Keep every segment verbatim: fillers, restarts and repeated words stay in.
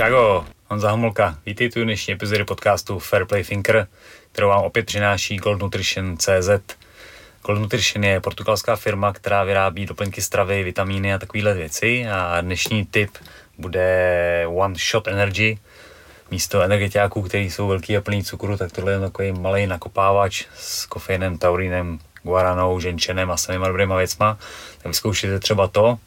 Čago, Honza Homolka, vítejte u dnešní epizody podcastu Fairplay Thinker, kterou vám opět přináší gold nutrition tečka cé zet. Gold Nutrition je portugalská firma, která vyrábí doplňky stravy, vitamíny a takovéhle věci a dnešní tip bude One Shot Energy. Místo energetiáků, které jsou velký a plný cukru, tak tohle je takový malej nakopávač s kofeinem, taurinem, guaranou, ženčenem a samýma dobrýma věcma. Tak vyzkoušíte třeba to.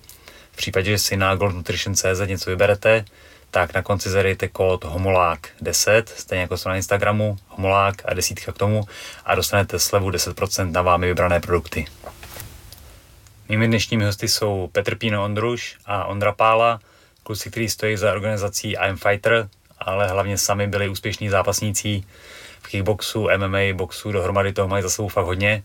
V případě, že si na gold nutrition tečka cé zet něco vyberete, tak na konci zadejte kód homolák deset, stejně jako jsou na Instagramu, homolák a desítka k tomu a dostanete slevu deset procent na vámi vybrané produkty. Mými dnešními hosty jsou Petr Píno Ondruš a Ondra Pála, kluci, kteří stojí za organizací I'm Fighter, ale hlavně sami byli úspěšní zápasníci v kickboxu, M M A, boxu, dohromady toho mají za sebou fakt hodně,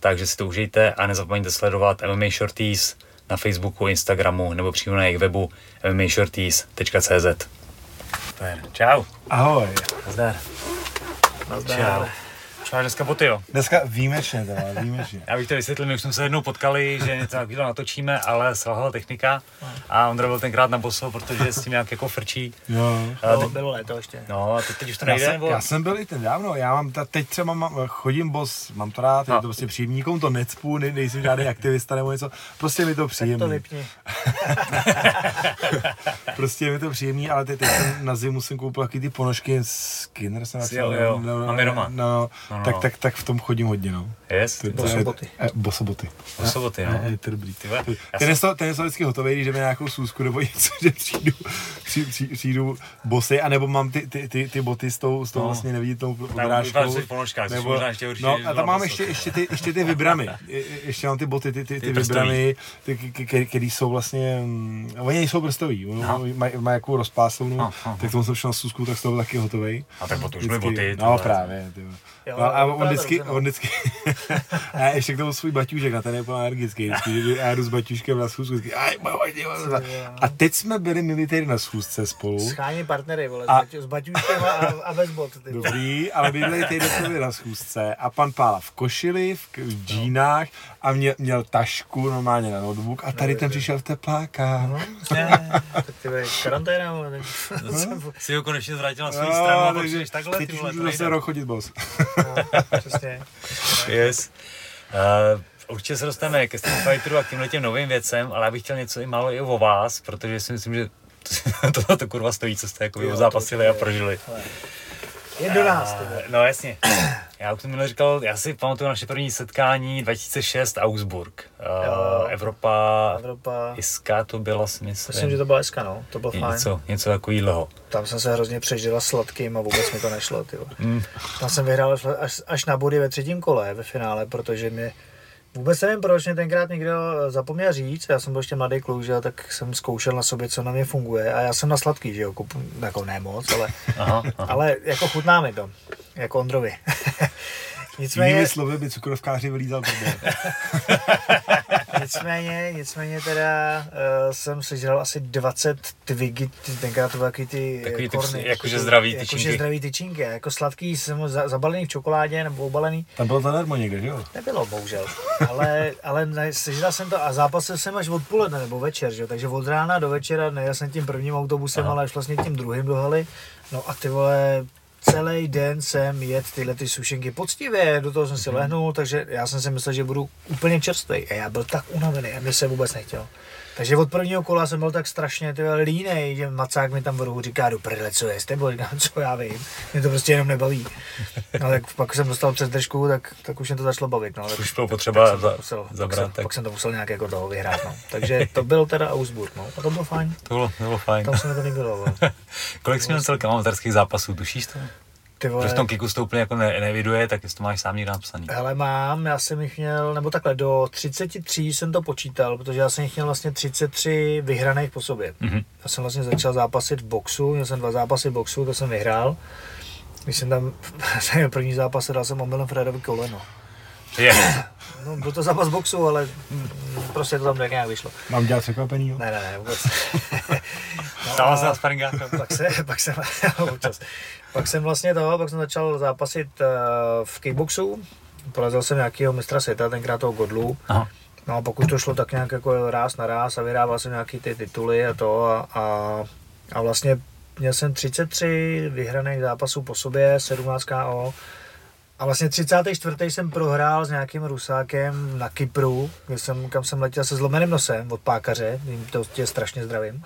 takže si to užijte a nezapomeňte sledovat M M A Shorties na Facebooku, Instagramu nebo přímo na jejich webu em em á shorties tečka cé zet. Čau. Ahoj. Nazdar. Nazdar. Čau. Čau, dneska boty, jo? Dneska výjimečně, tohle, výjimečně. Já bych to vysvětlil, my už jsme se jednou potkali, že něco takového natočíme, ale selhala technika a Ondra byl tenkrát na boso, protože s tím nějak jako frčí. Jo. No, bylo léto ještě. No, a teď, teď už to nejde, já jsem, nebo? Já jsem byl i ten dávno, já mám, ta, teď třeba mám, chodím bos, mám to rád, je to prostě příjemný, nikomu to necpu, ne, nejsem žádný aktivista nebo něco, prostě mi to příjemný. Tak to vypni. Prostě mi to příjemný, ale teď, teď jsem na zimu jsem koupil taky ty ponožky Skinner, jsem asi, No, tak, no. tak, tak v tom chodím hodně, no. Yes. Bosoboty. Bosoboty. Bosoboty, no. Je to dobrý. Ten jsem... je to vždycky hotový, když jdeme na nějakou sůzku nebo něco, že přijdu, při, při, přijdu bosy, anebo mám ty, ty, ty, ty boty s tou, s tou no. vlastně neviditelnou obrážkou. Nebo... No a tam mám ještě, ještě, ty, ještě ty vybramy. Je, ještě mám ty boty, ty, ty, ty, ty vybramy, které jsou vlastně... Oni nejsou prstový, mají jakou rozpásovnou, tak tomu jsem šel na sůzku, tak z toho byl taky hotový. A tak boty už byly boty. No právě, jo, no, a on vždycky, on vždycky, a ještě k tomu svůj baťušek, na ten je plná energický, vždycky, a jdu s baťuškem na schůzku, vždycky, aj, bojde, bojde. A teď jsme byli military na schůzce spolu. Schání partnery, vole, a... s baťuškem a, a bez bot. Ty. Dobrý, ale byli týden jsme byli na schůzce a pan Pála v košili, v, v džínách a mě, měl tašku normálně na notebook a tady no, ten je, přišel v teplákách. No, ne, tak ty bude karanténa, ale si ho konečně zvrátil na svou no, stranu a počneš takhle, ty vole, to nejde. No, přesně. Yes. Uh, určitě se dostaneme ke Street Fighteru a k těmhletěm novým věcem, ale já bych chtěl něco i málo i o vás, protože si myslím, že to, to, to kurva stojí, co jste jako jo, zápasili a prožili. Je do nás to. Uh, no jasně. Já už jsem minule říkal, já si pamatuju naše první setkání dva tisíce šest Augsburg. Uh, Evropa, Evropa, Iska to byla smysl. Myslím, že to byla Iska, no. To bylo fajn. Něco, něco takovýhleho. Tam jsem se hrozně přežila sladkým a vůbec mi to nešlo, tyvo. Mm. Tam jsem vyhrál až, až na body ve třetím kole, ve finále, protože mě... Vůbec nevím, proč mě tenkrát někdo zapomněl říct, já jsem byl ještě mladý kluk, že, tak jsem zkoušel na sobě, co na mě funguje a já jsem na sladký, že jo, kupu, jako ne moc, ale, aha, aha. ale jako chutná mi to, jako Ondrovi. Nicméně... Jinými slovy by cukrovkáři vylízal prdel. Nicméně, nicméně teda uh, jsem sežral asi dvacet twigy, tenkrát to byly takový ty takový korny. Ty, jakože zdravý tyčinky. Jakože zdravý tyčinky, jako sladký jsem za, zabalený v čokoládě nebo obalený. Tam bylo zadarmo někde, že jo? Nebylo, bohužel, ale, ale sežral jsem to a zápasil jsem až odpoledne nebo večer, že jo, takže od rána do večera, nejel jsem tím prvním autobusem, aha, ale až vlastně tím druhým do haly, no a ty vole... Celý den jsem jedl tyhle ty sušenky poctivě, do toho jsem si lehnul, takže já jsem si myslel, že budu úplně čerstvý a já byl tak unavený a mě se vůbec nechtělo. Takže od prvního kola jsem byl tak strašně tyhle línej, že macák mi tam v rohu říká, do prdele, co je s tebou, říkám, co já vím, mě to prostě jenom nebaví. No tak pak jsem dostal přes držku, tak, tak už mě to začalo bavit. No, tak, už bylo potřeba tak, tak za, musel, zabrat. Pak jsem, tak. pak jsem to musel nějak jako toho vyhrát. No. Takže to byl teda Augsburg, no. A to bylo fajn. To bylo, bylo fajn. Tam se mi to nebylo. Kolik jsi měl celkem amatérských zápasů, tušíš to? Protože v tom kiku to úplně jako ne, neviduje, tak jestli to máš sám někde napsaný. Hele, mám, já jsem jich měl, nebo takhle, do třiceti tří jsem to počítal, protože já jsem jich měl vlastně třicet tři vyhraných po sobě. Mm-hmm. Já jsem vlastně začal zápasit v boxu, měl jsem dva zápasy v boxu, to jsem vyhrál. Když jsem tam, jsem první zápas, dal jsem omylem Fredovi koleno. Yeah. No, byl to zápas boxu, ale prostě to tam tak nějak vyšlo. Mám dělat překvapený? Ne, ne, ne, vůbec. Stala se na sparingáku. Pak se, pak jsem, občas. Pak jsem vlastně toho, pak jsem začal zápasit v kickboxu. Porazil jsem nějakého mistra světa, tenkrát toho Godlu. Aha. No a pokud to šlo tak nějak jako ráz na ráz a vyrával jsem nějaký ty tituly a to a, a, a vlastně Měl jsem třicet tři vyhraných zápasů po sobě, sedmnáct ká ó. A vlastně třicátý čtvrtý jsem prohrál s nějakým Rusákem na Kypru, kde jsem, kam jsem letěl se zlomeným nosem od Pákaře, jim to tě strašně zdravím.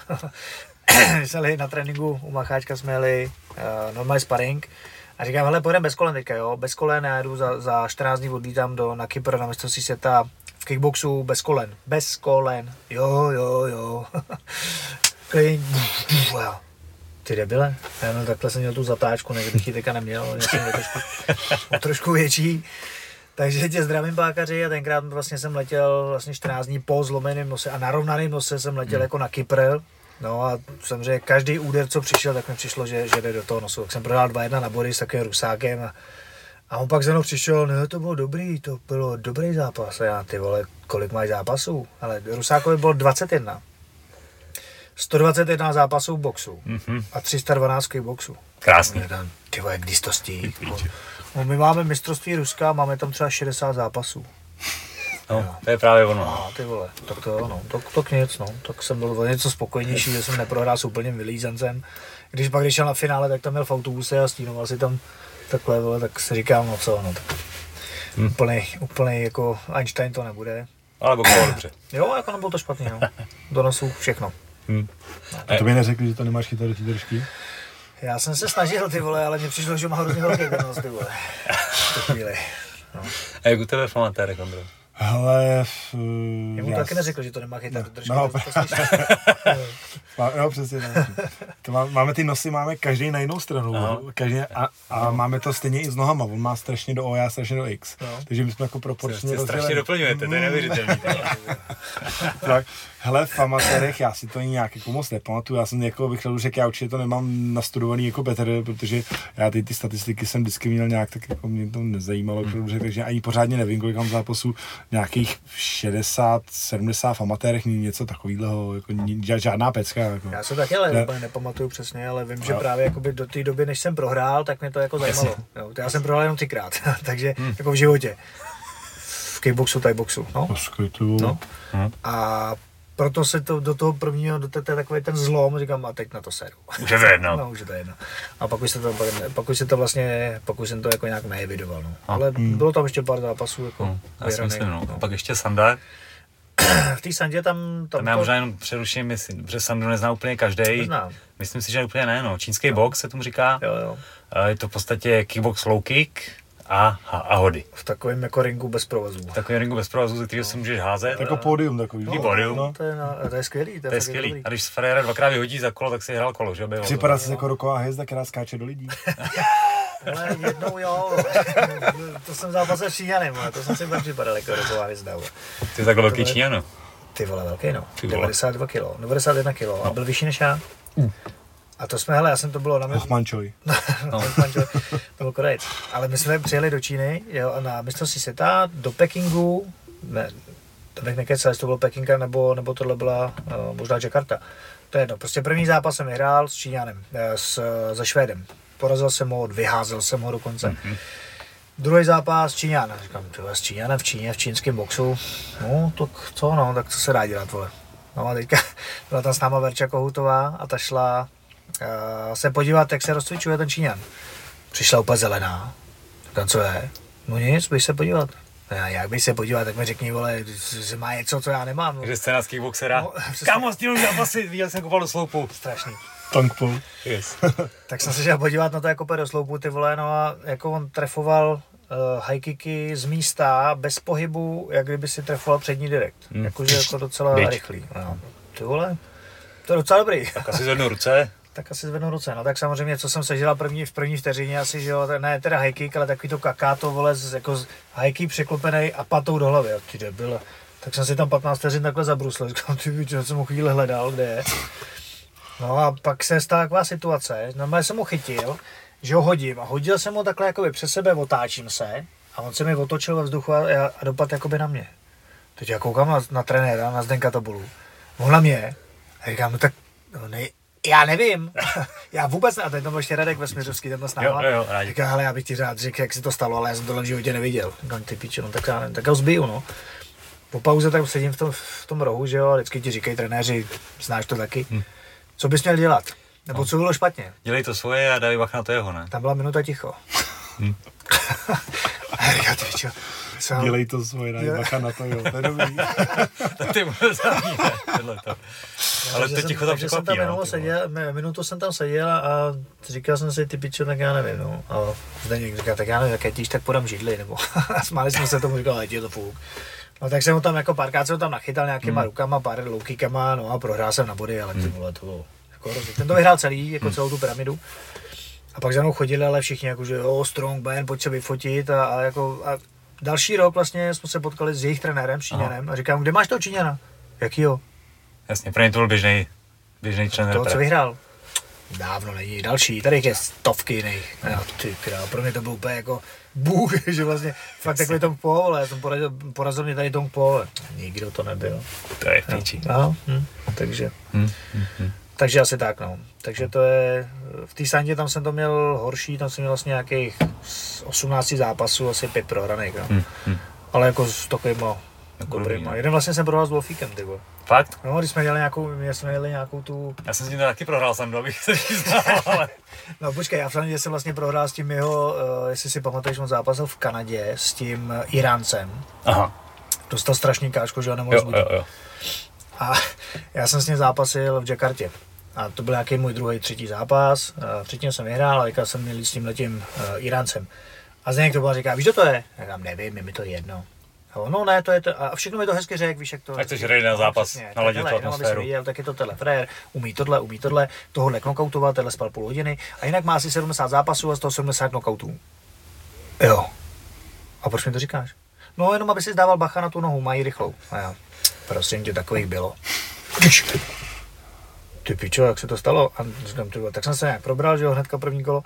Jsme na tréninku u Macháčka, jsme jeli uh, normální sparring a říkám, hele, pojedeme bez kolen teďka, jo, bez kolen, já jdu za, za čtrnáct dní odlítám do, na Kypr na mistrovství světa v kickboxu bez kolen, bez kolen, jo, jo, jo. Ty debile, já no, takhle jsem měl tu zatáčku, než bych ji teďka neměl, jsem trošku, trošku větší. Takže tě zdravím, Pákaři, a tenkrát vlastně jsem letěl vlastně čtrnáct dní po zlomeném nose a narovnaném nose jsem letěl jako na Kypr. No a samozřejmě každý úder, co přišel, tak mi přišlo, že, že jde do toho nosu. Tak jsem prodal dva jedna na body s takovým Rusákem a, a on pak za mnou přišel, no to bylo dobrý, to bylo dobrý zápas. A já, ty vole, kolik máš zápasů? Ale Rusákovi bylo dvacet jedna. sto dvacet jedna zápasů v boxu mm-hmm. a tři sta dvanáct kickboxu. Krásný. Ty vole, když to stíhl. No, my máme mistrovství Ruska, máme tam třeba šedesát zápasů. No, no, to je právě ono. No, ty vole, tak to ono, tak, tak nic, no. Tak jsem byl něco spokojnější, že jsem neprohrál s úplným vylízencem. Když pak když šel na finále, tak tam měl v autobuse a stínoval si tam takhle, vole, tak si říkám, no co, no tak hmm. úplnej, úplnej jako Einstein to nebude. Ale bylo dobře. Jo, jako nebylo to špatný, no. Donosu všechno. Hmm. A to mi neřekli, že to nemáš chytat do té držky? Já jsem se snažil, ty vole, ale mě přišlo, že mám hrozně velký nos, ty vole. V tu chvíli. No. A jak u tebe formatérek, Ondro? Hele... Uh, já mu taky neřekl, že to nemá chytat do držky. No, to, to má, no přesně. To má, máme ty nosy, máme každý na jinou stranu. Každý, a a no. Máme to stejně i s nohama. On má strašně do O, já strašně do X. No. Takže my jsme jako proporčně... Prostě strašně doplňujete, to je neuvěřitelný. Tak, hele, v amatérech já si to nějak jako moc nepamatuju. Já jsem jako bych řekl, já určitě to nemám nastudovaný jako Petr, protože já ty, ty statistiky jsem vždycky měl nějak, tak jako mě to nezajímalo, mm. protože, takže ani pořádně nevím, kolik mám zápasů, nějakých šedesát, sedmdesát v amatérech, něco takového, jako žádná pecka. Jako. Já se taky ale ne... nepamatuju přesně, ale vím, že no. právě do té doby, než jsem prohrál, tak mě to jako zajímalo. Jo, to já jsem prohrál jenom třikrát, takže mm. jako v životě. V kickboxu, thaiboxu. No? No. A proto se to do toho prvního, do té takový ten zlom, říkám, a teď na to sedu. Už je to jedno. No, už je to jedno. A pak už se to, pak už se to vlastně, pak už jsem to jako nějak neevidoval, no. Ale hmm. bylo tam ještě pár zápasů, jako hmm. vyhraných. No. A pak ještě Sanda. V té Sandě tam... Tam, tam já to... možná jenom přeruším, jestli, protože Sandu nezná úplně každej. Neznám. Myslím si, že úplně ne, no. Čínský no. box se tomu říká. Jo, jo. Je to v podstatě kickbox low kick. A, a, a hody. V takovém jako ringu bez provazu. V takovém ringu bez provazu, ze kterého no. se můžeš házet. Jako pódium takový. No, pódium. No, to, je na, to je skvělý. To je, to je skvělý. Dobrý. A když Ferreira dvakrát vyhodí za kolo, tak si hrál kolo, že? Připadá si jako roková hvězda, která skáče do lidí. Ale jednou jo. To jsem zápasil s Číňanem, ale to jsem si připadal jako roková hvězda. Ty jsi takhle velký Číňan? Ty vole, velký no. devadesát dva kilo, devadesát jedna kilo no. A byl vyšší než já. Mm. A to jsme, hele, já jsem to bylo na mě... Ochmančoj. No, Ochmančoj, to byl Korejc. Ale my jsme přijeli do Číny, jo, na mistrovství světa, do Pekingu, ne, to bych nekecel, jestli to bylo Pekinga, nebo, nebo tohle byla uh, možná Jakarta. To je jedno, prostě první zápas jsem vyhrál s Číňanem, s, se Švédem. Porazil jsem ho, vyházel jsem ho dokonce. Mm-hmm. Druhý zápas Číňan, říkám, tyhle, s Číňanem v Číně, v čínském boxu, no, tak co, no, tak co se dá dělat, vole. No a teďka byla tam s náma Verča Kohoutová a ta šla Uh, se podívat, jak se rozcvičuje ten Číňan. Přišla úplně zelená. Říkám, co je? No nic, běž se podívat. Já, jak běž se podívat, tak mi řekni, vole, že má něco, co já nemám. Takže scénářský boxera. No, kámo, s tím zápasy, viděl jsem koupal do sloupu. Strašný. Tankpul. Yes. Tak jsem se šel podívat na to, jak koupal do sloupu, ty vole, no a jako on trefoval uh, high kicky z místa, bez pohybu, jak kdyby si trefoval přední direkt. Mm. Jakože jako docela Byč. rychlý. No. Ty vole, to je docela dobrý. Tak asi z jednou ruce. Tak asi zvednou ruce, no tak samozřejmě, co jsem sežila první, v první vteřině asi, že jo, ne teda high kick, ale takový to kakáto, vole, z, jako z high kick překlopenej a patou do hlavy, ty debile. Tak jsem si tam patnáct vteřin takhle zabruslil, říkám, ty víč, jsem ho chvíli hledal, kde je. No a pak se stala taková situace, normálně jsem ho chytil, že ho hodím a hodil jsem ho takhle jakoby přes sebe, otáčím se a on se mi otočil ve vzduchu a, a dopad jakoby na mě. Teď já koukám na, na trenéra, na Zdenka Tabulu, on na mě a říkám, no tak, no nej... Já nevím, já vůbec ne, a teď tam byl ještě Radek Vesmiřovský, ten to s náma, říkám, hele, já bych ti rád řekl, jak se to stalo, ale já jsem tohle v životě neviděl, říkám, ty piče, no tak já nevím, tak já ho zbiju, no. Po pauze tak sedím v tom, v tom rohu, že jo, vždycky ti říkají trenéři, znáš to taky, hmm. co bys měl dělat? Nebo no. Co bylo špatně? Dělej to svoje a dávej bach na to jeho, ne? Tam byla minuta ticho. Hm. Já to většinou. Sám... Dělej to svoje, dávej Děle... bacha na to jeho. To je dobrý. Tak ty bude záměr, tohle to. Ale to ticho tam překvapí, jsem tam no, seděl, minutu jsem tam seděl a říkal jsem si, ty pičo, tak já nevím, no. A Zdeněk říkal, tak já nevím, jak jetíš, tak podám židli, nebo smáli jsme se tomu, říkal, je to fuk. No tak jsem ho tam jako párkrát jsem ho tam nachytal nějakýma hmm. rukama, pár loukykama, no a prohrál jsem na body, ale hmm. ty vole, to bylo jako hrozně. Ten to vyhrál celý, jako celou tu pyramidu. A pak za mnou chodili, ale všichni jako, že jo, strong man, pojď se vyfotit a, a jako a další rok vlastně jsme se potkali s jejich trenérem, Číňanem, a říkám, kde máš toho Číňana? Jakýho? Jasně, pro ně to byl běžnej, běžnej trenér. To, co vyhrál. Dávno není další, tady je stovky jiných. No, ty král, pro mě to byl úplně jako bůh, že vlastně fakt takový Tom Poole, já jsem porazil, porazil mě tady Tom Poole. Nikdo to nebyl. To je píči. No, hm, takže, hm, hm, hm. takže asi tak no. Takže to je, v té Sandě tam jsem to měl horší, tam jsem měl vlastně nějakých osmnáct zápasů, asi pět prohraných. No. Hm, hm. Ale jako s takovýma dobrýma. Jeden vlastně jsem prohrál s Wolfíkem, ty vole. Fakt? No, když jsme dělali nějakou, my jsme dělali nějakou tu... Já jsem s tím taky prohrál sám, abych se přiznal, ale... No počkej, já v Sandě jsem vlastně prohrál s tím jeho, uh, jestli si pamatuješ, on zápasil v Kanadě s tím Iráncem. Aha. Dostal strašný káčko, že ho nemohl zbudit. Jo, jo, jo. A já jsem s ním zápasil v Jakartě. A to byl nějaký můj druhý, třetí zápas. Uh, předtím jsem vyhrál, ale jsem měl s tímhletím uh, Iráncem. A z něj to byla říká, víš, kdo to je? Já říkám, nevím, je mi to jedno. No ne, to je to, a všechno mi to hezky řek, víš, jak to... Tak chceš hrát na zápas, naladit tu atmosféru. Viděl, tak je to tenhle frér, umí tohle, umí tohle, tohle knockoutoval, tenhle spal půl hodiny a jinak má asi sedmdesát zápasů a z toho sedmdesát knockoutů. Jo. A proč mi to říkáš? No jenom, aby si dával bacha na tu nohu, mají rychlou. A já, prosím tě, takových bylo. Ty pičo, jak se to stalo? A říkám, ty, tak jsem se nějak probral, že jo, hnedka první kolo.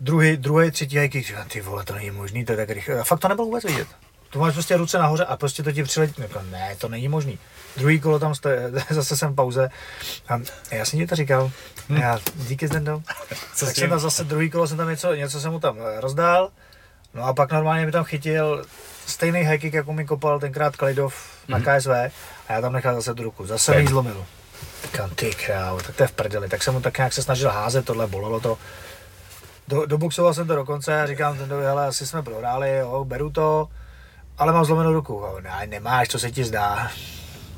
Druhý, druhý třetí hajky, ty vole, to není možný, to je tak rychle. A fakt to nebylo vůbec vidět. To máš prostě ruce nahoře a prostě to ti přiletí. Ne, to není možný. Druhý kolo tam stojí, zase jsem v pauze. A já jsem ti to říkal. A já, díky Zdendo. Tak jsem tam zase druhý kolo, jsem tam něco, něco jsem mu tam rozdál. No a pak normálně mi tam chytil stejný high kick, jako mi kopal tenkrát Kalidov na K S V. A já tam nechal zase tu ruku. Zase mi ji zlomil. Říkám, ty krávo, tak to je v prdeli. Tak jsem mu tak nějak se snažil házet, tohle bolelo to. Do, doboxoval jsem to dokonce a říkám Zendovi, hele, asi jsme prohráli, jo, beru to. Ale mám zlomenou ruku. Ne, nemáš, co se ti zdá.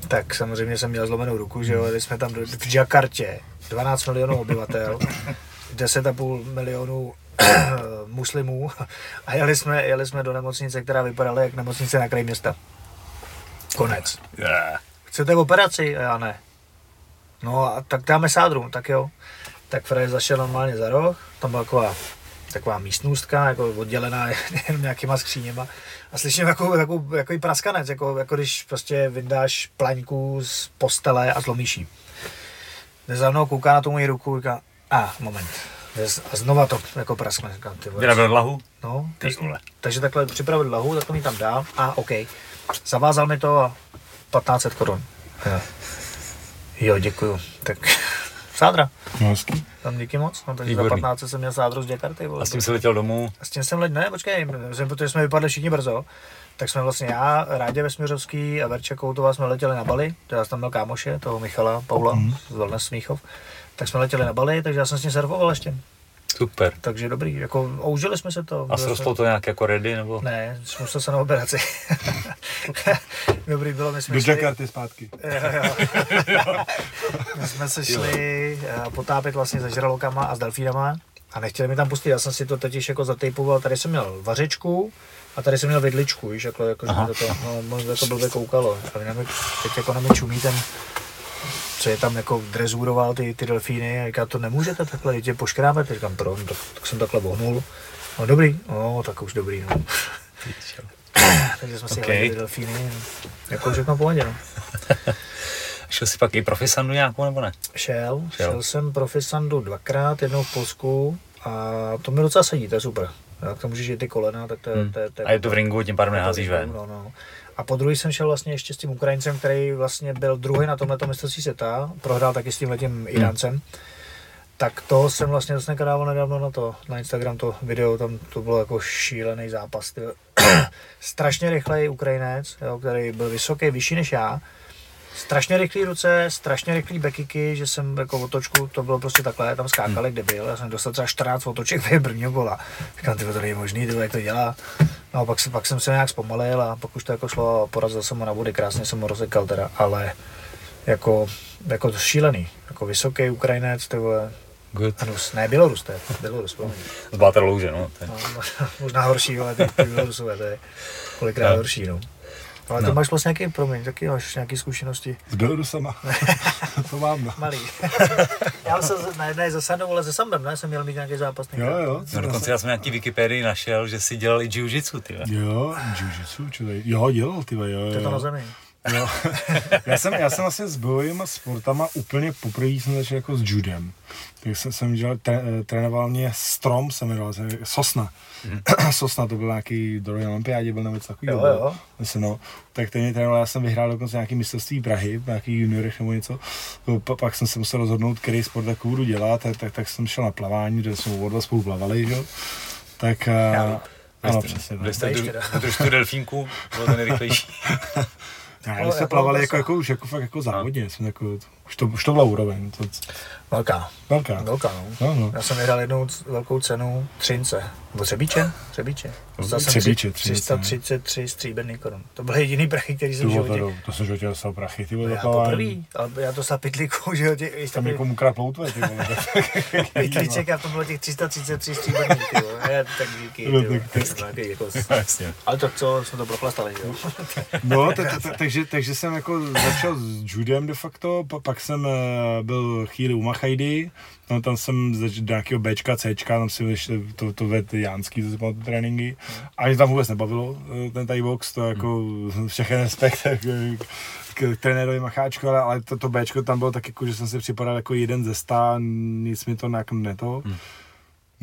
Tak samozřejmě jsem měl zlomenou ruku, že jo, když jsme tam v Jakartě, dvanáct milionů obyvatel, deset a půl milionů muslimů a jeli jsme, jeli jsme do nemocnice, která vypadala jak nemocnice na kraji města. Konec. Chcete operaci? A já ne. No a tak dáme sádru, tak jo. Tak Fred zašel normálně za roh, tam byla taková taková místnostka, jako oddělená jenom nějakýma skříněma. A slyším jako, jako, jako praskanec, jako, jako když prostě vyndáš plaňku z postele a zlomíš ji. Jde za mnou, kouká na tu moji ruku, říká, a ah, moment. A znova to jako praskne. Říkám, ty vole. Vyrabil dlahu? No. Ty vole. Takže takhle připravil dlahu, takhle mi tam dál. A OK. Zavázal mi to a patnáct set korun. Ja. Jo, děkuju. Tak... Sádra. No, tam díky moc, no, takže za patnáct jsem měl sádru z Jakarty. A s tím jsi letěl domů? A s tím jsem letěl, ne, počkej, protože jsme vypadli všichni brzo, tak jsme vlastně já, Rádě Vesmířovský a Verče Koutová jsme letěli na Bali, já jsem tam měl kámoše, toho Michala Paula mm. z Wellness Smíchov, tak jsme letěli na Bali, takže já jsem s ním surfoval ještě. Super. Takže dobrý, jako oužili jsme se to. A srostlo to nějak jako ready, nebo? Ne, musel jsem na operaci. Dobrý, bylo, my jsme do šli... Do Jakarty zpátky. Jo, jo. My jsme se šli potápět vlastně se žralokama a s delfínama a nechtěli mi tam pustit, já jsem si to totiž jako zatejpoval, tady jsem měl vařečku a tady jsem měl vidličku, víš, jako, jako že mi to to, no, možná to blbě koukalo, ale na mě, teď jako na mě čumí ten... co je tam jako drezuroval ty, ty delfíny a říká, to nemůžete takhle, jít je poškrábete. Říkám, proč, tak, tak jsem takhle vohnul. No dobrý, no tak už dobrý, no. Takže jsme si okay. Hledali delfíny, jako všechno pohodě, no. Šel jsi pak i profisandu nějakou, nebo ne? Šel, šel, šel jsem profisandu dvakrát, jednou v Polsku a to mi docela sedí, to je super. Jak to můžeš jít ty kolena, tak to je... Hmm. To je, to je a je to v ringu, tím pádem neházíš ven. No, no. A po druhý jsem šel vlastně ještě s tím Ukrajincem, který vlastně byl druhý na tomhletom mistrovství světa, prohrál taky s tímhletím Iráncem. Hmm. Tak toho jsem vlastně dost nekadával nedávno na to, na Instagram to video, tam to bylo jako šílený zápas. Strašně rychlej Ukrajinec, jo, který byl vysoký, vyšší než já. Strašně rychlý ruce, strašně rychlý backiky, že jsem jako otočku, to bylo prostě takhle, tam skákali, hmm. kde byl, já jsem dostal třeba čtrnáct otoček během prvního kola. Říkám, ty, to není možný, ty, jak to dělá. No a pak, pak jsem se nějak zpomalil a pak už to jako šlo, porazil jsem ho na body, krásně jsem ho rozekal teda, ale jako, jako šílený, jako vysoký Ukrajinec, ty vole. Good. Rus, ne, Bělorus, to je, Bělorus, pomůžu. Z Bátra Louže, no. no. Možná horší, ale ty, ty Bělorusové, to je kolikrát no. horší, no. Ale no. to máš vlastně nějaký, promiň, taky máš nějaké zkušenosti. S Bělorusama, to mám, no. Malý. Já jsem na jedné ze Sandou, ale ze Sambem, ne, jsem měl mít nějaký zápas. Jo, jo. No, dokonce já jsem na nějaký Wikipedii našel, že si dělal i jiu-jitsu, ty. Jo, jiu-jitsu, čili, jo, dělal, ty, jo, jo. To je to na zemi. Jo. Já jsem, já jsem vlastně s bojovými sportama úplně poprvé jsem začal jako s judem. Tak jsem, jsem dělal, tré, trénoval mě Strom, jsem jmenoval, Sosna. Mm. Sosna, to byl nějaký, do olympiádě byl něco takového. Jo, jo. Myslím, no. Tak ten mě trénoval, já jsem vyhrál dokonce nějaký mistrovství Prahy, nějaký juniorech nebo něco. Pa, pak jsem se musel rozhodnout, který sport tak budu dělat, tak, tak, tak jsem šel na plavání, kde jsme oba spolu plavali, jo. Tak... A, ano, přesně. Byli jste tu delfínku, bylo to nejrychlejší. Já, my jsme plavali jako, jako, už jako, fakt jako závodně, jsme jako, už, to, už to byla úroveň. To... Velká. Velká. Velká, no. No, no. Já jsem vyhrál jednou velkou cenu Třince, nebo Třebíče, Třebíče. Třebíče, tři sta třicet tři stříbrných korun. To byly jediný prachy, který jsem v životě. To jsem v životě dostal prachy, ty vole. Já poprvý, ale já to stál pytlíku, že jo. Tam někomu krát ploutve, ty vole. Pytlíček a to bylo těch tři sta třicet tři stříbrných, ty vole. Tak díky, ty vole. Ale to co, jsme to proplastali, že jo. No, takže jsem jako začal s judem de facto, pak jsem byl chvíli u Machajdy, no, tam jsem začal do nějakého Bčka, Cčka, tam jsem ještě to, to vedl Jánský, to si pamatuju tréninky, mm. a mě tam vůbec nebavilo ten Thai box, to jako mm. všechny respekt k, k trenérovi Macháčku, ale, ale to, to Bčko tam bylo tak jako, že jsem si připadal jako jeden ze sta, nic mi to nějak neto. Mm.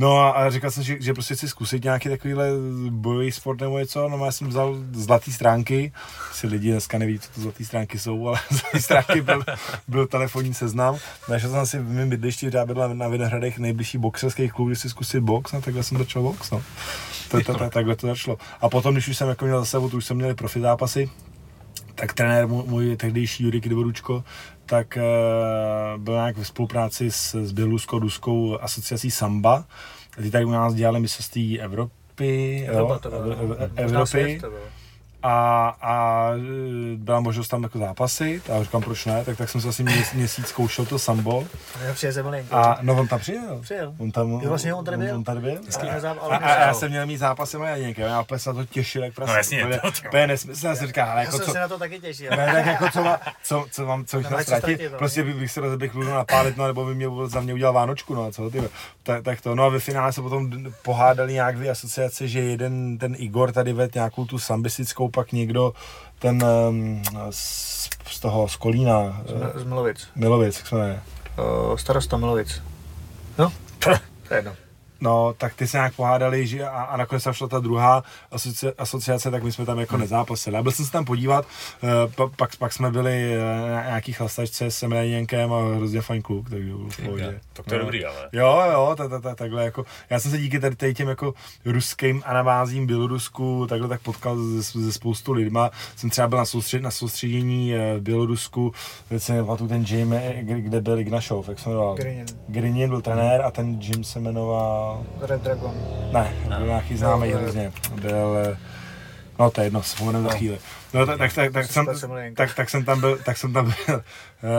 No a, a říkal jsem, že, že prostě chci zkusit nějaký takovýhle bojový sport nebo něco, no já jsem vzal zlatý stránky, si lidi dneska neví, co to zlatý stránky jsou, ale zlatý stránky byl, byl telefonní seznam, našel jsem si v mém bydlišti, která bydla na Vinohradech, nejbližší boxerský klub, kde si zkusit box, no takhle jsem začal box, no, to, to, to, takhle to začalo. A potom, když už jsem jako měl za sebou, to už jsem měl profi zápasy, tak trenér můj tehdejší Jurij Kidvoručko, tak uh, byl nějak ve spolupráci s, s Běloruskou ruskou asociací Samba. Ty tady u nás dělali mistrovství Evropy, Evropa, jo, bylo, Evropy, bylo, Evropy. Bylo. A, a byla možnost tam jako zápasit a říkám, proč ne, tak, tak jsem se asi měsíc, měsíc zkoušel to sambo. A no on tam přijel. Přijel. On tam, jo, vlastně on tady byl. On tady byl. A, a, a já jsem měl mít zápasy a někde, já úplně se na to těšil, jak prasím. No jasně, to, to, to je nesmysl, já si říkám, ale jako co. Já jsem se na to taky těšil. Ne, tak jako co, má, co, co mám, co už nastratit, prostě by, bych se rozeběhl hludu napálit, no nebo by mě za mě udělal Vánočku, no a co ty, tak, tak to. No a ve finále se potom pohádali nějak dvě asociace, že jeden ten Igor tady ved nějakou tu sambistickou, pak někdo ten um, z, z toho, z Kolína. Z, z Milovic. Milovic, jak se jmenuje? Uh, starosta Milovic. No, to je jedno. No, tak ty se nějak pohádali, že a, a nakonec se šla ta druhá asoci, asociace, tak my jsme tam jako hmm. nezápasili. A byl jsem se tam podívat, uh, pa, pak, pak jsme byli na nějaký chlastačce s Mrajenkem a hrozně fajn kluk, takže byl v pohodě. Tak to je dobrý, ale. Jo, jo, takhle jako, já jsem se díky tady těm jako ruským anabázím Bělorusku takhle tak potkal se spoustu lidma. Jsem třeba byl na soustředění v Bělorusku, teď se nepamatuju ten gym, kde byl Ignašov, jak se jmenoval? Grinin. Grinin byl trenér a ten gym se jmenoval Red Dragon. Ne, byl nějaký známý hrozně. Byl, no to je jedno, vzpomenem za chvíli. No tak, tak, tak, tak, jsem, tak, tak jsem tam byl, tak jsem tam byl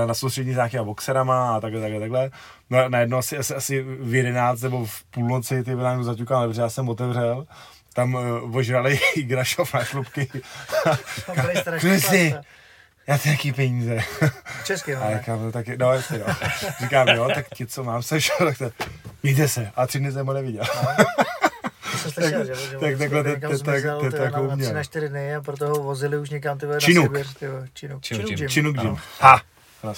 na soustředění s nějakýma boxerama a takhle, takhle, takhle. No, najednou asi, asi, asi v jedenáct nebo v půlnoci ty najednou zaťukal, protože já jsem otevřel. Tam uh, ožrali Igrašov na šlubky. Kluci, já ty jaký peníze. Česky, no, ne? No, taky, no, jestli, no. Říkám, jo, tak ti, co mám, jsem šel, tak to... Mějte se, a tři dny jsem ho neviděl. No, to jsem slyšel, že? Tak takhle, to je takovou měl. Na tři na čtyři dny a proto ho vozili už někam, ty vole, Činuk. Na Sibir. Činuk. Činuk. Činuk gym. Ha!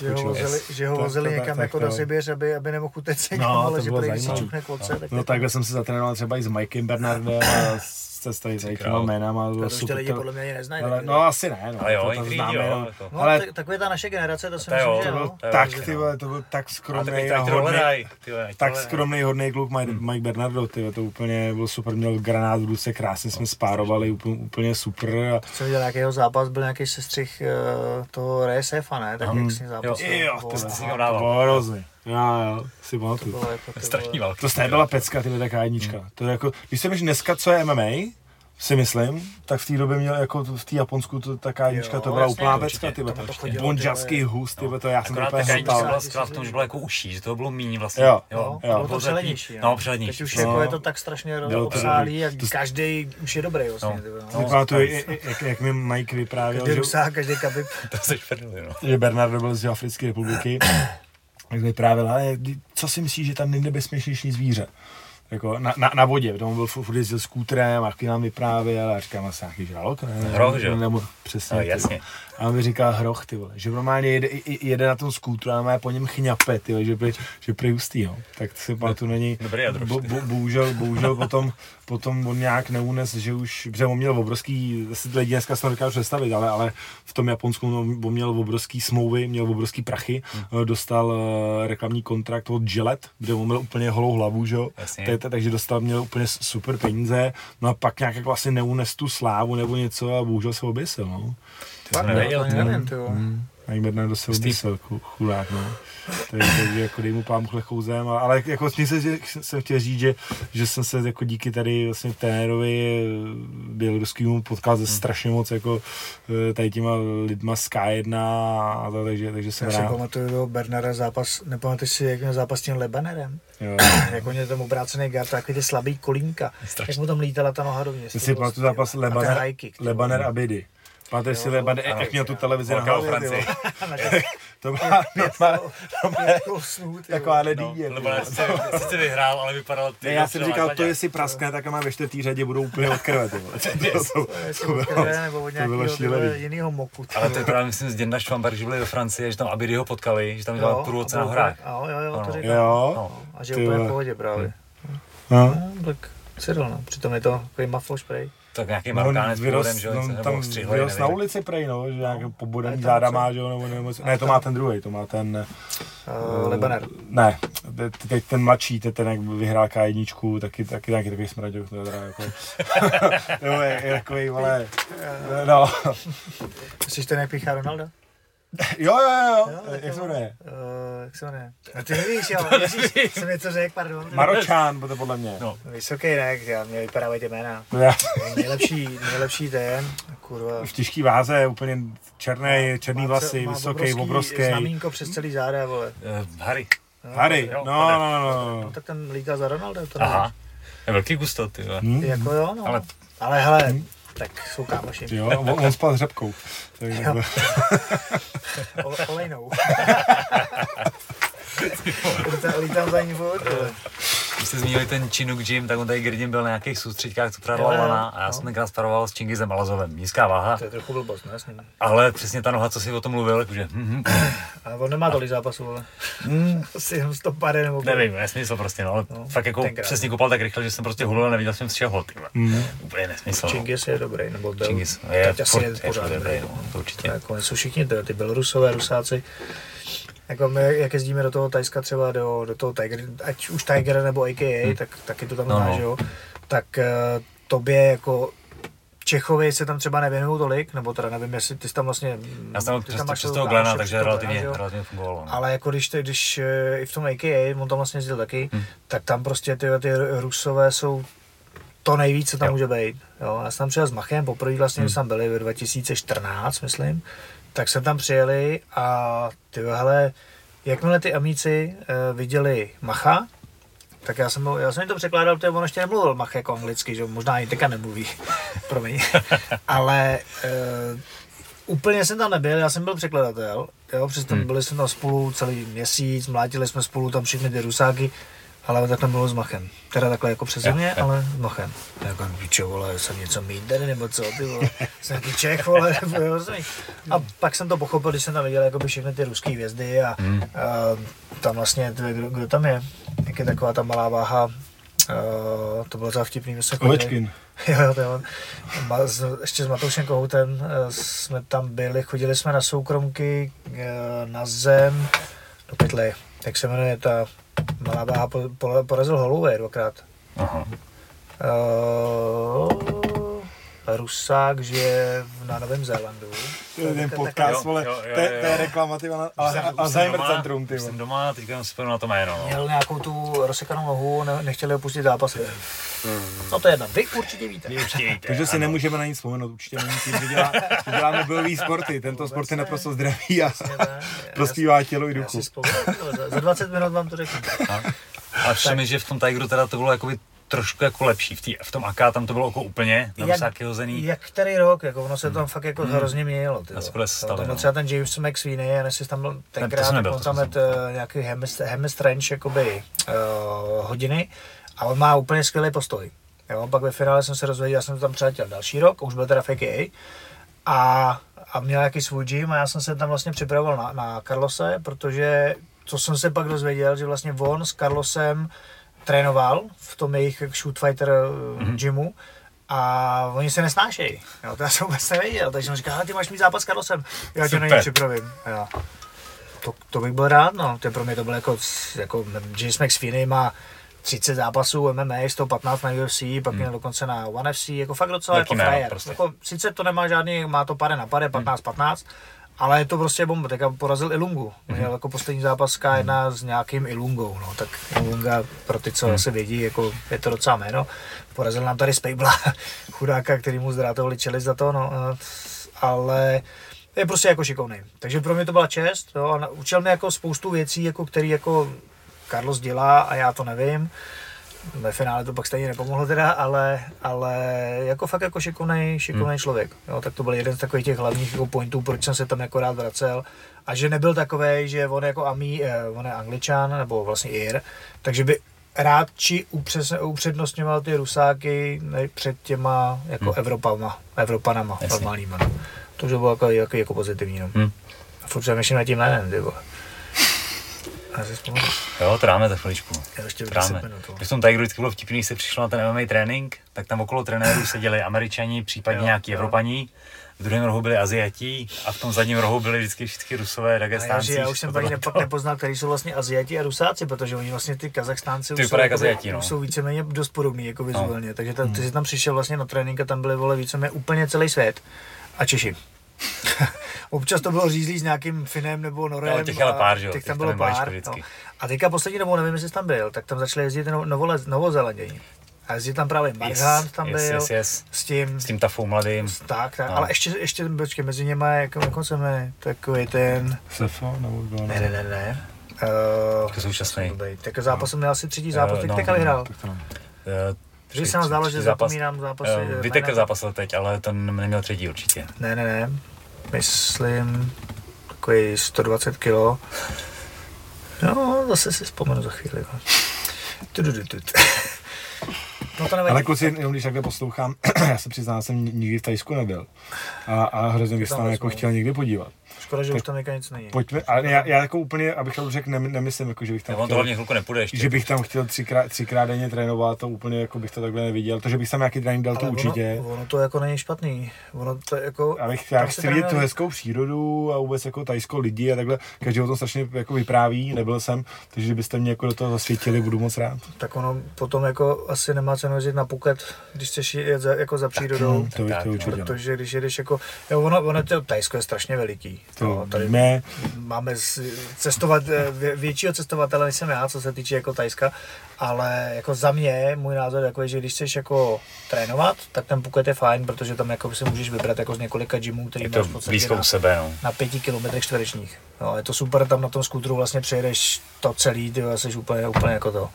Že ho vozili, yes. že ho vozili to, to, někam tak, jako tak, do Sibir, aby, aby nemohl utéct se, no, ale že prý si čuchne kloce. No, tak no, takhle jsem se zatrénoval třeba i s Mikem Bernardem a s se tady s nějakýma jménama. To už ty lidi podle mě ani neznají. Ale, no asi ne, no. Jo, to, to známe, jo. To. No, ale tak, taková ta naše generace, to si myslím, jo, že jo. To byl tak, ty vole, to byl tak skromnej a hodnej, tak skromnej hodnej kluk Mike Bernardo, ty to úplně byl super, měl granát v ruce, krásně jsme spárovali, úplně super. Co viděl, nějaký jeho zápas, byl nějaký sestřih toho R S F, ne? Tak mixní zápas. Jo, to si ho dával. Já, já, si pamatuju. To, to nebyla pecka, tyhle taká jednička. Hmm. To je jako, když jsem již dneska, co je M M A, si myslím, tak v té době měl jako v té Japonsku to taká jednička, to byla úplná pecka, tyhle. Bonjaský hus, tyhle, to já jsem to úplně hopal. Akorát to už bylo jako uší, že toho bylo míň vlastně. Jo, jo, jo. Bylo to přelednější. No, přelednější. Teď už jako je to tak strašně obsálý a každej už je dobrý vlastně. Si pamatuju, jak mi Mike vyprávěl, že... Každej rusák, každej kabib. To se šprdili, no. Že Bernardo byl z Africké republiky. Jak vyprávěl, ale co si myslíš, že tam nejnebezpečnější zvíře? Jako na, na, na vodě, tam byl furt jezdil s kútrem a když nám vyprávěl a říkám, asi nějaký žralok? Ne, hroch, že? Nebo přesně. No, jasně. Ty, a on mi říkal hroch, ty vole, že normálně jede, jede na tom skútru a má po něm chňape, ty vole, že, že prý hustý, jo. Tak to se pamatuju na něj, bo, bo, bohužel, bohužel potom, potom on nějak neunes, že už, protože on měl obrovský, asi ty lidi dneska se to dokážu představit, ale, ale v tom Japonsku on měl obrovský smlouvy, měl obrovský prachy, hmm. dostal reklamní kontrakt od Gillette, kde on měl úplně holou hlavu, že jo. Takže dostal, měl úplně super peníze, no a pak nějak jako asi neunes tu slávu nebo něco a bohužel se oběsil, no. Ty jsi nevěděl, ty nevím, ty jo. Ani Bernardo se oběsil, chudák, no. Takže jako dej mu pán chlechou zem, ale jako se, jsem chtěl říct, že, že jsem se jako díky tady vlastně trenérovi běloruskému potkal ze strašně moc jako tady těma lidma z K jedna a to, takže, takže jsem já rád. Já si pamatuju Bernarda zápas, nepamatuji si, jak měl zápas s tím Lebanerem. Jak on je tam obrácený gard, takový ty slabý kolínka, strašně. Jak mu tam lítala ta noha dovnitř. Jestli pamatuju zápas Lebaner, kick, Lebaner a Bidi. Páteř si Lebaner, jak měl tu televizi na hlavě. To byla takováhle dýně. Lebaner sice vyhrál, ale vypadal... Já jsem říkal, to jestli praskne, tak a má ve čtvrtý řadě budou úplně od krve. Od krve nebo od nějakého jiného moku. Ale to je právě, myslím, z Děnda Švamberg, že byli ve Francii, že tam Abidi ho potkali, že tam dělal průvodce na horách. Jo, jo, jo, to říkal. A že úplně v pohodě právě. Tak sedl, no. Přitom je to takový mafo spray. Tak nějaký marokánec původem, že jo, nebo ostřihlej, nevěděl. Na ulici prej, no, že nějaký pobodaný záda má, že jo, nebo nebo ne, to má ten druhej, to má ten... Uh, Lebaner. Ne, teď ten mladší, ten jak vyhrál K jedna, taky taky nějaký takový smraďok, to je teda jako... Jo, je takový, ale... No. Myslíš ten, jak píchá Ronaldo? Jo, jo, jo, jo jak se jmenuje? Uh, jak se jmenuje? No ty nevíš, jo, nevíš, jsem něco řekl, pardon. Maročán, bude podle mě. No. Vysoký, ne, já, mě vypadávají ty jména. No, nejlepší, nejlepší ten, kurva. V těžký váze, úplně černý, černý má, vlasy, má vysoký, obrovský. Znamínko přes celý záda, vole. Uh, Harry. No, Harry, no, no, no, no. Tak ten líká za Ronaldo, to nevíš. Aha, je velký gusto, ty vole. Hmm. Jako jo, no, ale, ale hele. Hmm. Tak jsou kámoši. Jo, on, on spal s řepkou. Olejnou. Lítám za ní vůd. Když jste zmínili ten Chinook Gym, tak on tady Gridim byl na nějakých soustředkách, co předala lana a já no. jsem tenkrát sparoval s Čingizem Alazovem. Nízká váha. To je trochu blbost, ne? Ale přesně ta noha, co si o tom mluvil, takže... Ale on nemá tolik zápasů, ale... Asi jenom sto pade nebo... Nevím, nesmysl prostě, no, ale no, fakt jako tenkrát. Přesně kopal tak rychle, že jsem prostě hulil a neviděl jsem z čeho, tyhle. Mm. Úplně nesmysl. Čingiz je dobrý, nebo byl... Čingiz je, furt, je pořád dobrý, no, to určitě. To jako, jsou všichni teda, ty Bělorusové, Rusáci. Jako my, jak jezdíme do toho Tajska třeba, do, do toho Tiger, ať už Tiger nebo A K A, hmm. tak taky to tam no, má, že jo, tak uh, tobě jako Čechovi se tam třeba nevěnují tolik, nebo teda nevím, jestli ty jsi tam vlastně... Já jsem přes, přes, přes toho Glena, takže to relativně, relativně fungovalo. No. Ale jako když, ty, když uh, i v tom A K A, on tam vlastně jezdil taky, hmm. tak tam prostě ty, ty Rusové jsou to nejvíc, co tam jo. může být. Jo? Já jsem tam přijel s Machem, poprvé vlastně, hmm. když tam byli v dva tisíce čtrnáct, myslím, tak jsme tam přijeli a tyhle, jakmile ty amíci e, viděli Macha, tak já jsem, já jsem jim to překládal, protože on ještě nemluvil Mach jako anglicky, že možná ani teďka nemluví, promiň, ale e, úplně jsem tam nebyl, já jsem byl překladatel, jo, přesto hmm. byli jsme tam spolu celý měsíc, mlátili jsme spolu tam všechny ty rusáky, ale takhle bylo s Machem, teda takhle jako přes země, ja, ja. ale s Machem. Jako, čo vole, jsem něco mít tady, nebo co, ty vole, jsem nějaký Čech, vole, nebo jo, a pak jsem to pochopil, když jsem tam viděl jakoby všechny ty ruský hvězdy a, mm. a tam vlastně, ty, kdo, kdo tam je, jak je taková ta malá váha, Uh, to bylo vtipný, my jsme chodili. Jo, jo, jo. Ma, z, ještě s Matoušem Kohoutem uh, jsme tam byli, chodili jsme na soukromky, uh, na zem, do pytli. Jak se jmenuje, ta malá báha po, po, porazil Holloway dvakrát. Aha. Uh, Rusák žije na Novém Zélandu. Ten podcast, vole, to je reklamativa Alzheimer centrum, ty vole. Jsem doma, teďka jsem spěl na to jméno. Měl nějakou tu rozsekanou nohu, ne, nechtěli opustit zápas. No to je jedna, vy určitě víte. Vy určitě víte. Takže si nemůžeme na nic vzpomenout, určitě není tím, že dělá, děláme bojový sporty. Tento vůbec sport je naprosto zdravý a prospívá tělo i duchu. Za dvacet minut vám to řeknu. A všem, že v tom Tigeru teda to bylo jakoby trošku jako lepší. V, tý, v tom A K tam to bylo jako úplně tam sáky hozený. Jak který rok, jako ono se hmm. tam fakt jako hmm. hrozně měnilo. Tam třeba ten James McSweeney, a nesli tam byl tenkrát, ne, on tam měl nějaký hemistrange jakoby uh, hodiny a on má úplně skvělý postoj. Jo, pak ve finále jsem se rozvěděl, já jsem to tam přeletěl další rok, už byl teda F K A a, a měl nějaký svůj gym a já jsem se tam vlastně připravoval na, na Carlose, protože co jsem se pak dozvěděl, že vlastně on s Carlosem trénoval v tom jejich shoot fighter mm-hmm. gymu a oni se nesnášejí. Jo, to já jsem vůbec nevěděl, takže on říká, ty máš mít zápas s Carlosem, já tě na něj připravím. Jo. To, to bych byl rád, no, to pro mě to bylo jako, jako James McSweeney má třicet zápasů M M A, sto patnáct na U F C, pak měl mm. dokonce na One F C, jako fakt docela jako frajer. Prostě. Jako, sice to nemá žádný, má to pade na pade, patnáct patnáct, mm. ale je to prostě bomba, tak porazil Ilungu, měl mm. jako poslední zápas K jedna mm. s nějakým Ilungou, no tak Ilunga, pro ty, co mm. asi vědí, jako je to docela jméno, porazil nám tady Spejbla, chudáka, který mu zdrátovali čelist za to, no, ale je prostě jako šikovný, takže pro mě to byla čest, jo, a učil mě jako spoustu věcí, jako který jako Carlos dělá a já to nevím, ve finále to pak stejně nepomohlo teda, ale, ale jako fakt jako šikovnej, šikovnej mm. člověk. Jo, tak to byl jeden z takových těch hlavních jako pointů, proč jsem se tam jako rád vracel. A že nebyl takovej, že on jako Ami, eh, on je Angličan, nebo vlastně Ir, takže by rád či upřesně, upřednostňoval ty Rusáky před těma jako mm. Evropama, Evropanama, yes. normálníma. No. To bylo jako, jako, jako pozitivní. No. Mm. A furt jsem ještě nad tím jménem, ty vole. Já si vzpomínám. Jo, tráme za chviličku. Já ještě tráme. Když v tom Tigeru vždycky bylo vtipný, když se přišlo na ten M M A trénink, tak tam okolo trenérů seděli Američani, případně jo, nějaký jo. Evropaní. V druhém rohu byli Aziati a v tom zadním rohu byli vždycky všichni Rusové, Dagestánci. Já, já už jsem tady nepo, nepoznal, který jsou vlastně Aziati a Rusáci, protože oni vlastně ty Kazachstánci ty už jsou, Aziati, no. jsou víceméně dost podobný jako vizuálně. No. Takže ta, ty jsi tam přišel vlastně na trénink a tam byly vole víceméně úplně celý svět a Češi. Občas to bylo řízlý s nějakým Finem nebo Norem, no, těch, pár, těch, těch tam bylo pár, no. A teďka poslední dobou, nevím, jestli jsi tam byl, tak tam začali jezdit Novozélanděni. A jezdit tam právě Marhan, yes, tam yes, byl, yes, yes. s tím... S tím Tafou mladým. Tak, tak, no. Ale ještě, ještě počkej, mezi něma, jak, jak on se jmenuje, takový ten... Sefo nebo bylo? Ne, ne, ne, ne. Uh, tak současný. Tak zápas jsem měl asi třetí zápas, uh, no, teďka vyhrál. Že se nám zdálo, že zapomínám zápasy. Vitek zápasil teď, ale ten neměl třetí určitě. Ne, ne, ne. Myslím, takový sto dvacet kilo. No, zase si vzpomenu za chvíli. No to nevadí. Ale kluci, jenom když takhle poslouchám, já se přiznám, jsem nikdy v Tajsku nebyl. A, a hrozně bych tam jako chtěl někdy podívat. Škoda, že tak už tam někde nic není. Pojďme, ale já, já jako úplně, abych to řekl, nemyslím, jako, že bych tam chtěl, že bych tam chtěl třikrát, třikrát denně trénovat, to úplně jako bych to takhle neviděl, to, že bych tam nějaký trénink dal, ale to ono, určitě. Ono to jako není špatný, ono to jako... Abych, já chci vidět tu hezkou přírodu a vůbec jako Tajsko lidi a takhle, každý o tom strašně jako vypráví, nebyl jsem, takže kdybyste mě jako do toho zasvětili, budu moc rád. Tak ono potom jako asi nemá cenu jezdit na Phuket, když chceš jet za, jako za přírodou, tak, to bych to určitě. Protože když jedeš jako, jo, ono, ono to Tajsko je strašně veliký. To no, máme cestovat, většího cestovatele než jsem já, co se týče jako Tajska, ale jako za mě, můj názor je takový, že když chceš jako trénovat, tak ten Phuket je fajn, protože tam jako si můžeš vybrat jako z několika gymů, který máš v podstatě na, sebe, no. na pěti kilometrech čtverečních. No, je to super, tam na tom skútru vlastně přejedeš to celý, ty jsi úplně, úplně jako to.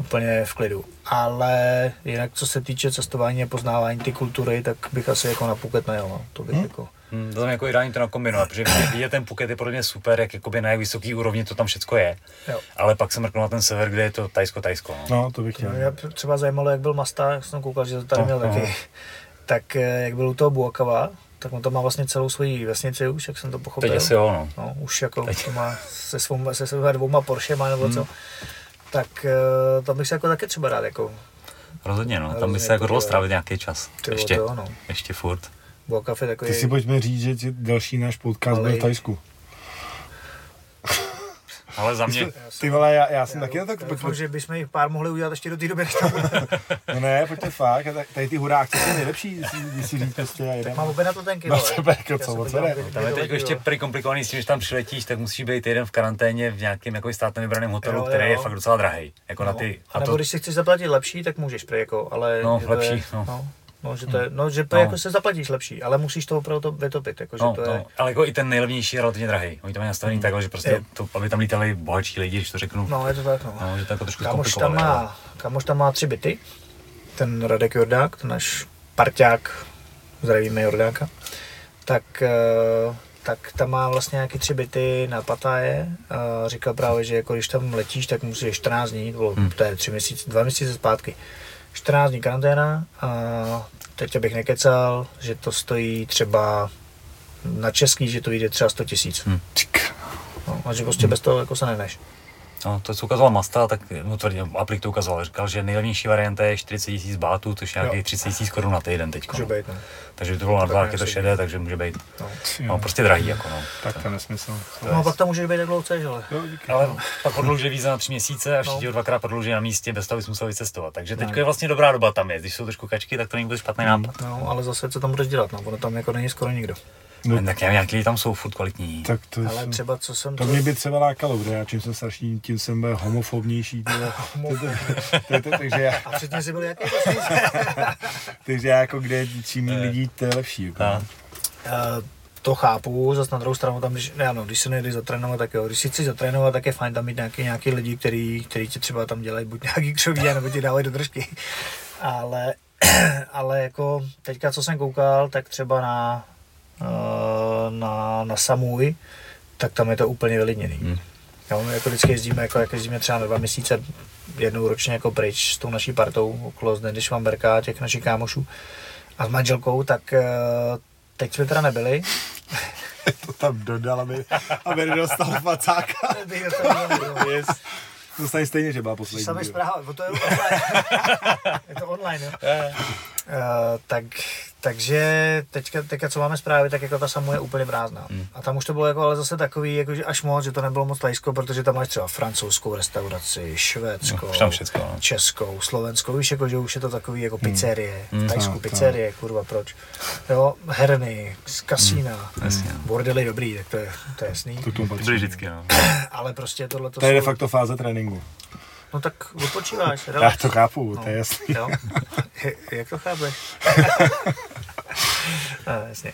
Úplně v klidu, ale jinak co se týče cestování a poznávání ty kultury, tak bych asi jako na Phuket najel, no. To bych hmm. jako... Hmm, to tam jako ideálně to nakombinovat, protože vidět ten Phuket je pro mě super, jak jakoby na jak vysoký úrovni to tam všecko je, jo. Ale pak jsem mrknul na ten sever, kde je to Tajsko, Tajsko. No, no to bych chtěl. Mě třeba zajímalo, jak byl Masta, jak jsem koukal, že to tady no, měl taky, tak jak byl u toho Buakava, tak on to má vlastně celou svoji vesnici už, jak jsem to pochopil. Teď asi jo, no. No už jako teď. To má se, svou, se svýma dvouma Porschema nebo hmm. co. tak uh, tam bych se jako taky třeba rád jako... Rozhodně no, tam by se jako dalo strávit nějaký čas, Tyvo, ještě, to, no. ještě furt. Kafe takový... Ty si pojďme říct, že další náš podcast Ale... byl v Tajsku. Ale za mě... Ty vole, já, já jsem já taky... Tak, pojďme... že bychom jich pár mohli udělat ještě do té doby, než tam No ne, pojďme fakt, tady ty huráky jsou nejlepší, když si říct prostě a jedeme. Mám opět na to tenky, vole. Máte pěkno, co moc ne. Tam je teď ještě prikomplikovaný s tím, že tam přiletíš, tak musíš být jeden v karanténě v nějakém jako státem vybraném hotelu, který je fakt docela drahej. Jako na ty... A nebo když si chceš zaplatit lepší, tak můžeš prý jako, ale... No, lepší, no. No, že to, je, no, že to no. Jako se zaplatíš lepší, ale musíš to opravdu vytopit. Jako, že no, to je... no. Ale jako i ten nejlevnější je relativně drahý. Oni to mají nastavený mm. takhle, že prostě, to, aby tam lítali bohatší lidi, když to řeknu. No, je to tak, no. No, že to jako trošku zkomplikovali. Tam má, kamoš tam má tři byty. Ten Radek Jordák, ten náš parťák, zdravíme Jordáka. Tak, tak tam má vlastně nějaké tři byty na Patáje. A říkal právě, že jako, když tam letíš, tak musíš čtrnáct dní, to, bylo, mm. to je tři měsíce, dva měsíce zpátky. čtrnáct dní karanténa a teď abych nekecal, že to stojí třeba na český, že to jde třeba sto tisíc. Hmm. No, a že prostě hmm. bez toho jako se nehneš. No, to co ukazoval Masta, tak no, tvrdě, Aplik to ukazoval, říkal, že nejlevnější varianta je čtyřicet tisíc bahtů, což je nějakých třicet tisíc korun na týden teď. No. Takže to bylo na dva, je to šedé, takže může být no. No, prostě drahý. Jako, no. Tak to je nesmysl. No a pak tam může být tak dlouho, že? Ale, no, ale no. Pak prodlouží víza na tři měsíce a všichni no. dvakrát prodlouží na místě, bez toho bys musel vycestovat. Takže teď je vlastně dobrá doba tam je. Když jsou trošku kačky, tak to není bude špatný nápad. No, ale zase co tam budeš dělat, no, ono tam jako není skoro nikdo. No. Tak já nějaký tam jsou furt kvalitní. Tak to ale jsem, třeba co jsem... To mě by třeba lákalo, protože já čím jsem starší, tím jsem byl homofobnější. A předtím jsi byl jaký? Takže já jako kde čím lidí, to je lepší. To chápu, zase na druhou stranu tam, když, ano, když se nejdeš zatrénovat, tak jo, když si chceš zatrénovat, tak je fajn tam mít nějaký, nějaký lidi, který, který ti třeba tam dělají buď nějaký křoví, nebo ti dávají do držky. Ale, ale jako teďka, co jsem koukal, tak třeba na... na, na Samui, tak tam je to úplně vylidněný. Hmm. Jo, my jako vždycky jezdíme, jako jak jezdíme třeba na dva měsíce jednou ročně jako pryč s tou naší partou okolo Znedišvamberka a těch našich kámošů a s manželkou, tak teď jsme teda nebyli. To tam dodal, aby, aby nedostal facáka. Dostali stejně, že byla poslední. Samé zpráva, bo to je online. Je to online, jo? Yeah. Uh, tak, takže teďka, teďka, co máme zprávy, tak jako ta Samu je úplně prázdná. Mm. A tam už to bylo jako, ale zase takový, jako, že až moc, že to nebylo moc Tajsko, protože tam máš třeba francouzskou restauraci, švédskou, no, všecko, no. českou, slovenskou, víš, jako, že už je to takový jako pizzerie, mm. v Tajsku no, pizzerie, no. kurva, proč? Jo, herny, kasína, mm. bordely dobrý, tak to je, to je jasný. To byly vždycky, no. Ale prostě tohle to jsou... To je de facto fáze tréninku. No tak odpočíváš. Relax. Já to chápu, no. To je jasný. Jo? Jak to chápeš? No, jasně.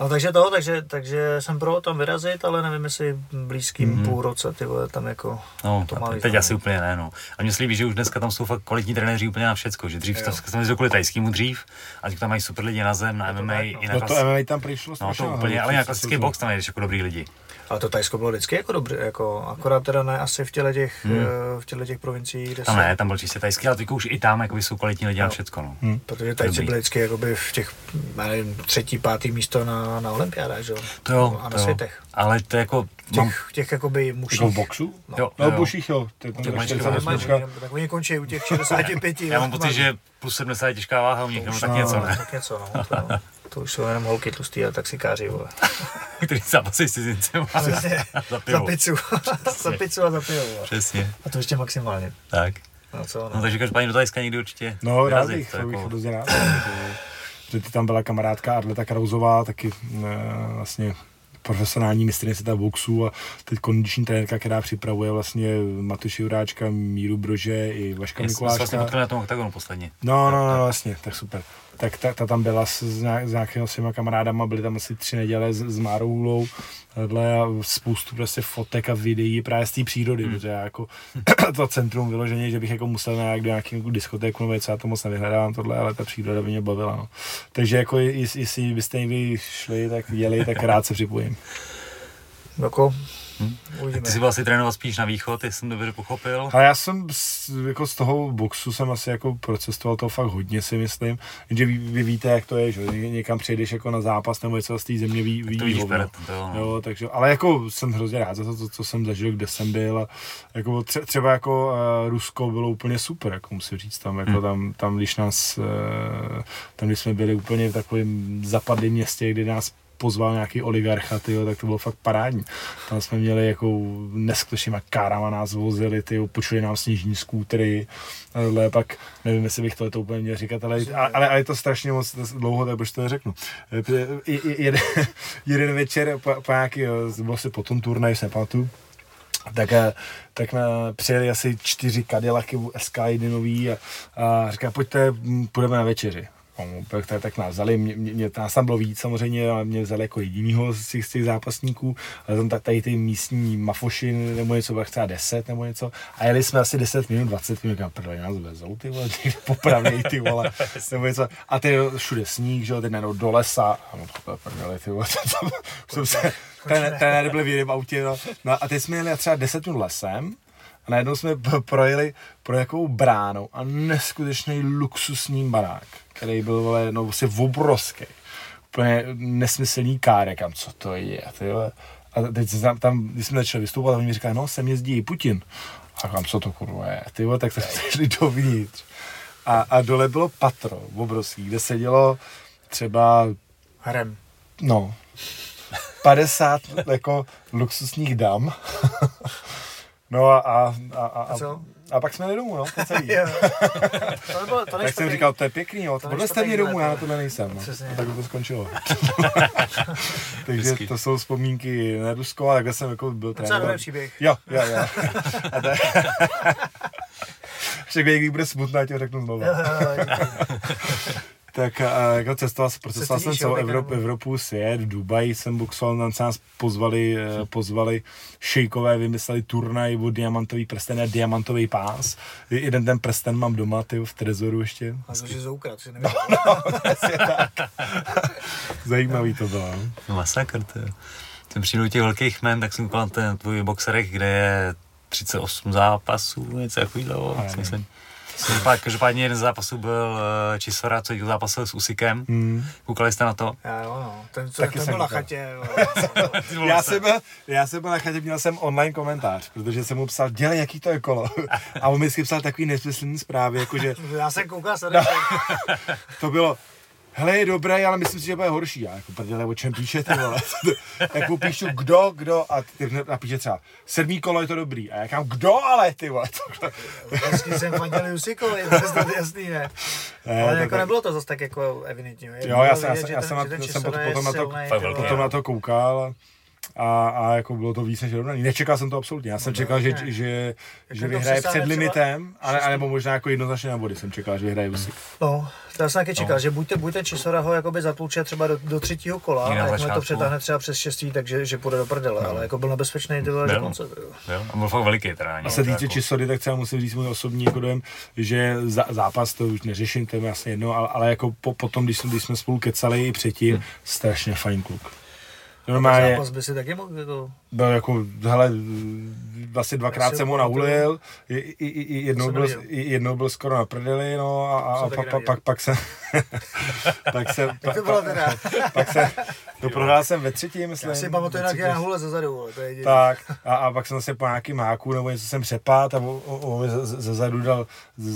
No takže to, takže, takže jsem pro tam vyrazit, ale nevím, jestli blízkým mm-hmm. půl roce, ty vole, tam jako no, to má teď význam. Asi úplně ne, no. A mě se líbí, že už dneska tam jsou fakt kvalitní trenéři úplně na všecko, že dřív jsem jezdil kvůli tajskýmu dřív, a tam mají super lidi na zem, na M M A i na... No to M M A tam přišlo strašně. No to úplně, ale na klasický box tam najdeš jako dobrý lidi. Ale to Tajsko bylo vždycky jako dobrý, jako akorát teda ne asi v těle těch, hmm. v těle těch provincií, kde tam se... ne, tam byl čistě tajský, ale už i tam jakoby jsou kvalitní lidi no. na všecko, no. Hmm. Protože Tajci byli vždycky jakoby v těch, nevím, třetí, pátý místo na, na olympiádách, že jo? To jo, a na to světech. Ale to jako... Těch, mám... těch jakoby muších. Jako v boxu? No, jo, no, jo. Buších, jo. Tak oni končí u těch šedesát pět. Já mám pocit, že plus sedmdesát je těžká váha u nich, nebo tak něco, ne? Tak něco, no. To už jsou jenom holky tlustý a taxikáři, vole. Který zápasí s cizincem za, za pivo. Za pizzu. Za pizzu a za pivo, vole. Přesně. A to ještě maximálně. Tak. No, co, no. No takže každopádně do Tajska někdy určitě no, vyrazit. No, rád bych, to bych hodně rád. Že tam byla kamarádka Arleta Krauzová, taky ne, vlastně profesionální mistrně světa boxu a teď kondiční trenérka, která připravuje vlastně Matuši Juráčka, Míru Brože i Vaška Jest, Mikuláška. Vlastně potkali na tom oktagonu posledně. No, no, no, vlastně, tak super. Tak ta, ta tam byla s, nějak, s nějakými svýma kamarádama, byly tam asi tři neděle s, s Márou Hulou a spoustu prostě fotek a videí právě z té přírody, hmm. protože já jako to centrum vyloženě, že bych jako musel nějak do nějakou diskotéku nebo něco, já to moc nevyhledávám tohle, ale ta příroda by mě bavila. No. Takže jako jestli byste někdy šli, tak jeli, tak rád se připojím. Jako, hmm. Ty jsi byl asi trénovat spíš na východ, jestli jsem dobře pochopil. Ale já jsem z, jako z toho boxu jsem asi jako procestoval toho fakt hodně, si myslím. Že vy, vy víte, jak to je, že někam přijdeš jako na zápas nebo něco z té země ví, ví, ví hovno. Jo, takže, ale jako jsem hrozně rád za to, co jsem zažil, kde jsem byl. A jako tře, třeba jako uh, Rusko bylo úplně super, jako musím říct. Tam, jako hmm. tam, tam, když nás, uh, tam, když jsme byli úplně v takovém zapadlém městě, kde nás pozval nějaký oligarcha, tyjo, tak to bylo fakt parádní. Tam jsme měli jako neskutečnýma kárama nás vozili, tyjo, počuli nám sněžní skútry, ale pak, nevím, jestli bych tohle to úplně měl říkat, ale, ale, ale je to strašně moc dlouho, tak proč to neřeknu. Jeden, jeden večer, po, po nějaký, bylo si po tom turnaj, se nepamatuju, tak, tak přijeli asi čtyři Cadillacy es ká jedna nový a, a říká, pojďte, půjdeme na večeři. Tak nás vzali, mě, mě, nás tam bylo víc samozřejmě, ale mě vzali jako jedinýho z těch, z těch zápasníků, ale tam tady ty místní mafoši nebo něco, bylo třeba deset nebo něco a jeli jsme asi deset minut, dvacet minut, a prdej nás vezou, ty vole, popravnej, ty vole, nebo něco a teď všude sníh, že jo, teď najednou do lesa a no to prdeli, ty vole, jsem se, ten byl v jednom autě, no, no a teď jsme jeli třeba deset minut lesem a najednou jsme projeli pro jakou bránu a neskutečný luxusní barák, který byl, vole, no, vlastně obrovský. Úplně nesmyslný kárek, kam co to je, tyhle. A teď tam, tam, když jsme začali vystoupat, a oni mi říkali, no, sem jezdí i Putin. A kam co to, kurva, je, tyhle, tak jsme šli dovnitř. A, a dole bylo patro obrovský, kde sedělo třeba... Harem. No. padesát, jako, luxusních dam. No a... a, a, a, a A pak jsme jeli domů, no, to celý. to bylo, to tak jsem říkal, to je pěkný, jo, podle jste mě domů, já na tohle nejsem, no. A tak to skončilo. Takže Vždycky. To jsou vzpomínky na Rusko, ale kde jsem jako byl trénovat. To je příběh. Jo, jo, jo. A to je... Však někdy bude smutná, já ti ho řeknu znovu. Tak jako cestoval, procestoval jsem celou Evropu, Evropu, svět, v Dubaji jsem boxoval, tam se nás pozvali, pozvali šejkové, vymysleli turnaj o diamantový prsten a diamantový pás. Jeden ten prsten mám doma, ty v trezoru ještě. A to, že zoukrat, že nevěděl. No, no, tak. Zajímavý to bylo. No, masakr, to je. Jsem přijdu těch velkých jmen, tak jsem koupil ten tvůj boxerek, kde je třicet osm zápasů, něco takového, myslím. Každopádně jeden z zápasů byl Čisora, co děl zápasil s Usykem. Hmm. Koukali jste na to? Já jo, no. Ten, co, ten byl na chatě. Jo, já, jsem byl, já jsem byl na chatě, měl jsem online komentář, protože jsem mu psal, dělej, jaký to je kolo. A on mi psal takový nesmyslný zprávy, jakože... Já jsem koukal, se no, to bylo... Hele, je dobrý, ale myslím si, že bude horší. Já jako prdele, o čem píšete, vole. Tak mu píšu kdo, kdo a ty napíše třeba sedmý kolo je to dobrý. A já říkám, kdo ale, ty vole. Vždycky jsem fandil Jusikovi, to je jasný, ne. ne ale to jako tak... nebylo to zase tak jako evidentní. Jo, já jsem, vidět, já jsem, ten, já jsem, jsem potom, na to, potom na to koukal. A, a jako bylo to víc než rovnaný. Nečekal jsem to absolutně. Já jsem no, čekal, že, že, že, že vyhraje před limitem, ale, anebo možná jako jednoznačně na body jsem čekal, že vyhraje Usyk. No, to já jsem taky čekal, no. Že buďte, buďte Čisora ho jakoby zatluče třeba do, do třetího kola, a jakmile to přetáhne třeba přes šestý, takže že půjde do prdele, no. Ale jako byl nebezpečný do konce. A byl fakt veliký teda. A se týče Čisory, tak třeba musím říct můj osobní jako dojem, že za, zápas to už neřeším, to je jasně jedno, ale, ale jako po, potom, když jsme, když jsme spolu kecali i předtím, hmm. strašně fajn kluk. Normálně. Zápas by si taky mohl to... Byl jako, hele, vlastně dvakrát jsem ho nahulil, jednou byl, jednou byl skoro na prdeli, no a, a pa, pa, pak, pak jsem... pak jsem... Jak to bylo teda? Pak jsem... To prohrál jsem ve třetí, myslím. Já si pamatuju nějaký na hule zezadu, to je jediný. Tak, a, a pak jsem zase po nějakým háku nebo něco jsem přepát a on mi zezadu dal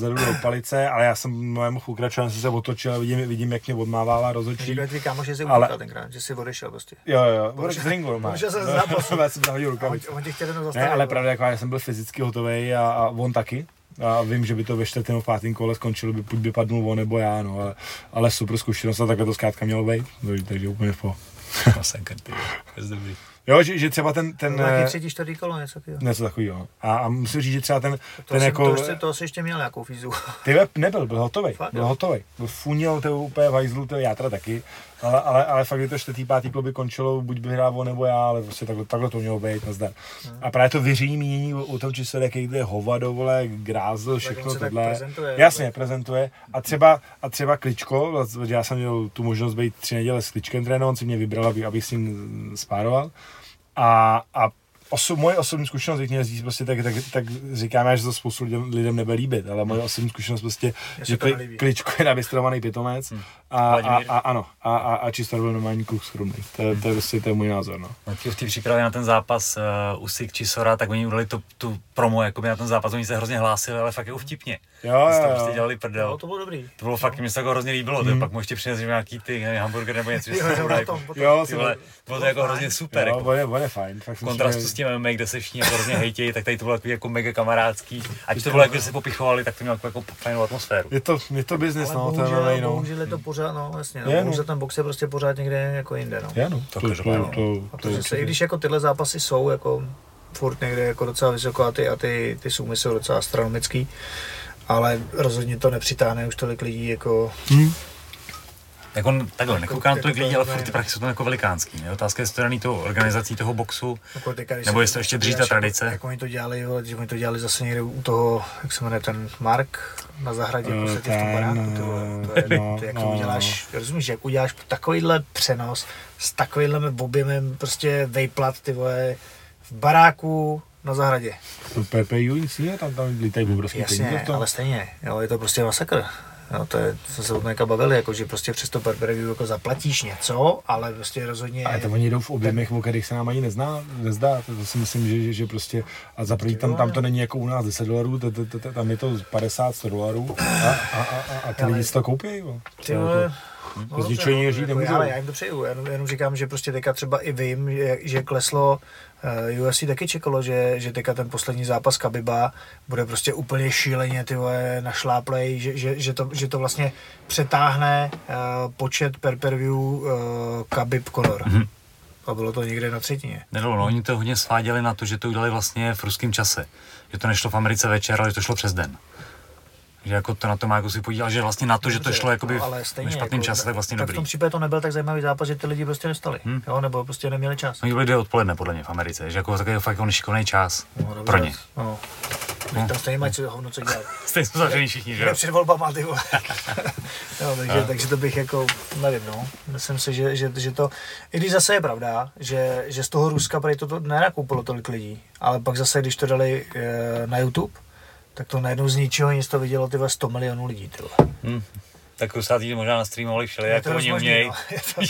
do palice, ale já jsem mnohem pokračoval, jsem se otočil a vidím, vidím jak mě odmávává rozhodčí. Říkali tvý kámoš, že jsi ale... utíkal tenkrát, že jsi odešel prostě. Jo, jo, odešel z ringu normálně. Odešel jsem z zápasu. Já jsem zahodil rukavice. On tě chtěl jenom zastavit. Ne, ale pravda, jako já jsem byl fyzicky hotovej a, a on taky. A vím, že by to ve čtvrtém nebo pátém kole skončilo, by, by padnul on nebo já, no, ale, ale super zkušenost a takhle to zkrátka mělo být, takže úplně po. Masenka, ty jo, dobrý. Jo, že, že třeba ten... ten nějaký třetí, čtvrtý kolo, něco takového. Něco takového. A, a musím říct, že třeba ten... To ten jsi, jako... to, jsi, to jsi ještě měl nějakou fízu. Ty web nebyl, byl hotovej, fakt, byl hotovej. Byl funěl, to úplně v hajzlu, to já teda taky. Ale, ale, ale fakt, kdy to čtvrtý, pátý kolo by končilo, buď by hrál on nebo já, ale prostě takhle, takhle to mělo být, nazdar. Hmm. A právě to vyříjí mínění o tom, či se jaký jde hovado, vole, grázl, všechno tohle. Prezentuje, jasně, nebo... prezentuje. A třeba, a třeba Kličko, já jsem měl tu možnost být tři neděle s Kličkem trénovat, on si mě vybral, abych, abych s ním spároval. A, a oso, moje osobní zkušenost, jak mě jezdí, prostě tak, tak, tak říkáme, že to spoustu lidem, lidem nebude líbit, ale moje osobní zkušenost prostě, já že kli, Kličko je navystrovaný pitomec hmm. a, a, a, ano, a, a, a čisto nebyl normální kluk skromný. To, to, to je prostě to je můj názor. No. V té přípravě na ten zápas uh, Usyk Čisora, tak oni udali tu, tu promo jakoby na ten zápas, oni se hrozně hlásili, ale fakt je uvtipně. Jo, jo, jo. Prostě dělali prdel. Jo, to bylo dobrý. To bylo fakt, mi se to hrozně líbilo, mm. pak mu ještě přinesli nějaký ty nevím, hamburger nebo něco, že se to udají. Jo, bylo to jako hrozně super. Jo, bylo je fajn. V kontrastu s tím em em á, kde se všichni jako hrozně hejtějí, tak tady to bylo takový jako mega kamarádský. Ať to bylo jako, že se popichovali, tak to mělo jako fajnou atmosféru. Je to, je to business, no, to je no. Bohužel je to pořád, no, jasně, no, bohužel ten box je prostě pořád někde jako jinde, no. Jo, to je to. I když jako tyhle zápasy jsou jako furt někde jako docela vysoko a ty a ty ty sumy jsou docela astronomický. Ale rozhodně to nepřitáhne už tolik lidí jako... Hmm. Jako takhle, nekoukám tolik lidí, ale furt ty prachy jsou tam jako velikánský. Ne? Otázka je z strany toho organizací toho boxu, jako teďka, nebo jestli to ještě drží ta tradice. Jak oni to dělali, že oni to dělali zase někde u toho, jak se jmenuje ten Mark, na zahradě, v podstatě v tom baránku. To je, no, to, jak no, to uděláš, no. Rozumíš, jak uděláš takovýhle přenos s takovýmhle objemem prostě vejplat, ty vole, v baráku, na zahradě. To P P U nic je, tam tam lítají obrovský peníze. Ale stejně, jo, je to prostě masakr. Jo, to je, jsme se od něka bavili, jako, že prostě přes to P P U jako zaplatíš něco, ale prostě rozhodně... Ale tam oni jdou v objemech, o kterých se nám ani nezná, nezdá, to si myslím, že, že, že prostě... A za první tam, tam to není jako u nás deset dolarů, to, to, to, to, tam je to padesát, sto dolarů a, a, a, a, a ty lidi si to koupí. Bez ničeho jiného žít nemůžu. Já jim to přeju, já jenom, jenom říkám, že prostě teďka třeba i vím, že, že kleslo, uh, U F C taky čekalo, že, že teďka ten poslední zápas Khabíba bude prostě úplně šíleně ty vole našláplej, že, že, že, to, že to vlastně přetáhne uh, počet per-per-view uh, Khabib-Conor. Mm-hmm. A bylo to někde na třetině. Nedalo, no, oni to hodně sváděli na to, že to udělali vlastně v ruském čase. Že to nešlo v Americe večer, ale že to šlo přes den. Že jako to na to má jako si podíval, že vlastně na to, že to šlo jakoby no, ale stejně, v špatným jako, čase, tak vlastně tak dobrý. Tak v tom případě to nebyl tak zajímavý zápas, že ty lidi prostě nestali, hmm. jo, nebo prostě neměli čas. Oni byli dvě odpoledne podle mě v Americe, že jako takový fakt jako nešikovnej čas no, pro ně. No. No. Tam stejně mají co hovno co dělat. Stejně jsou zavřený všichni, že jo? Před volbama, ty vole. Jo, takže, takže to bych jako, nevím, no. Myslím si, že, že, že to, i když zase je pravda, že, že z toho Ruska prej to nenakoupilo tolik lidí, ale pak zase, když to dali e, na YouTube, tak to najednou z ničeho nic to vidělo tyhle sto milionů lidí, tyhle. Hmm. Tak Rusátí možná nastreamovali všelijak, to oni umějí. No.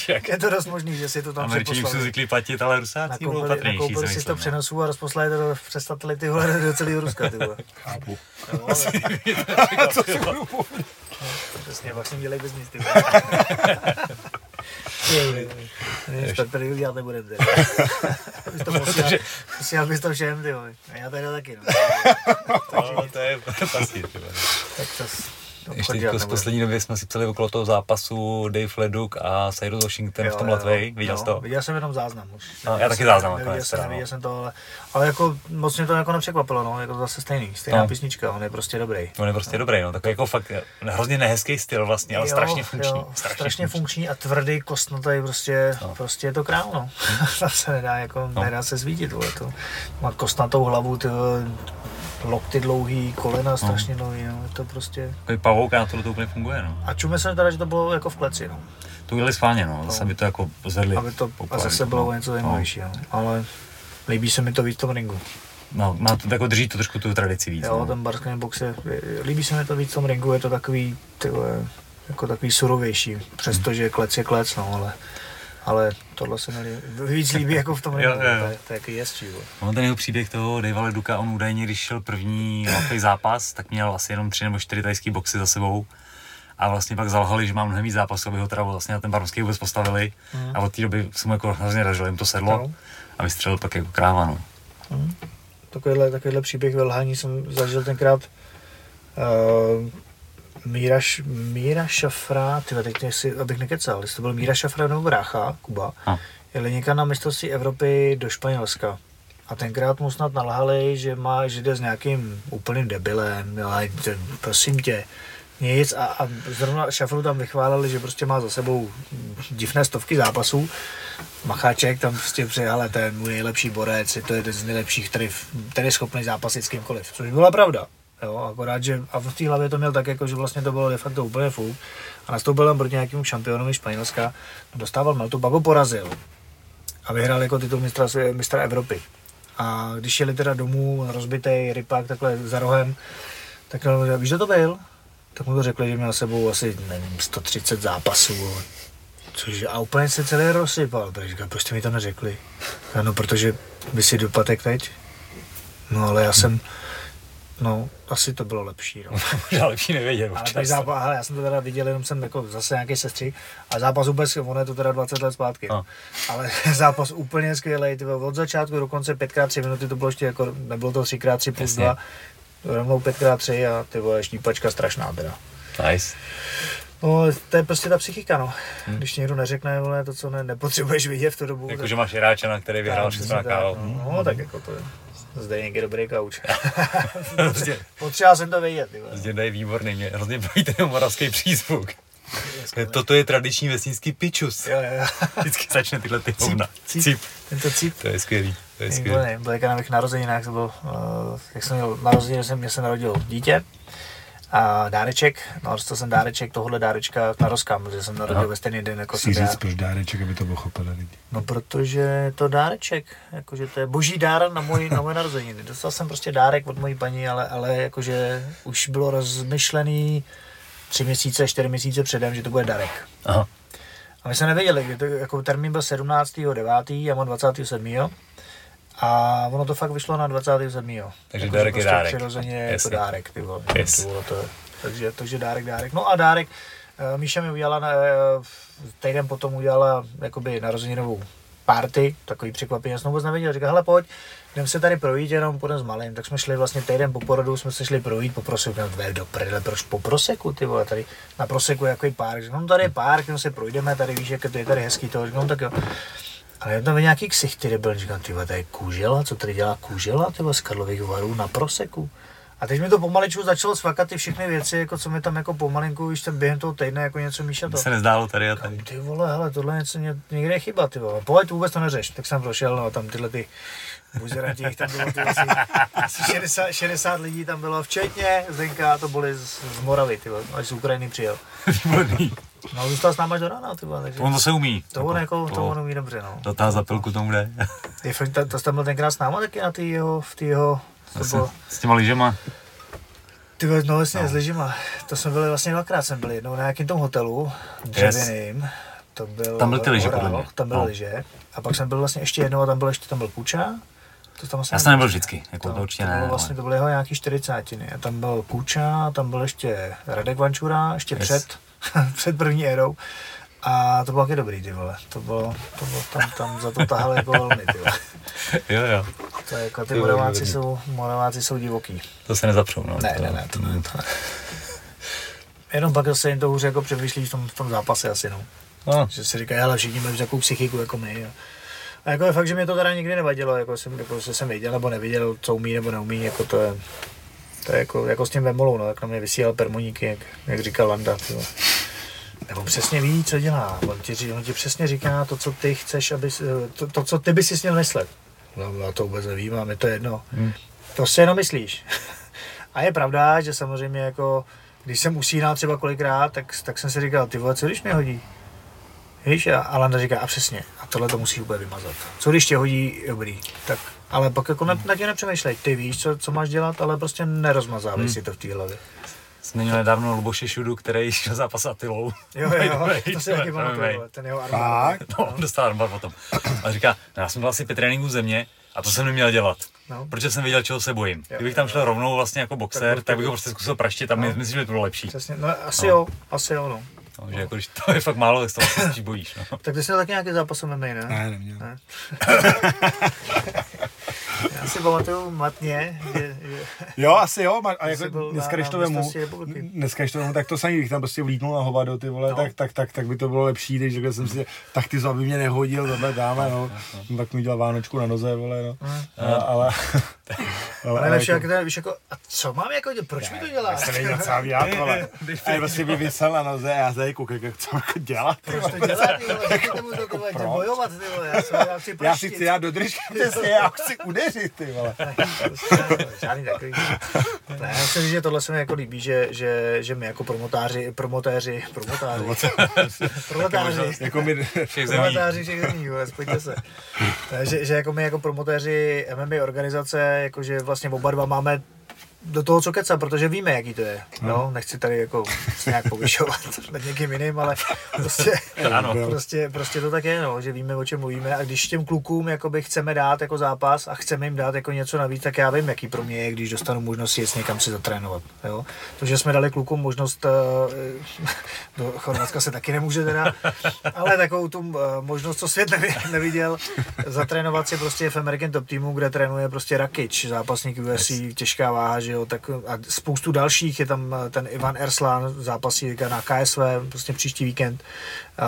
Je, to, je to dost možný, že si to tam přeposlali. Američané jsou zvyklí platit, ale Rusátí bylo patrnější. Nakoupili si to přenosů a rozposlali to přestatili tyhle do celého Ruska, tyhle. Chápu. No, ale... Co si budu povědět? Přesně, pak si dělej bez nic, tyhle. Perperu dělat nebudem, ty. Posílal bys to všem, ty vole. A já tady taky, no. No, to je pasí, ty vole. Tak to... Ještě dělat, z poslední době jsme si psali okolo toho zápasu Dave Leduc a Sairo Washington jo, v tom Latvii, viděl jsi to? Viděl jsem jenom záznam už. No, já taky záznam. Neviděl, neviděl, jsem, neviděl jsem to, ale, ale jako moc mě to jako nepřekvapilo, no, jako to zase stejný, stejná no. písnička, on je prostě dobrý. On je prostě no. dobrý, no, takový jako fakt hrozně nehezký styl vlastně, ale jo, strašně funkční. Jo, strašně strašně funkční a tvrdý, kostnatý, prostě, no. prostě je to král, no. Tam se nedá, jako, no. nedá se zvítit, vole, to má kostnatou hlavu, ty, lokty dlouhý, kolena strašně dlouhý, no, to prostě... Takový pavouk a na tohle to úplně funguje, no. A čumě se teda, že to bylo jako v kleci, no. To udělali schválně, no, zase aby to jako zvedli. Aby to poklali, zase bylo no. něco zajímavějšího, no. Ale líbí se mi to víc v tom ringu. No, má to, jako drží to trošku tu tradici víc, Jo, no. ten barský box je, líbí se mi to víc v tom ringu, je to takový, tyhle, jako takový surovější, přestože hmm. klec je klec, no, ale... Ale tohle se mi víc líbí jako v tom ringu, to je jaký jezdčí. No, ten jeho příběh toho Davea Leduca, on údajně, když šel první velký zápas, tak měl asi jenom tři nebo čtyři tajský boxy za sebou. A vlastně pak zalhali, že má mnohem víc zápasů, aby ho teda vlastně na ten barmský vůbec postavili. Mm. A od té doby se mu jako hrozně dařilo, jim to sedlo no. a vystřelil pak jako kráva. No. Mm. Takovýhle, takovýhle příběh ve lhání jsem zažil tenkrát. Uh, Míra, Míra Šafra, tyhle, teď si, abych nekecal, jestli to byl Míra Šafra nebo brácha, Kuba, a. jeli někam na mistrovství Evropy do Španělska. A tenkrát mu snad nalhali, že, má, že jde s nějakým úplným debilem, ale prosím tě, nic. A, a zrovna Šafru tam vychválili, že prostě má za sebou divné stovky zápasů. Macháček tam prostě přijal, ten je můj nejlepší borec, je to jeden z nejlepších, který, který je schopný zápasit s kýmkoliv, což byla pravda. Jo, akorát, že a v té hlavě to měl tak, jako, že vlastně to bylo de facto úplně fuk a nastoupil tam proti nějakému šampionu Španělska, dostával meltu, pak ho porazil a vyhrál jako titul mistra, mistra Evropy. A když jeli teda domů, rozbitej rypák takhle za rohem, tak víš, kdo to byl? Tak mu to řekli, že měl sebou asi, nevím, sto třicet zápasů. Což, a úplně se celý rozsypal, tak říkám, proč jste mi to neřekli? No, protože by si dopadek teď. No, ale já jsem, no, asi to bylo lepší, no. Možná lepší nevěděl. Ale zápas, hele, já jsem to teda viděl, jenom jsem jako zase nějaký sestří, a zápas vůbec, ono je to teda dvacet let zpátky. No. Ale zápas úplně skvělej, ty, od začátku do konce pětkrát tři minuty, to bylo ještě jako, nebylo to třikrát tři plus dva, rovnou pětkrát tři a ty vole, štípačka strašná teda. Nice. No, to je prostě ta psychika, no. Hmm. Když někdo neřekne, vole, to, co ne, nepotřebuješ vidět v tu dobu. Jakože tak... máš Jiráčana, který vyhrál šestnáct kávou. No, hmm. no, tak jako to je. Zde někdy dobrý kauč. Potřeboval jsem to vědět. Zde je výborný, mě hrozně baví ten moravský přízvuk. Toto je tradiční vesnický pičus. Jo, jo, jo. Vždycky začne tyhle ty hovna. Cip, cip. Tento cip. To je skvělý. To je skvělý. Byl jak na mých narozeninách, to bylo, uh, jak jsem měl narozeniny, jsem, mě se narodilo dítě. A dáreček, no dostal jsem dáreček, tohle dárečka narozkám, protože jsem narodil ve stejný den jako jsem já. Říct, proč dáreček, aby to pochopili lidi? No protože to dáreček, jakože to je boží dár na moje na moje narozeniny. Dostal jsem prostě dárek od mojí paní, ale, ale jakože už bylo rozmyšlený tři měsíce, čtyři měsíce předem, že to bude dárek. Aha. A my jsme nevěděli, že to, jako termín byl sedmnáctého devátého já mám dvacátého sedmého A ono to fakt vyšlo na dvacátého sedmého Takže jako dárek je prostě dárek. Přirozeně je to dárek, ty vole. Yes. To, takže, takže dárek, dárek. No a dárek, uh, Míša mi udělala, uh, týden potom udělala jakoby narozeninovou party, takový překvapení, já jsem vůbec nevěděl. Říkala, hele pojď, jdem se tady projít, jenom půjdem s malým. Tak jsme šli vlastně týden po porodu, jsme se šli projít po Proseku. Dve do prdele, proč po Proseku, ty vole, tady na Proseku je takový park. Říkám, no tady je park, jenom se projdeme, tady víš, jak to je tady hezký to. Říkám, tak jo. Ale je tam nějaký ksichty, kde byl, říkám, tyhle, to je Kůžela, co tady dělá Kůžela, tyhle, z Karlových Varů na Proseku. A teď mi to pomaličku začalo svakat ty všechny věci, jako co mi tam jako pomalinku, víš, tam během toho týdne jako něco Míša to. Se nezdálo tady a tady. Ty vole, hele, tohle něco, někde je chyba, ty vole, pojď, vůbec to neřeš. Tak jsem prošel, no, tam tyhle ty buzeranti, jich tam bylo ty asi, asi šedesát, šedesát lidí tam bylo, včetně Zdenka, to byli z, z Moravy, ty vole, až z Ukrajiny přijel. No, zůstal s náma až do rána, ty vole, takže... On zase umí. To on jako, to, to on umí dobře, no. To ta zapilku tomu jde. Je fakt, to, to jsi tam byl tenkrát s náma taky na ty jeho, v ty jeho... Bylo... S těma lyžema. Ty vole, no vlastně no. S lyžema. To jsme byli vlastně dvakrát, jsem byl jednou na nějakým tom hotelu, dřevěným. Yes. To byl... Tam byly ty lyže, podle mě. Tam byly no. lyže. A pak jsem byl vlastně ještě jednou a tam byl ještě, tam byl Kuča. To tam vlastně já jsem nebyl vždycky, jako to, to určitě to ne. Vlastně, to byly jeho nějaký čtyřicátiny. A tam byl Kuča, tam byl ještě Radek Vančura, ještě yes. před. před první érou a to bylo taky dobrý, ty vole, to bylo, to bylo tam, tam za to tahali jako velmi, ty vole. Jo, jo. To je jako ty moraváci jsou, moraváci jsou divoký. To se nezapřou, no. Ne, to, ne, ne, to ne. To ne. Jenom pak se jim to hůře jako přemýšlí v tom, v tom zápase asi, no. no. Že si říkají, hele, všichni mají takovou psychiku jako my. Jo. A jako je fakt, že mě to teda nikdy nevadilo, jako jsem, jako jsem věděl nebo nevěděl, co umí nebo neumí, jako to je... To je jako, jako s tím Vemolou, no, jak na mě vysílal permoníky, jak, jak říkal Landa, tyhle. Nebo přesně ví, co dělá, on ti, on ti přesně říká to, co ty chceš, aby, to, to co ty bys si směl myslet. No, já to vůbec nevím, a mi to jedno. Hmm. To si jenom myslíš. A je pravda, že samozřejmě jako, když jsem usínal třeba kolikrát, tak, tak jsem si říkal, ty vole, co když mě hodí? Víš, a Landa říká, a přesně, a tohle to musí úplně vymazat. Co když tě hodí, dobrý, tak. Ale pak jako na, na tě nepřemýšlej, ty víš, co, co máš dělat, ale prostě nerozmazávej hmm. si to v té hlavě. Změnil nedávno Luboše Šudu, který šel zápas Attilou. Jo, jo, jo, to si taky pamatuju, ten jeho armbar. No, on dostal armbar potom. A říká, no, já jsem dal asi pět tréninků země a to jsem neměl dělat, no. Protože jsem věděl, čeho se bojím. Jo, Kdybych tam šel jo, rovnou vlastně jako boxer, tak, tak bych ho prostě zkusil praštit a no. myslím, že to bylo lepší. Přesně, no asi no. jo, asi jo, no. No, že jako, když to je fakt málo, tak se toho vlastně bojíš, no. Tak ty jsi měl taky nějaký zápas M M A, ne? Ne, neměl. Ne? Já si pamatuju matně, že... že jo, asi jo, a jako dneska, když to vemu, dneska, když to vemu, tak to samý, když tam prostě vlítnul na hovado, ty vole, no. tak, tak, tak, tak by to bylo lepší, když řekl jsem si, tak ty zuby mě nehodil, tohle dáme, no. Tak mi udělal vánočku na noze, vole, no. Hmm. A, ale... Ale nejlepší, jako, jak víš, jako, a co mám jako dělat, proč ne, mi to děláš? Já se nejde sám dělat, ale a vlastně by vysel na noze a já se tady koukám, co mám dělat. Proč to dělat, ty vole, jak to můžu koukovat, tě bojovat, ty vole, já si já si chci já do držky, já chci udeřit, ty vole. Žádný takový. Já myslím, že tohle se mi jako líbí, že, že, že my jako promotáři, promotéři, promotáři, promotáři, jako my promotáři všech zemí, spojďte se. Že, že jako my jako promotéři M M A organizace, jakože vlastně oba dva máme do toho co kecat, protože víme, jaký to je. No, nechci tady jako nějak povyšovat nad někým jiným, ale prostě, ano. prostě, prostě to tak je, no, že víme, o čem mluvíme, a když těm klukům jakoby chceme dát jako zápas a chceme jim dát jako něco navíc, tak já vím, jaký pro mě je, když dostanu možnost jít někam si zatrénovat, jo. To, že jsme dali klukům možnost, do Chorvatska se taky nemůže teda, ale takovou tu možnost, co svět neviděl, zatrénovat si prostě v American Top Teamu, kde trénuje prostě Rakic, zápasník U F C, těžká váha, jo, tak a spoustu dalších, je tam ten Ivan Erslan, zápasí na K S V, prostě příští víkend a,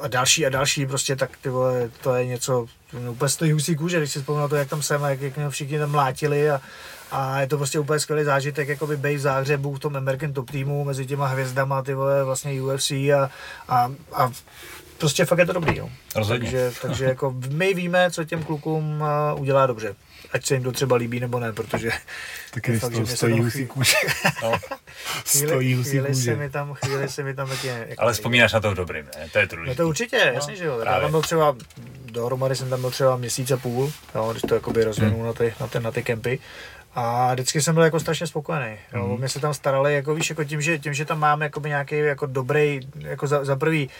a další a další, prostě tak ty vole, to je něco, úplně stojí husí kůže, když si vzpomínám na to, jak tam jsem a jak, jak mě všichni tam mlátili a, a je to prostě úplně skvělý zážitek, jakoby bej v Záhřebu, v tom American Top Teamu, mezi těma hvězdama, ty vole, vlastně U F C a, a, a prostě fakt je to dobrý, jo. Rozhodně. Takže, takže jako my víme, co těm klukům udělá dobře. Ať se jim to třeba líbí nebo ne, protože... Taky fakt, že stojí husí kůže. Stojí husí kůže. Chvíli se mi tam taky... Ale vzpomínáš na to v dobrým, ne? To je trudný. No to určitě, jasně, no, že jo. Já tam byl třeba, dohromady jsem tam byl třeba měsíc a půl, jo, když to jakoby rozvinul hmm. na, ty, na, ty, na ty kempy. A vždycky jsem byl jako strašně spokojený. Jo. Mm. Mě se tam starali, jako víš, jako tím, že, tím, že tam mám nějaký jako dobrý, jako za, za prvý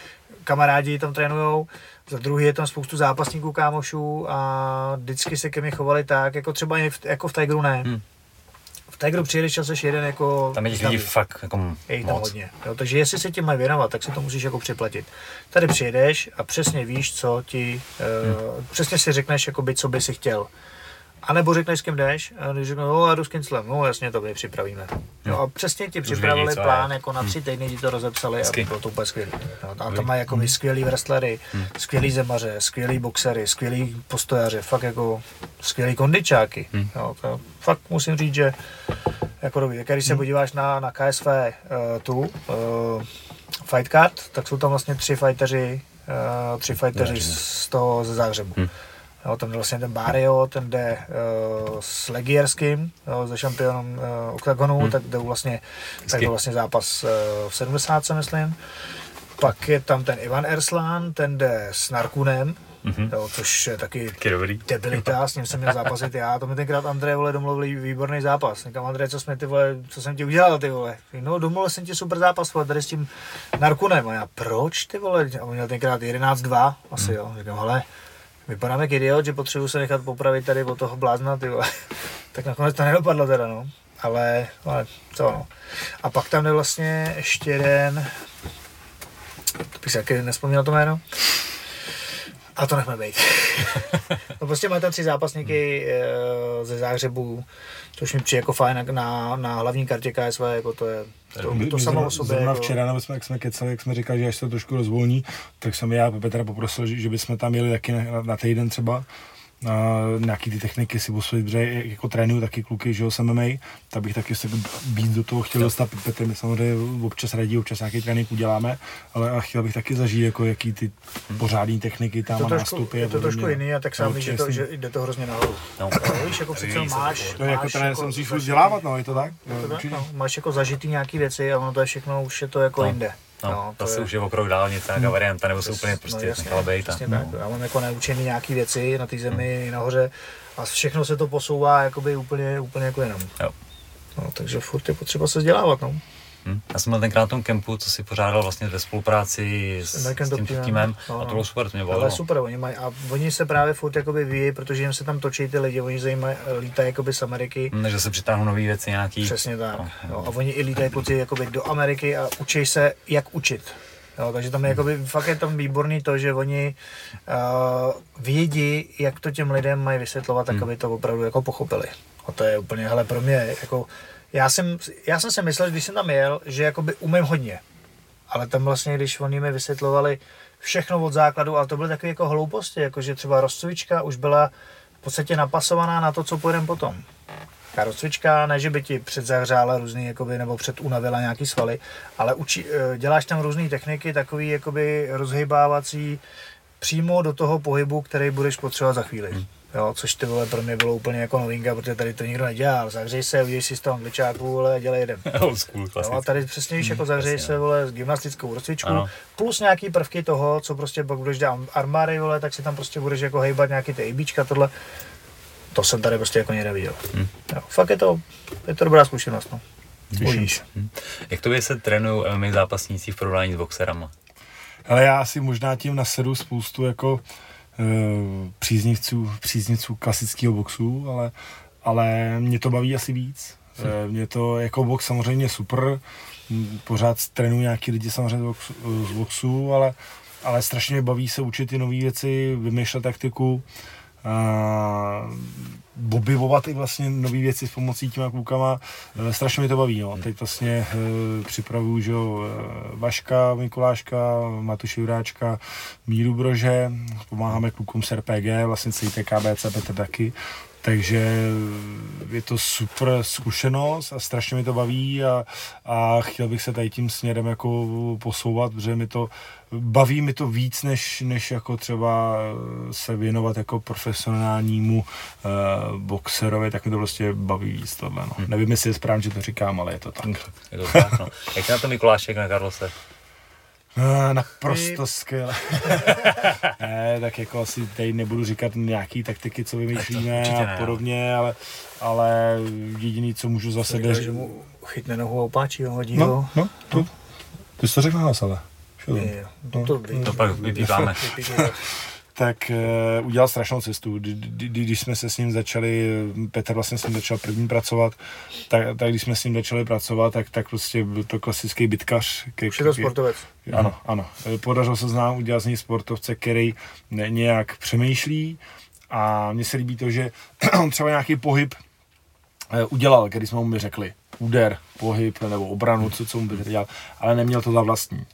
kamarádi tam trénujou, za druhý je tam spoustu zápasníků kámošů a vždycky se ke mně chovali tak, jako třeba v, jako v Tigeru ne. Mm. V Tigeru přijedeš čas jeden jako... Tam je těch lidí fakt jako moc. Je jich tam hodně. Jo, takže jestli se tím mají věnovat, tak se to musíš jako připlatit. Tady přijedeš a přesně víš, co ti... Mm. Uh, přesně si řekneš, jakoby, co by si chtěl. A nebo řekneš, s kým jdeš, a když řeknou, no, já jdu s Kinclem, no jasně, to my připravíme. No a přesně ti připravili vědí, plán, jako na tři týdny ti to rozepsali Hezky. A bylo to úplně skvělý. No, a tam mají jako skvělý wrestlery, hmm. skvělý zemaře, skvělý boxery, skvělý postojaře, fakt jako skvělý kondičáky. Hmm. No, to fakt musím říct, že jako dobrý. Když se podíváš na, na K S V uh, tu uh, fight card, tak jsou tam vlastně tři fighteři, uh, tři fighteři z toho ze Záhřebu. Hmm. No, tam jde vlastně ten Barrio, ten jde uh, s Legierským, no, ze šampionem uh, Oktagonu, hmm. tak jde vlastně, tak jde vlastně zápas uh, v sedmdesátce, myslím. Pak je tam ten Ivan Erslan, ten jde s Narkunem, mm-hmm. jo, což je taky, taky debilita, s ním jsem měl zápasit já. To mi tenkrát Andrej, vole, domluvil výborný zápas. Říkám, Andrej, co, jsme, ty, vole, co jsem ti udělal, ty vole? No, domluvil jsem ti super zápas, vole, tady s tím Narkunem. A já, proč, ty vole? A on měl tenkrát jedenáct dva, asi hmm. jo. Říkám, hele, vypadám jak idiot, že potřebuji se nechat popravit tady od toho blázna, ty vole. Tak nakonec to nedopadlo teda, no. Ale, ale co ono. A pak tam jde vlastně ještě jeden... To bych si taky nespomněl to jméno. A to nechme být. No prostě máte tam tři zápasníky hmm. ze Záhřebu, což mi přijde jako fajn na, na hlavní kartě K S V, jako to je... To, my, to samo o sobě. Zrovna včera, nebo jsme, jak jsme kecali, jak jsme říkali, že až se to trošku rozvolní, tak jsem já Petra poprosil, že, že bychom tam jeli taky na, na, na týden třeba. Na nějaký ty techniky si osvojit, protože jako trénuju taky kluky, že jo, s M M A, tak bych taky se být do toho chtěl dostat. Petr mi samozřejmě občas radí, občas nějaký trénink uděláme, ale chtěl bych taky zažít, jako jaký ty pořádný techniky tam a nástupy. Je to trošku jiný a tak sám víš, že, že jde to hrozně nahoru. No. No, víš, jako přece máš... To je jako trenér, jsem si už vzdělávat, no, je to tak? Je to tak, no. Máš jako zažitý nějaký věci a ono to je všechno, už je to jako no. jinde. No, no, to se je... už je okrok dál něco, nějaká hmm. varianta, nebo se úplně no, prostě jasně, nechala bejt. Jasně no. tak, já mám jako naučený nějaký věci na té zemi, hmm. nahoře a všechno se to posouvá jakoby úplně, úplně jako jenom. Jo. No, takže furt je potřeba se vzdělávat, no. Hmm. Já jsem byl tenkrát v tom kempu, co si pořádal vlastně ve spolupráci s, s tím týmem no, no. a to bylo super, to mě bavilo. Ale super, oni mají a oni se právě furt jakoby vyjí, protože jim se tam točí ty lidi, oni zajímají, lítají jakoby z Ameriky. Hmm, takže se přitáhnou nové věci nějaký. Přesně tak. No, no. A oni i lítají kluci jakoby do Ameriky a učí se, jak učit. Jo, takže tam je, jakoby, fakt je tam výborný to, že oni uh, vědí, jak to těm lidem mají vysvětlovat, tak aby hmm. to opravdu jako pochopili. A to je úplně, hele, pro mě jako Já jsem, já jsem si myslel, když jsem tam jel, že jakoby umím hodně, ale tam vlastně, když oni mi vysvětlovali všechno od základu, ale to byly takové jako hlouposti, jakože třeba rozcvička už byla v podstatě napasovaná na to, co pojedeme potom. ta rozcvička, ne že by ti předzahřála různý, jakoby, nebo předunavila nějaký svaly, ale uči, děláš tam různé techniky, takový jakoby rozhybávací, přímo do toho pohybu, který budeš potřebovat za chvíli. Hmm. Jo, což ty vole pro mě bylo úplně jako novinka, protože tady to nikdo nedělal. Zahřej se, udělej si z toho angličáku, ale dělej jeden. Old school, klasický. Jo, a tady přesně víš, jako zahřej hmm, se, vole, s gymnastickou rozcvičku, ano, plus nějaký prvky toho, co prostě pak budeš dát armáry, vole, tak si tam prostě budeš jako hejbat nějaký ty ejbíčka, tohle. To jsem tady prostě jako někde viděl. Hmm. Jo, fakt je to, je to dobrá zkušenost, no. Uvidíš. Hmm. Jak tobě se trénujou M M A zápasníci v porovnání s boxerama? Ale já asi možná tím nasedu spoustu jako e, příznivců, příznivců klasického boxu, ale, ale mě to baví asi víc. E, mě to jako box samozřejmě super, pořád trénuji nějaký lidi samozřejmě box, z boxu, ale, ale strašně mě baví se učit ty nové věci, vymýšlet taktiku, a objevovat i vlastně nové věci s pomocí těma klukama. Strašně mi to baví, no. Teď vlastně připravuju, že jo, Vaška Mikuláška, Matuši Juráčka, Míru Brože, pomáháme klukům s R P G, vlastně celý T K B C, Petr taky. Takže je to super zkušenost a strašně mi to baví a, a chtěl bych se tady tím směrem jako posouvat, protože mi to baví mi to víc, než, než jako třeba se věnovat jako profesionálnímu uh, boxerovi, tak mi to prostě baví víc tohle. No. Hmm. Nevím, jestli je správně, že to říkám, ale je to tak. Je to tak, no. Jak na to Mikulášek na Karlose? Naprosto skvěle. Ne, tak jako asi tady nebudu říkat nějaký taktiky, co vymýšlíme a podobně, ale, ale jediný, co můžu zase dělat. Že mu chytne nohu a opáčí ho, hodí no, ho. No, to, ty jsi to řekl nás, ale. Je, to, no, to, by, to pak vypíváme. Tak uh, udělal strašnou cestu. Když jsme se s ním začali, Petr vlastně s ním začal první pracovat, tak, tak když jsme s ním začali pracovat, tak, tak prostě byl to klasický bitkař. Už je to sportovec. Ano, ano. Podařilo se nám udělat z něj sportovce, který nějak přemýšlí a mně se líbí to, že on třeba nějaký pohyb udělal, když jsme mu mi řekli úder, pohyb nebo obranu, co, co mu by dělal, ale neměl to za vlastní.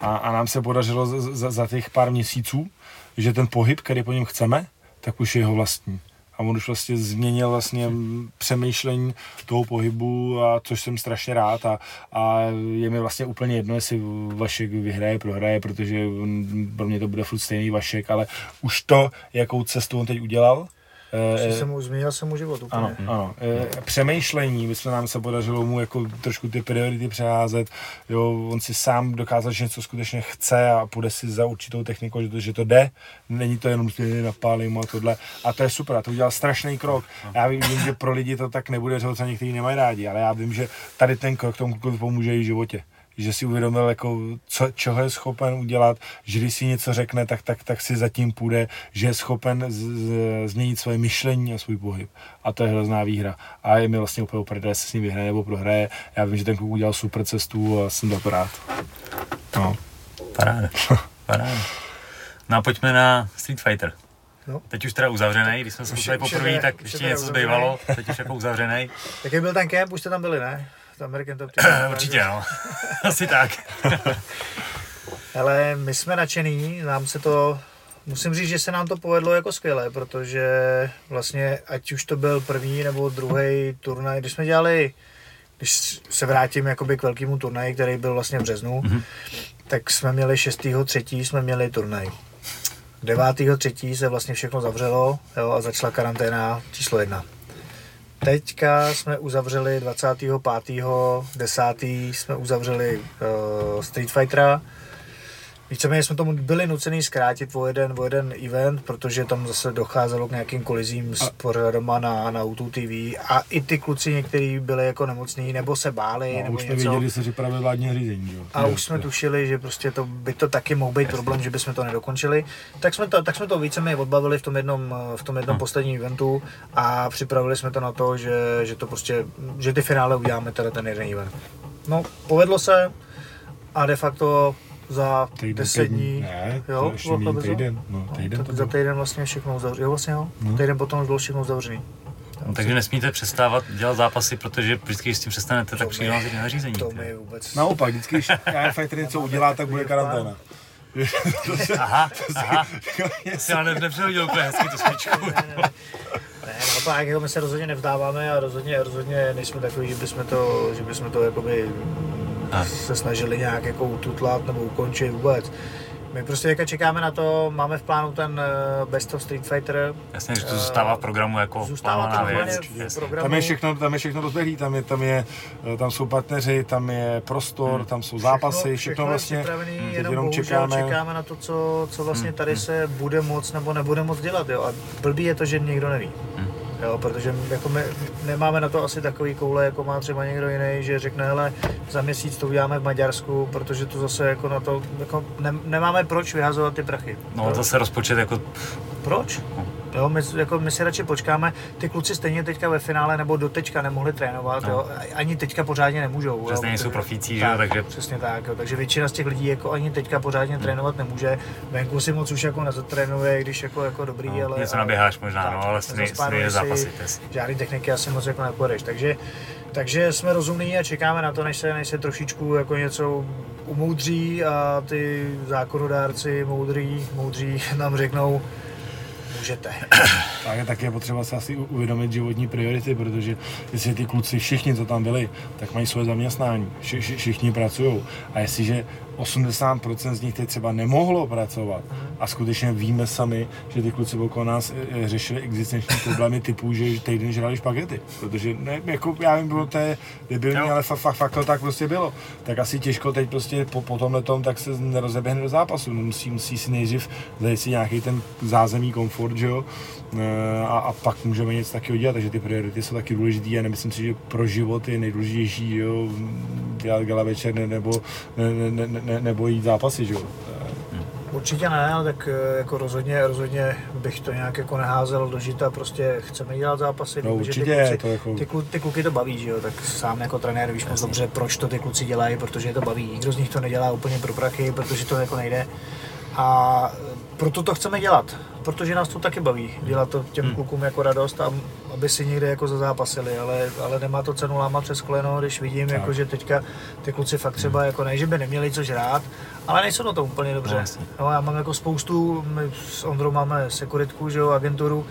A, a nám se podařilo za, za, za těch pár měsíců, že ten pohyb, který po něm chceme, tak už je jeho vlastní. A on už vlastně změnil vlastně přemýšlení toho pohybu, a což jsem strašně rád. A, a je mi vlastně úplně jedno, jestli Vašek vyhraje, prohraje, protože on, pro mě to bude furt stejný Vašek, ale už to, jakou cestu on teď udělal, E, se mu, změnil se mu život úplně. Ano, ano. E, přemýšlení, my jsme nám se podařilo mu jako trošku ty priority přeházet, jo, on si sám dokázal, že něco skutečně chce a půjde si za určitou technikou, že to, že to jde, není to jenom že napálím a tohle, a to je super, a to udělal strašný krok. Já vím, že pro lidi to tak nebude, že ho někteří nemají rádi, ale já vím, že tady ten krok tomu klukovi pomůže i v životě. Že si uvědomil, jako, co, čeho je schopen udělat, že když si něco řekne, tak, tak, tak si zatím půjde, že je schopen z, z, změnit svoje myšlení a svůj pohyb. A to je hrozná výhra. A je mi vlastně úplně uprdele, jestli s ním vyhraje nebo prohraje. Já vím, že ten kluk udělal super cestu a jsem za to rád. No. Paráda. Paráda. No a pojďme na Street Fighter. No. Teď už teda uzavřený, když jsme se museli poprvé, tak už ještě něco zbývalo. Teď už jako uzavřený. Jaký byl ten camp, už jste tam byli, ne? American Top Team. Určitě no, asi tak. Ale my jsme nadšený, nám se to, musím říct, že se nám to povedlo jako skvěle, protože vlastně ať už to byl první nebo druhý turnaj, když jsme dělali, když se vrátím jakoby k velkému turnaji, který byl vlastně v březnu, mm-hmm. tak jsme měli šestého třetího jsme měli turnaj. devátého třetího se vlastně všechno zavřelo, jo, a začala karanténa číslo jedna. Teďka jsme uzavřeli dvacátého pátého desátého jsme uzavřeli uh, Street Fightera. Víceméně jsme tomu byli nucený zkrátit o jeden, o jeden event, protože tam zase docházelo k nějakým kolizím s pořadama na, na U T V a i ty kluci někteří byli jako nemocní nebo se báli. No, nebo už jsme něco. Věděli, se připravuje vládní řízení. Jo? A jo, už jsme jo. tušili, že prostě to, by to taky mohl být Jasně. problém, že bychom to nedokončili. Tak jsme to, tak jsme to víceméně odbavili v tom jednom, v tom jednom hmm. posledním eventu a připravili jsme to na to, že, že, to prostě, že ty finále uděláme teda ten jeden event. No, povedlo se a de facto za deset dní, ne, jo, týden, týden, no, týden no, tak za týden vlastně všechno uzavřený, jo vlastně jo, no. týden potom už bylo všechno uzavřený. No, takže nesmíte přestávat dělat zápasy, protože vždycky, když s tím přestanete, to tak přijde vás na řízení. To mi vůbec... Naopak, vždycky, když fighter něco udělá, tak bude karanténa. Aha, aha, si ale nepřehodil úplně hezky tu svíčku. Ne, ne, ne. A pak my se rozhodně nevzdáváme a rozhodně, rozhodně nejsme takový, že bychom to, že bychom to jakoby se snažili nějak jako ututlat nebo ukončit vůbec. My prostě teďka čekáme na to, máme v plánu ten Best of Street Fighter. Jasně, že to zůstává v programu jako plánovaná věc. Tam je všechno, tam je všechno rozběhlý, tam je, tam je, tam jsou partneři, tam je prostor, hmm. tam jsou zápasy, všechno, všechno vlastně. Je připravený, hmm. jenom, jenom čekáme. čekáme na to, co, co vlastně tady hmm. se bude moc nebo nebude moc dělat, jo. A blbý je to, že nikdo neví. Hmm. Jo, protože jako my nemáme na to asi takový koule, jako má třeba někdo jiný, že řekne, hele, za měsíc to uděláme v Maďarsku, protože to zase jako na to, jako ne, nemáme proč vyhazovat ty prachy. No proč? Zase rozpočet jako... Proč? Jo, my, jako my si radši počkáme, ty kluci stejně teďka ve finále nebo do teďka nemohli trénovat, no. Jo, ani teďka pořádně nemůžou. Přesně jo, jsou profíci, že jo, takže... Přesně tak, jo, takže většina z těch lidí jako ani teďka pořádně hmm. trénovat nemůže, venku si moc už jako nezatrénuje, když jako, jako dobrý, no, ale... Něco naběháš možná, tak, no, ale sny, sny je zápasíte si. Žádný techniky asi moc jako nepojedeš, takže... Takže jsme rozumní a čekáme na to, než se, než se trošičku jako něco umoudří a ty zákonodárci moudří, moudří nám řeknou, můžete. Tak, tak je potřeba si asi uvědomit životní priority, protože jestli ty kluci všichni, co tam byli, tak mají svoje zaměstnání, vši, všichni pracují. A jestliže osmdesát procent z nich teď třeba nemohlo pracovat a skutečně víme sami, že ty kluci okolo nás řešili existenční problémy typu, že týden žrali špagety, protože ne, jako já vím, bylo to debilní, no. Ale fakt, fakt, fakt to tak prostě bylo. Tak asi těžko teď prostě po, po tomhle tom tak se nerozeběhne do zápasu, musí, musí si nejdřív zajít si nějaký ten zázemí komfort, že jo, a, a pak můžeme něco taky udělat, takže ty priority jsou taky důležitý a nemyslím si, že pro život je nejdůležitější, jo, dělat gala večer nebo ne, ne, ne, Ne, nebo jít zápasy, že jo? Určitě ne, ale tak jako rozhodně, rozhodně bych to nějak jako neházel do žita, prostě chceme dělat zápasy, no, určitě, ty, kluci, to jako... ty, klu, ty kluky to baví, že jo, tak sám jako trenér víš moc dobře, proč to ty kluci dělají, protože je to baví, nikdo z nich to nedělá úplně pro prachy, protože to jako nejde a proto to chceme dělat, protože nás to taky baví, dělat to těm hmm. klukům jako radost, a aby si někde jako zazápasili, ale, ale nemá to cenu lámat přes koleno, když vidím, jako, že teďka ty kluci fakt třeba jako ne, že by neměli co žrát, ale nejsou na to úplně dobře. No, já mám jako spoustu, my s Ondrou máme sekuritku, že jo, agenturu,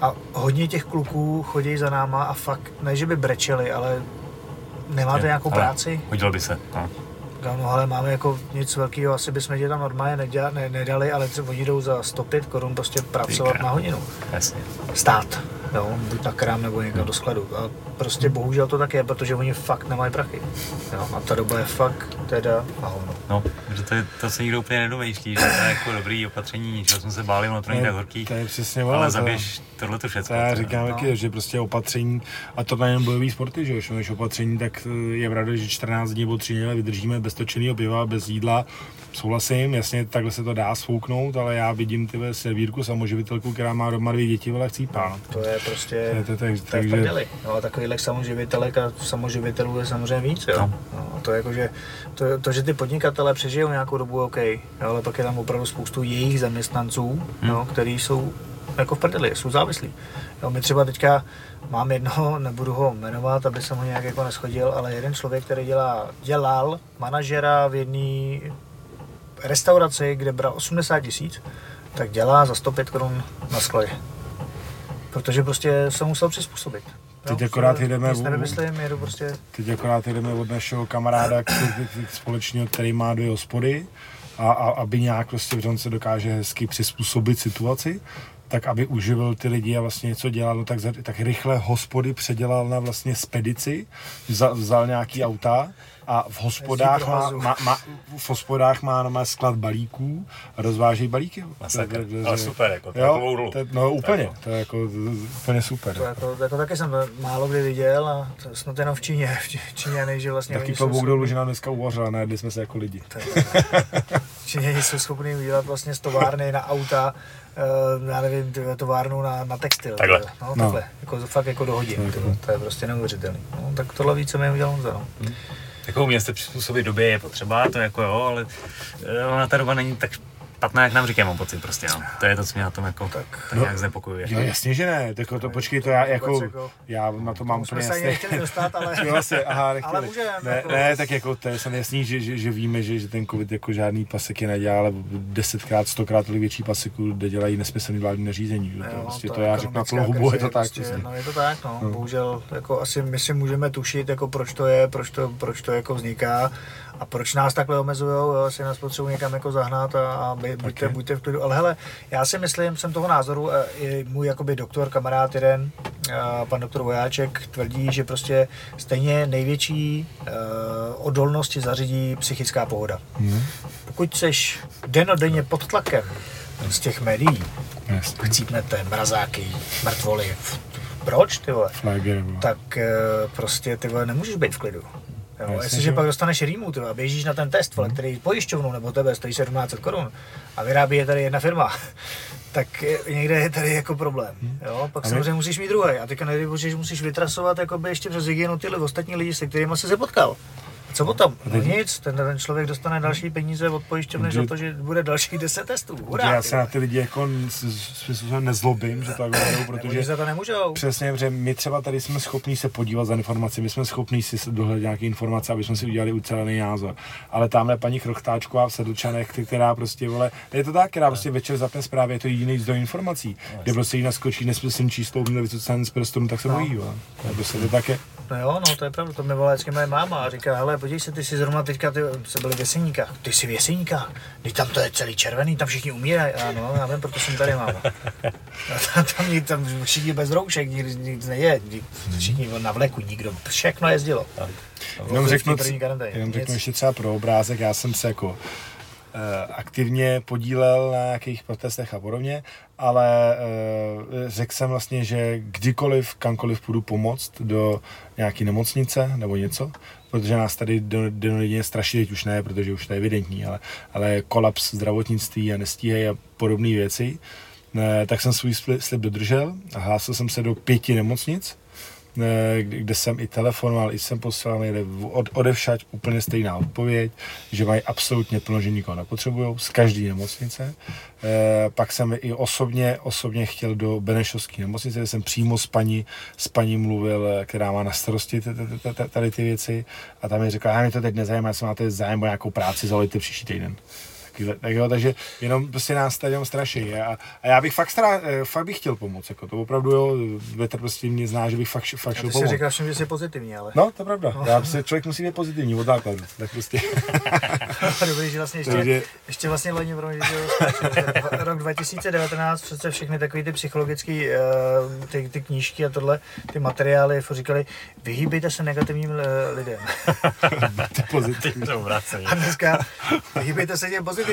a hodně těch kluků chodí za náma a fakt ne, že by brečeli, ale nemáte nějakou práci? Hodilo by se. No. No, ale máme jako nic velkého, asi bychom tě tam normálně nedělali, ne, nedali, ale oni jdou za sto pět korun prostě pracovat Týkrát. na hodinu. Jasně. Stát, jo, buď na krám nebo někam hmm. do skladu. A prostě bohužel to tak je, protože oni fakt nemají prachy. Jo, a ta doba je fakt teda na hovno. No, že to, to se nikdo úplně nedomýšlí, že to je jako dobrý opatření, ničeho jsme se báli, ono to není tak horký, to je přesně ale zabiješ tohleto všechno. Já říkám, no. Taky, že prostě opatření, a to nejen bojový sporty, že jo, než opatření, tak je pravda, že čtrnáct dní nebo tři dny vydržíme bez točeného piva, bez jídla. Souhlasím, jasně, takhle se to dá svouknout, ale já vidím tebe servírku samoživitelku, která má doma dvě děti, vole, chcípá. To je prostě, to je, to je, to je, to je takže... v prdeli. No, takovýhle samoživitelek a samoživitelů je samozřejmě víc, jo. No. No, to, jako, že, to, to, že ty podnikatelé přežijou nějakou dobu, OK, jo, ale pak je tam opravdu spoustu jejich zaměstnanců, hmm. no, kteří jsou jako v prdeli, jsou závislí. Jo, my třeba teďka mám jednoho, nebudu ho jmenovat, aby jsem ho nějak jako neschodil, ale jeden člověk, který dělá, dělal manažera v jedné restauraci, kde bral osmdesát tisíc, tak dělá za sto pět korun na skladě. Protože prostě se musel přizpůsobit. Teď akorát jdeme, prostě... jdeme od našeho kamaráda společného, který má dvě hospody, a, a aby nějak prostě v se dokáže hezky přizpůsobit situaci, tak aby uživil ty lidi a vlastně něco dělal, no tak, za, tak rychle hospody předělal na vlastně spedici, vzal, vzal nějaký auta a v hospodách má, má, má, v hospodách má, no, má sklad balíků a rozvážejí balíky. Ale super, jako takovou rolu. No úplně, to je jako úplně super. To jako, jako taky jsem málo kdy viděl a to snad jenom v Číně, v Číně nejde vlastně. Taky klobouk dolů, že nám dneska uvařila, najedli jsme se jako lidi. Číně jsou schopný udělat vlastně z továrny na auta, já nevím, továrnu na, na textil. Takhle. No, no. Takhle, jako, fakt jako dohodím, to je prostě neuvěřitelný. No, tak tohle víc, co mi udělal Honza. Jako umět se přizpůsobit době je potřeba, to jako jo, ale ona ta doba není tak špatná, jak nám říkají, mám pocit prostě, no. To je to, co mě na tom jako tak, tak no, nějak znepokojuje. Jo, jasně, že ne, tak to počkej, to já jako, já na to mám úplně jasně. Jsme se nechtěli dostat, ale, jo, se, aha, ale můžeme. Ne, ne, tak jako to je jasný, že, že, že víme, že, že ten covid jako žádný paseky nedělá, ale desetkrát, stokrát tolik větší paseku, kde dělají nesmyslný vládní nařízení, že? Ne, to, no, vlastně to, to já řeknu na plnou hubu, je to tak. Prostě, no, je to tak, no, no. Bohužel, jako asi my si můžeme tušit, jako proč to je, proč to, proč to jako vzniká. A proč nás takhle omezujou, asi nás potřebují někam jako zahnat a, a buďte, okay. buďte v klidu. Ale hele, já si myslím, jsem toho názoru, i můj jakoby doktor, kamarád jeden, pan doktor Vojáček, tvrdí, že prostě stejně největší uh, odolnosti zařídí psychická pohoda. Mm. Pokud seš denodenně pod tlakem z těch médií, yes. chcípnete mrazáky, mrtvoly, proč ty vole, tak uh, prostě ty vole nemůžeš být v klidu. Jo, jestliže pak dostaneš rýmu tyhle, a běžíš na ten test, vole, který pojišťovnou nebo tebe stojí sedmnáct set korun a vyrábí je tady jedna firma, tak někde je tady jako problém. Jo? Pak a samozřejmě my... musíš mít druhý a teďka nejde, že musíš vytrasovat jakoby ještě přes hygienu tyhle ostatní lidi, se kterými jsi se potkal. Co potom? No nic, ten, ten člověk dostane další peníze od pojišťovny za to, že bude dalších deset testů. Urá, já se na ty lidi jako způsobem nezlobím, že to takhle budou, protože za to nemůžou. Přesně, protože my třeba tady jsme schopní se podívat za informaci, my jsme schopní si dohledat nějaké informace, aby jsme si udělali ucelený názor. Ale tamhle paní Chrochtáčková v Sedlčanech, která prostě, vole, je to tak, která prostě večer zapne zprávy, je to jediný zdroj informací, kde prostě jí naskočí nesmyslný číslo, měli vycucané z prstů, tak se bojí, vole. Nebo se to také. No jo, no to je pravda, to mi volá vždycky moje máma a říká, hele, podívej se, ty jsi zrovna teďka, ty se byli v Jeseníkách, ty jsi v Jeseníkách, když tam to je celý červený, tam všichni umírají, ano, já vím, proto jsem tady máma. Tam, tam, tam všichni bez roušek, nic, nic neje, všichni na vleku, nikdo, všechno jezdilo. Jenom řeknu, jenom řeknu ještě třeba pro obrázek, já jsem se jako aktivně podílel na nějakých protestech a podobně, ale řekl jsem vlastně, že kdykoliv, kamkoliv půjdu pomoct do nějaké nemocnice nebo něco, protože nás tady denodenně straší, teď už ne, protože už to je evidentní, ale, ale kolaps zdravotnictví a nestíhají a podobné věci, tak jsem svůj slib dodržel a hlásil jsem se do pěti nemocnic, kde jsem i telefonoval, i jsem poslal od, odevšad úplně stejná odpověď, že mají absolutně plno, že nikoho nepotřebujou, z každé nemocnice. E, pak jsem i osobně, osobně chtěl do benešovské nemocnice, kde jsem přímo s paní, s paní mluvil, která má na starosti tady ty věci a tam mi řekla, já mě to teď nezajímá, jestli máte zájem o nějakou práci, zavolejte příští týden. Tak jo, takže jenom prostě nás tady straší a, a já bych fakt, strá, fakt bych chtěl pomoct, jako to opravdu jo, Petr prostě mě zná, že bych fakt, fakt šel pomoct. Ty jsi říkal všem, že jsi pozitivní, ale. No, to je pravda, no. Já prostě, člověk musí být pozitivní od základu, tak prostě. Dobrý, že vlastně ještě, takže... ještě vlastně loni, rok dva tisíce devatenáct, přece všechny takový ty psychologický, ty, ty knížky a tohle, ty materiály, říkali, vyhýbejte se negativním lidem. Buďte pozitivní. A dneska, vyhýbejte se těm pozitivním.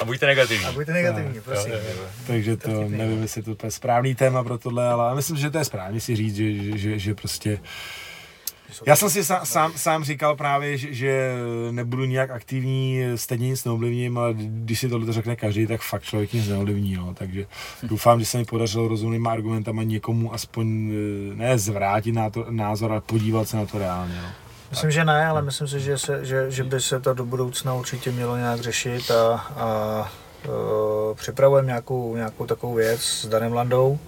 A buďte negativní. A buďte negativní, no, prosím. Jo, jo. Takže to, to nevím, jestli to je správný téma pro tohle, ale myslím, že to je správně si říct, že, že, že, že prostě... Já jsem si sám, sám, sám říkal právě, že, že nebudu nijak aktivní, stejně nic neovlivním, ale když si tohle řekne každý, tak fakt člověk nic neovlivní. No. Takže doufám, že se mi podařilo rozumnýma argumentama někomu aspoň ne zvrátit názor, ale podívat se na to reálně. No. Myslím, že ne, ale myslím si, že, se, že, že by se to do budoucna určitě mělo nějak řešit a, a, a připravujeme nějakou, nějakou takovou věc s Danem Landou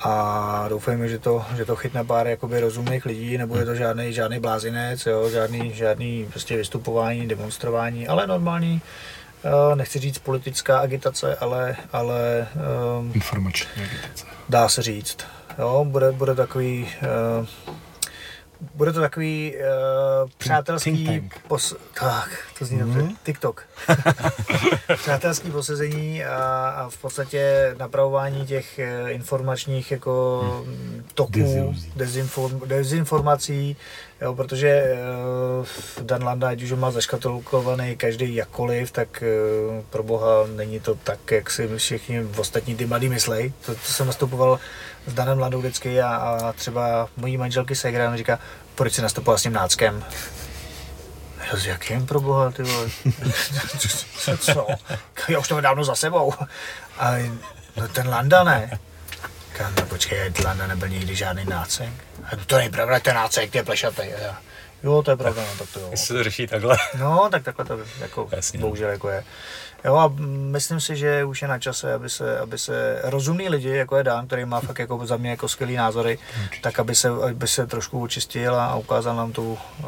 a doufejme, že to, že to chytne pár jakoby rozumných lidí, nebude to žádný, žádný blázinec, jo, žádný, žádný prostě vystupování, demonstrování, ale normální, nechci říct politická agitace, ale, ale informační agitace. Dá se říct, jo, bude, bude takový Bude to takový uh, přátelský pos... Tak, to zní dobře. Mm-hmm. TikTok. Přátelský posezení a, a v podstatě napravování těch informačních jako toků, dezinform, dezinformací, jo, protože uh, Dan Landa, ať už ho má zaškatulkovaný každý jakkoliv, tak uh, pro boha není to tak, jak si všichni ostatní ty mladí myslejí. To, to jsem nastupoval s Danem Landou vždycky a, a třeba mojí manželky Segra mi říká, proč jsi nastupoval s tím náckem? Jo, s jakým pro boha, ty vole? Co? Já už to dávno za sebou. A no, ten Landa ne. Říkám, no počkej, Landa nebyl nikdy žádný nácek. To není pravda, ten nácek, ty je plešatý. Jo, to je pravda, no, tak to jo. Jestli to řeší takhle. No, tak takhle to jako, bohužel jako je. Jo, a myslím si, že už je na čase, aby se, aby se rozumní lidi, jako je Dan, který má fakt jako za mě jako skvělý názory, tak aby se, aby se trošku očistil a ukázal nám tu uh,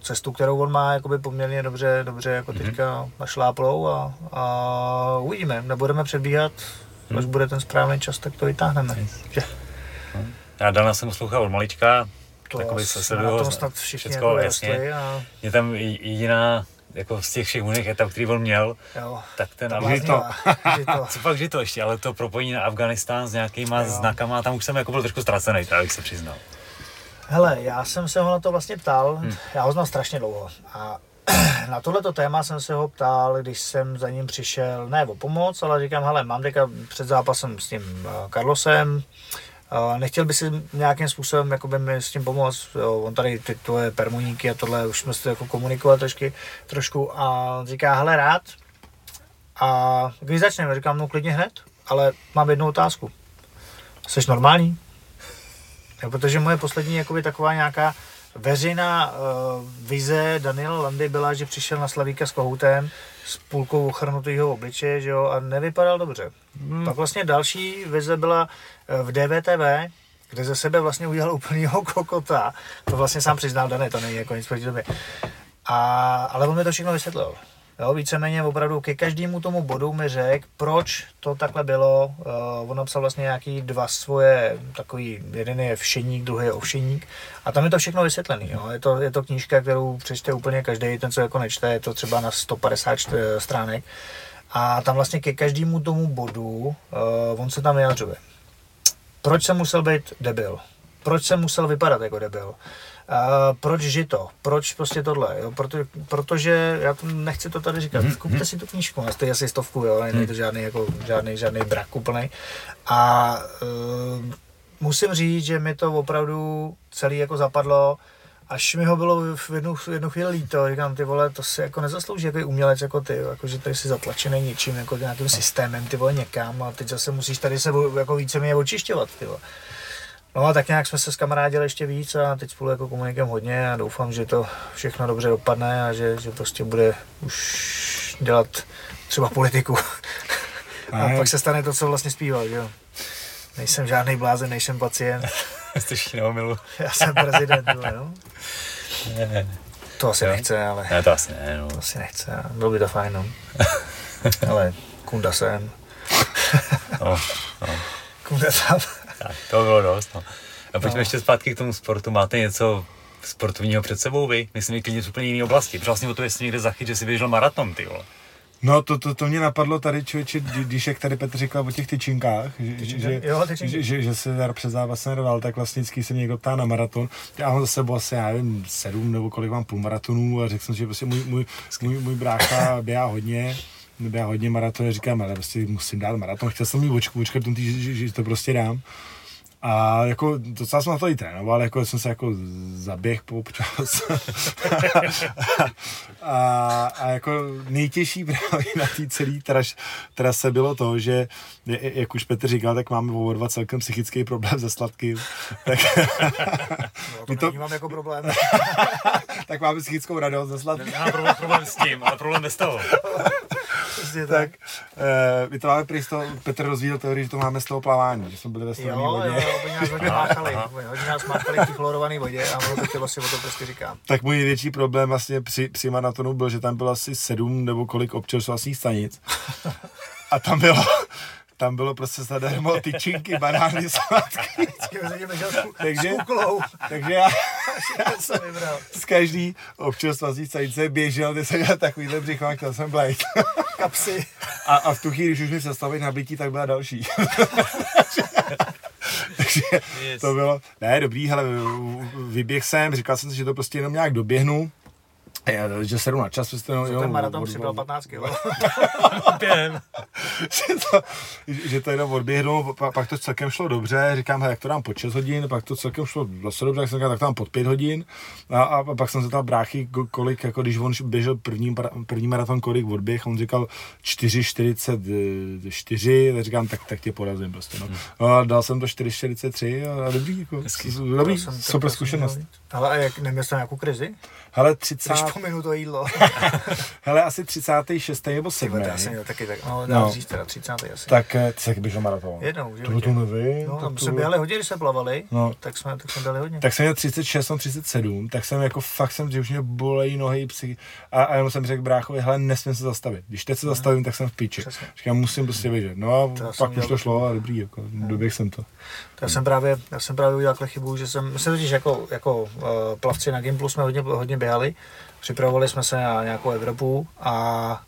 cestu, kterou on má jakoby poměrně dobře, dobře jako teďka našláplou a, a uvidíme, nebudeme předbíhat, až bude ten správný čas, tak to vytáhneme. Já Dana jsem poslouchal od malička, to takový se sleduju, všechno jasně. A... je tam jediná jako z těch všech unik etap, který on měl, jo, tak ten Žito. Co pak Žito ještě, ale to propojení na Afghánistán s nějakýma jo. znakama, tam už jsem jako byl trošku ztracený, abych se přiznal. Hele, já jsem se ho na to vlastně ptal, hmm. já ho znám strašně dlouho a na tohleto téma jsem se ho ptal, když jsem za ním přišel, ne o pomoc, ale říkám, hele, mám teďka před zápasem s tím Carlosem, Uh, nechtěl by si nějakým způsobem jakoby, mi s tím pomoct, jo, on tady ty tvoje permuníky a tohle, už jsme si jako komunikovali trošky, trošku a říká, hele rád a když začneme, říkám, no klidně hned, ale mám jednu otázku, jseš normální? Jo, protože moje poslední jakoby, taková nějaká veřejná uh, vize Daniela Landy byla, že přišel na Slavíka s kohoutem, s půlkou ochrnutýho obličeje, že jo, a nevypadal dobře. Hmm. Pak vlastně další vize byla v D V T V, kde ze sebe vlastně udělal úplnýho kokota. To vlastně sám přiznal Dané, to není jako nic proti tobě. A, ale on mi to všechno vysvětlil. Jo, víceméně opravdu ke každému tomu bodu mi řekl, proč to takhle bylo. Uh, on napsal vlastně nějaký dva svoje, takový jeden je všedník, druhý je ovšedník. A tam je to všechno vysvětlený. Jo. Je, to, je to knížka, kterou přečte úplně každý, ten co jako nečte, je to třeba na sto padesát stránek. A tam vlastně ke každému tomu bodu, uh, on se tam vyjadřuje. Proč jsem musel být debil? Proč jsem musel vypadat jako debil? Uh, proč Žito? Proč prostě tohle? Jo? Proto, protože, já nechci to tady říkat, kupte si tu knížku, a stojí asi stovku, jo? Není to žádný, jako, žádný, žádný brak úplnej. A uh, musím říct, že mi to opravdu celý jako zapadlo, až mi ho bylo v jednu, v jednu chvíli líto, říkám, ty vole, to si jako nezaslouží jako umělec jako ty, jako, že tady jsi zatlačený něčím, jako nějakým systémem, ty vole, někam a teď zase musíš tady se jako více mě očišťovat, ty vole. No a tak nějak jsme se skamarádili ještě víc a teď spolu jako komunikujeme hodně a doufám, že to všechno dobře dopadne a že, že prostě bude už dělat třeba politiku. A aj. Pak se stane to, co vlastně zpíval, že jo. Nejsem žádný blázen, nejsem pacient. Jsi neomilu. Já jsem prezident, no. To asi jo. nechce, ale... Ne, to asi ne, no. To asi nechce, bylo by to fajn, no. Ale kunda sem. No, no. Kunda tam. Tak, to bylo dost, no. A pojďme no. ještě zpátky k tomu sportu. Máte něco sportovního před sebou vy? Myslím, že klidně z úplně jiné oblasti. Protože vlastně o to, jestli někde zachyt, že si běžel maraton, ty vole. No, to, to, to mě napadlo tady, člověče, když jak tady Petr říkal o těch tyčinkách, že, Tyčinka? že, jo, tyčinky. že, že, že se dar přes zápas nedoval, tak vlastnický se mě někdo ptá na maraton. Já mám za sebou asi, já nevím, sedm nebo kolik mám půlmaratonů a řekl jsem, že prostě můj, můj, můj, můj brácha běhá hodně. Já hodně maratony říkám, ale prostě musím dát maraton, chtěl jsem mít očku, očkrtnu, že, že to prostě dám. A jako docela jsem na to i trénoval, ale jako jsem se jako zaběh popčas. a, a jako nejtěžší právě na té celé traš, trase bylo to, že jak už Petr říkal, tak máme oba dva celkem psychický problém se sladkým. Tak no, to, to... nemám jako problém. Tak máme psychickou radost ze sladkým. Nemám problém, problém s tím, ale problém bez toho. Prostě tak, uh, my to máme prý z toho, Petr rozvíjel teorii, že to máme z toho plavání, že jsme byli ve slavní vodě. Jo, jo, oni nás hodně máchali, hodně nás máchali v té chlorované vodě a ono to tělo si o to prostě říkám. Tak můj největší problém vlastně při, při maratonu byl, že tam bylo asi sedm nebo kolik občerstvovacích stanic a tam bylo... Tam bylo prostě zadarmo tyčinky, banány, sladky. takže, takže já, já jsem z každý občerstvací stanice běžel, kde jsem dělal takovýhle břichom, chtěl jsem blejt. Kapsy. A, a v tu chvíli, když už mi přestalo na blití, tak byla další. Takže to bylo, ne, dobrý, hele, vyběh jsem, říkal jsem si, že to prostě jenom nějak doběhnu. Jo, že sedmnáct čas přestanou, jo. Ten maraton přidal patnáct kilo. Pěn. že, to, že to jenom odběhnul, pak to celkem šlo dobře, říkám, jak to dám pod šest hodin, pak to celkem šlo dost dobře, tak jsem říkal, tak to dám pod pět hodin. A, a pak jsem se tam bráchy, kolik, jako když on běžel první, první maraton, kolik odběh, on říkal čtyři čtyřicet čtyři, tak říkám, tak, tak tě porazím prostě, no. no. A dal jsem to čtyři čtyřicet tři a dobrý, jako, dobrý, super zkušenost. Ale a jak neměl jsem nějakou krizi? Hele, třicet... Když pominu to jídlo. Hele, asi třicátý šestý nebo sedmý. Ty, já jsem měl taky tak, no, no. Říct teda, třicátý asi. Tak ty jsi běžel maraton. Jednou, že jo. To nevím. No, tam jsme běhali hodně, když jsme plavali, no. tak, jsme, tak jsme dali hodně. Tak jsem měl třicet šest, no, třicet sedm, tak jsem jako fakt jsem, že už mě bolejí nohy, psy. A, a jenom jsem řekl bráchovi, hele, nesmím se zastavit. Když teď se no. zastavím, tak jsem v píči. Říkám, musím prostě běžet. No a pak už to šlo a dobrý, jako, doběh jsem to. Já jsem právě, já jsem právě udělal chybu, že jsem, my jsme totiž jako, jako uh, plavci na Gimplu jsme hodně, hodně běhali, připravovali jsme se na nějakou Evropu a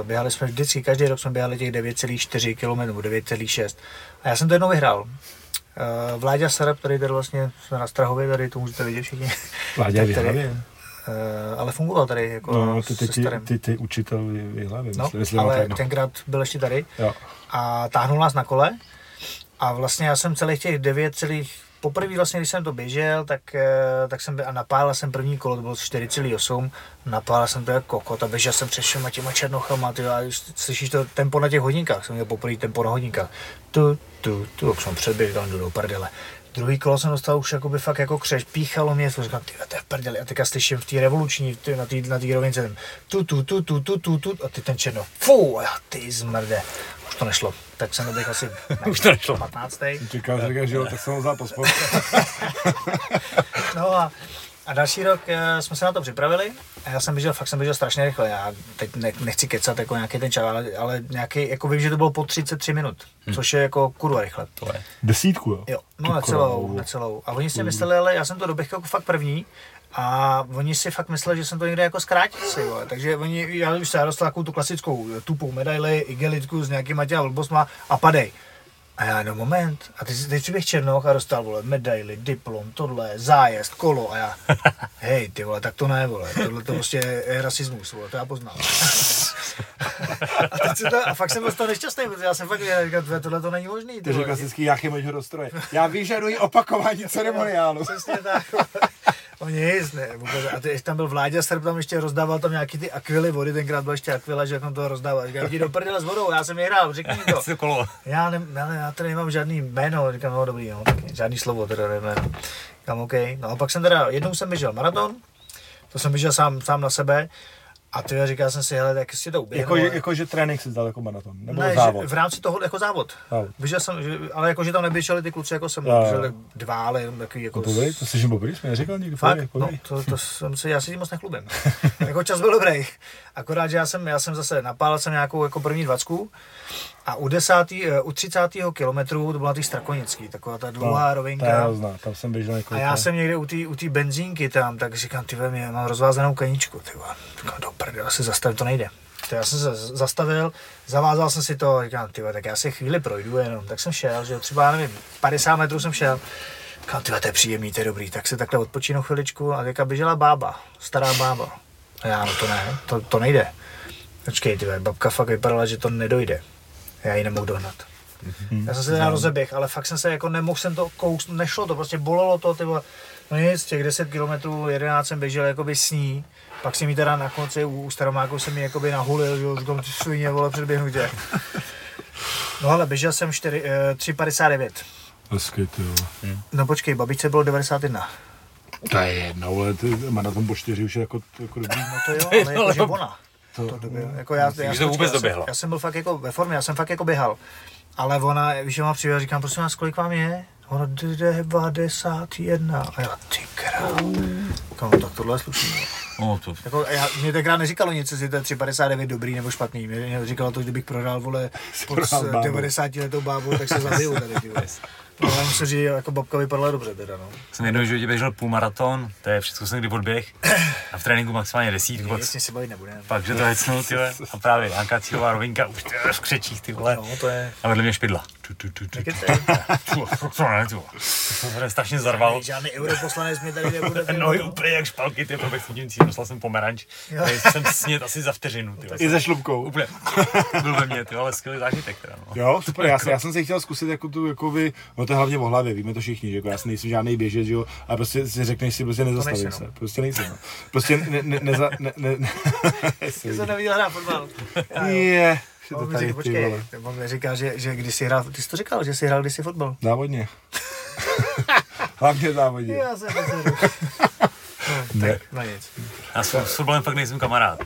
uh, běhali jsme vždycky, každý rok jsme běhali těch devět celá čtyři kilometrů, devět celá šest. A já jsem to jednou vyhrál. Uh, Vláďa Sarab, který tady vlastně jsme na Strahově, tady to můžete vidět všichni. Vláďa vyhrál. Uh, ale fungoval tady jako no, ty, ty, se starým. Ty, ty, ty učitel vyhrál, no, ale tenkrát byl ještě tady jo. A táhnul nás na kole. A vlastně já jsem celých těch devět celých, poprvé vlastně, když jsem to běžel, tak, tak jsem a napálil jsem první kolo, to bylo čtyři celá osm, napálil jsem to jako kokot a běžel jsem před všema těma černochama, ty, a slyšíš to tempo na těch hodinkách, jsem měl poprvé tempo na hodinkách, tu, tu, tu, jak jsem předběžel, jdu do prdele. Druhý kolo jsem dostal už jakoby fakt jako křeč, píchalo mě, říkám, ty to je v prdeli, a teďka slyším v té revoluční, ty, na té na rovince ten tu, tu, tu, tu, tu, tu, tu, a ty ten černo, fuu, a ty zmrde, už to nešlo. Tak jsem doběhl asi už to nešlo. patnáctý. Čekal, že říkáš, že jo, tak jsem ho vzal po spodu. No a, a další rok e, jsme se na to připravili a já jsem běžel, fakt jsem běžel strašně rychle. Já teď ne, nechci kecat jako nějaký ten čas, ale, ale nějaký, jako vím, že to bylo po třicet tři minut, hmm. což je jako kurva rychle. To je. Desítku, jo? Jo, no na celou, na celou. A oni si mysleli, ale já jsem to doběhl jako fakt první. A oni si fakt mysleli, že jsem to někde jako zkrátil si, vole. Takže oni, já už jsem dostal takovou tu klasickou tupou medaili, igelitku s nějakýma těma vlbosma a padej. A já, no moment, a teď, teď si bych černoch a dostal, vole, medaili, diplom, tohle, zájezd, kolo a já, hej, ty vole, tak to ne, vole, tohle to prostě je rasismus, vole, to já poznám. A, teď se to, a fakt jsem byl z toho nešťastný, protože já jsem fakt říkal, tohle to není možný. To je klasický Jáchymeč Roztroje, já vyžaduji opakování ceremoniálu. Přesně tak, vole. Oni ne, vůbec. A ty, tam byl Vláďa Srb, tam ještě rozdával tam nějaký ty akvily vody, tenkrát byla ještě akvila, že jak tam toho rozdával. Říkám, jdi do prdele s vodou, já jsem vyhrál, řekni mi to. Kolo. Já, ne, já, já tady nemám žádný jméno, říkám, no dobrý, no, taky, žádný slovo teda nejméno. Říkám, OK. No a pak jsem teda, jednou jsem běžel maraton, to jsem běžel sám, sám na sebe. A ty říkal jsem si, hele, tak si to uběhnu. Jako, ale... jako že trénink si dal jako maraton, nebo ne, závod? V rámci toho jako závod. závod. Běžel jsem, že, ale jako že tam neběželi ty kluci jako jsem, no, že dva, ale jenom takový jako... To byli, to jsi Bobrý, jsi mi neříkal nikdy. Fakt, pověděj, pověděj. No, to, to jsem si, já si tím moc nechlubím. Jako čas byl dobrý. Akorát, že já jsem, já jsem zase napálil jsem nějakou jako první dvacku a u desátý, u třicátého kilometru to byla ty Strakonický, taková ta dlouhá no, rovinka. Já zná, tam jsem běžel několik. A já jsem někde u té u té benzínky tam, tak říkám, ty vem, mám rozvázanou kaničku, ty vole. Říkám, do prdele, se zastavit to nejde. To já jsem se zastavil, zavázal jsem si to, říkám, ty vole, tak já si chvíli projdu jenom, tak jsem šel, že třeba, nevím, padesát metrů jsem šel. Říkám, ty vole, to je příjemný, to je dobrý, tak se takhle odpočinu chviličku a teďka běžela bába, stará bába. A já, no to ne, to, to nejde. Počkej, ty vole, babka fakt vypadala, že to nedojde. Já ji nemohu dohnat. Mm-hmm. Já jsem se teda rozeběhl, ale fakt jsem se jako nemohl jsem to kousnout, nešlo to, prostě bolelo to, ty vole. No nic, těch deset kilometrů, jedenáct jsem běžel jakoby s ní, pak si mi teda na konci u, u staromáku se mi jakoby nahulil, že jo, říkám, ty svině, vole, předběhnu tě. No ale běžel jsem tři padesát devět. Hezky, ty vole. No počkej, babičce bylo devadesát jedna. To je jedno, ale ty maraton po čtyři už je jako, jako dobrý. No to jo, ale jakože ona. To, to doběhl, jako já, já, to vůbec já, jsem, já jsem byl fakt jako ve formě, já jsem fakt jako běhal, ale ona, víš, že má přijel, říkám, prosím vás, kolik vám je? Ono devadesát jedna, a já, ty král, tak tohle je slušný. No, to... jako, já, mě tenkrát neříkalo nic, jestli to je tři padesát devět dobrý nebo špatný, mě říkalo to, že bych prodal, vole, pod devadesát letou bábou, tak se zabiju tady, ty vole. No, musím říct, jako babka vypadala dobře teda, no. Jsem jednou v životě běžel půlmaraton, to je všechno, jsem kdy odběh, a v tréninku maximálně desítku. Pak se bavit nebude. Pak, že to hecnou, ty vole, a právě Anka Cílová rovinka už ty v křečích, ty vole. No, to je. A vedle mě špidla. To je strašně zarval. Žádný europoslanec mě tady nebude. No, úplně jak špalky, ty proběh chudím cíl, dostal jsem pomeranč, jsem snět asi za vteřinu, ty. I ze šlupkou. Úplně, byl ve mně, ty, ale skvělý zážitek teda, no. Jo, super, já, já jsem se chtěl zkusit jako tu, jako vy, no to je hlavně o hlavě, víme to všichni, že jako já si nejsem žádnej běžec, že jo, ale prostě si řekneš si, prostě nezastavím se, prostě nejsem, no. Prostě ne, ne, neza, ne, ne, ne, to jsem neviděl hrát fotbal. Je, že to tady, ty vole. On mi říká, že, že když jsi hrál, ty jsi to říkal, že jsi hrál kdysi fotbal. Závodně. Hlavně závodně. Já se nezařu. No, tak, na nic. Já s fotbalem fakt nejsem kamarád.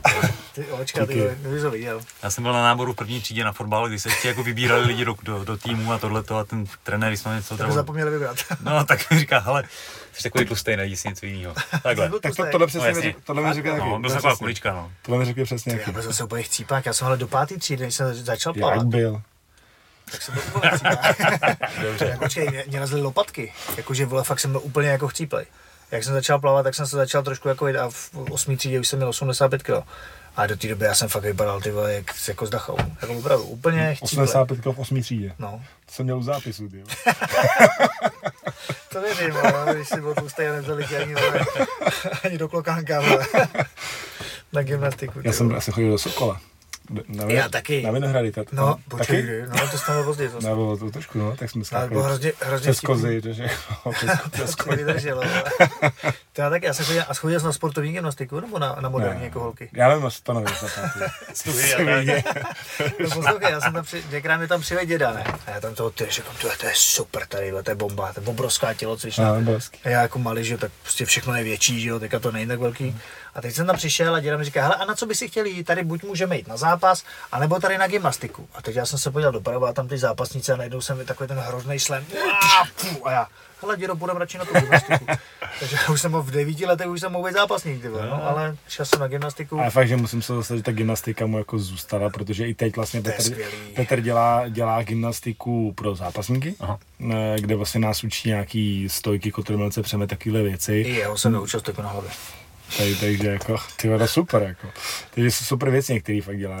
Ty očka, ty bys ho viděl. Já jsem byl na náboru v první třídě na fotbal, když se ještě jako vybírali lidi do, do, do týmu a tohleto a ten trenér, když jsme něco... Tak zapomněl vybrat. No, tak mi říká, hele, jsi takový tlustej, najdi si něco jiného. Takhle. Tak to, tohle přesně no, mi, tohle mi řekl taky. No, byl jsem taková kulička, no. Tohle mi řekl přesně taky. Já byl zase úplně chcípák, já jsem hele do páté třídy, než jsem začal plavat. Jak byl. Tak jsem byl úplně chcípák. Počkej, mě razily lopatky, jakože vole, fakt jsem byl úplně jako chcíplej. Jak jsem začal plavat, tak jsem se začal trošku jako jít a v osmé třídě už jsem měl osmdesát pět kilogramů. A do té doby já jsem fakt vypadal ty vole, jak, jako s Dachau. Jako opravdu, úplně chcíplej. osmdesát pět kilogramů v osmé třídě. No. To jsem měl v zápisu, ty. To věřím, ale když si byl tlustej a nevzali tě ani, ale, ani do klokánka, ale, na gymnastiku. Já jsem asi chodil do Sokola. Na, vin- Já taky. Na Vinohrady. Tak, no, no, počkej, taky? No, to jsem byl později. To bylo to trošku, no, tak jsme skákali přes kozy, takže přes kozy drželo. Já taky, já jsem chodil, a chodil jsem na sportovní gymnastiku, nebo na, na moderní ne, jako holky? Já nevím, to nevím, to nevím. No poslouchej, já jsem tam při, některá mě tam přived děda, ne? A já tam toho ty řekl, to je super tady, to je bomba, to je obrovská tělocvičná. A já jako malý, že tak prostě všechno je větší, že jo, teďka to není tak velký. A teď jsem tam přišel a děda mi říká, hele, a na co by si chtěl jít? Tady buď můžeme jít na zápas, anebo tady na gymnastiku. A teď já jsem se podíval doprava a tam ty zápasnice a najednou jsem takový ten hrozný slam. A já, hele dědo, půjdeme radši na tu gymnastiku. Takže já už jsem v devíti letech už jsem mohl být zápasník, tyhle, no, ale šel jsem na gymnastiku. A fakt, že musím se dostat, že ta gymnastika mu jako zůstala, protože i teď vlastně Petr, Petr dělá, dělá gymnastiku pro zápasníky, aha, kde vlastně nás učí nějaký stojky, kotrmelce, přeme, takovýhle věci. I jeho jsem naučil stojku na hlavě. Tady, takže jako, ty vada super jako, takže jsou super věci některý fakt dělá,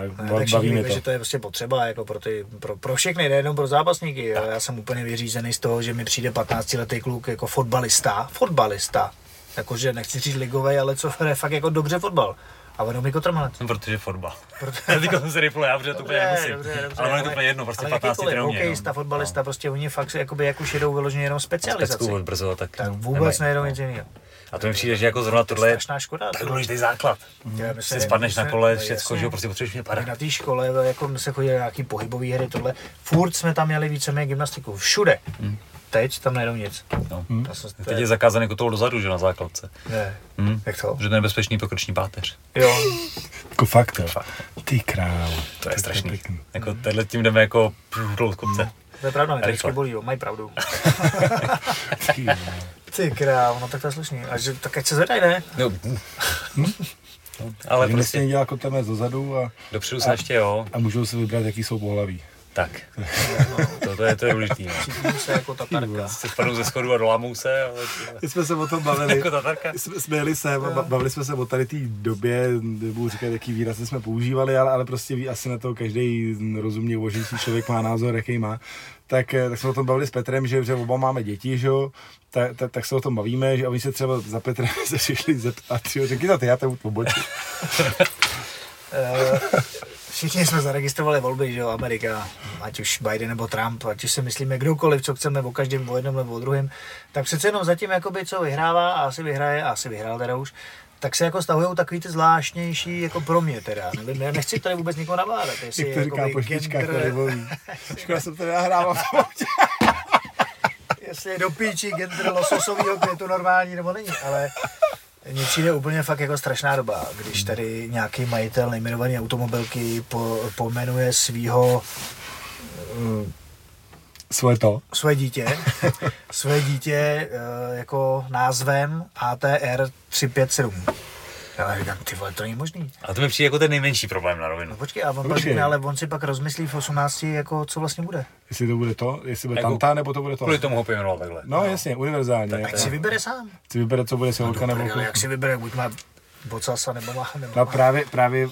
baví mě to. Takže to je prostě potřeba jako pro, ty, pro, pro všechny, nejenom pro zápasníky, tak. Já jsem úplně vyřízený z toho, že mi přijde patnáctiletý kluk jako fotbalista, fotbalista, jakože nechci říct ligovej, ale co hraje fakt jako dobře fotbal. A ono mi kotrmane. Protože fotbal. Já teďko jsem se rýpl, já protože to úplně nemusím. Dobře, dobře, ale ono je to úplně jedno, prostě patnácti trenou mě. Hokejista, fotbalista, no, prostě oni fakt jakoby jako šedou vyloženě jenom specializaci. Specku, brzo, tak, tak vůbec nejedou nic jiného. A to mi přijde, že jako zrovna tohle je tak důležitý základ. Mm. Si spadneš na kole, všecko, že jo, prostě potřebuješ mě padat. Na té škole jako se chodili nějaký pohybový hry, tohle. Furt jsme tam měli víceméně gymnastiku, všude. Mm. Teď tam najednou nic. No. Mm. Teď je zakázaný kotol dozadu, že na základce. Ne, mm. Jak to? Že to je nebezpečný pokroční páteř. Jo. Jako fakt, jo. Ty král. To je ty strašný. Ty jako tenhle tím jdeme jako průdlou z kopce. To je pravda, mě to vždycky bolí, jo, mají pravdu. Ty kráv, no tak to je slušný. A že, tak ať se zvedají, ne? No. Hm? No, ale že prostě... dělá kotrmec dozadu a... Dopředu se ještě, jo. A můžou si vybrat, jaký jsou pohlaví. Tak. No, to, to je to je důležitý. Přičím se jako tatarka. Se spadnou ze schodu a dolámou se. Ale... My jsme se o tom bavili. Jako tatarka. Směli se, no. Bavili jsme se o tady té době, nebudu říkat, jaký výraz jsme používali, ale, ale prostě ví, asi na to každý rozumně uvažující člověk má názor, jaký má. Tak, tak jsme o tom bavili s Petrem, že, že oba máme děti, že jo, tak, tak, tak se o tom bavíme, že a oni se třeba za Petrem se přišli zeptat, že řekni to ty, já to pobočím. Všichni jsme zaregistrovali volby, že jo, Amerika, ať už Biden nebo Trump, ať už si myslíme kdokoliv, co chceme o každém, o jednom nebo o druhém, tak přece jenom zatím, jakoby, co vyhrává a asi vyhraje, a asi vyhrál teda už, tak se jako stahujou takový ty zvláštnější, jako pro mě teda, nevím, já nechci tady vůbec nikoho nabádat, jestli je jako by gender... Škoda jsem teda nahrával v autě. Jestli je do píči gender lososovýho, kde je to normální nebo není, ale... Mně přijde úplně fakt jako strašná doba, když tady nějaký majitel nejmenovaný automobilky po, pomenuje svýho... Mm, svoje to? Svoje dítě. Svoje dítě jako názvem A T R tři pět sedm. Já říkám, ty vole, to není možný. A to mi přijde jako ten nejmenší problém na rovinu. No, počkej, a on, pak, ale on si pak rozmyslí v osmnácti, jako, co vlastně bude. Jestli to bude to, jestli bude jako, tamtá, nebo to bude to. Kvůli tomu ho pojmenoval takhle. No, no. Jasně, univerzálně. Tak ať si vybere sám. Si vybere, co bude, se holka nebo kluk. Jak si vybere, buď má bocasa nebo má... Nebo no má. právě, právě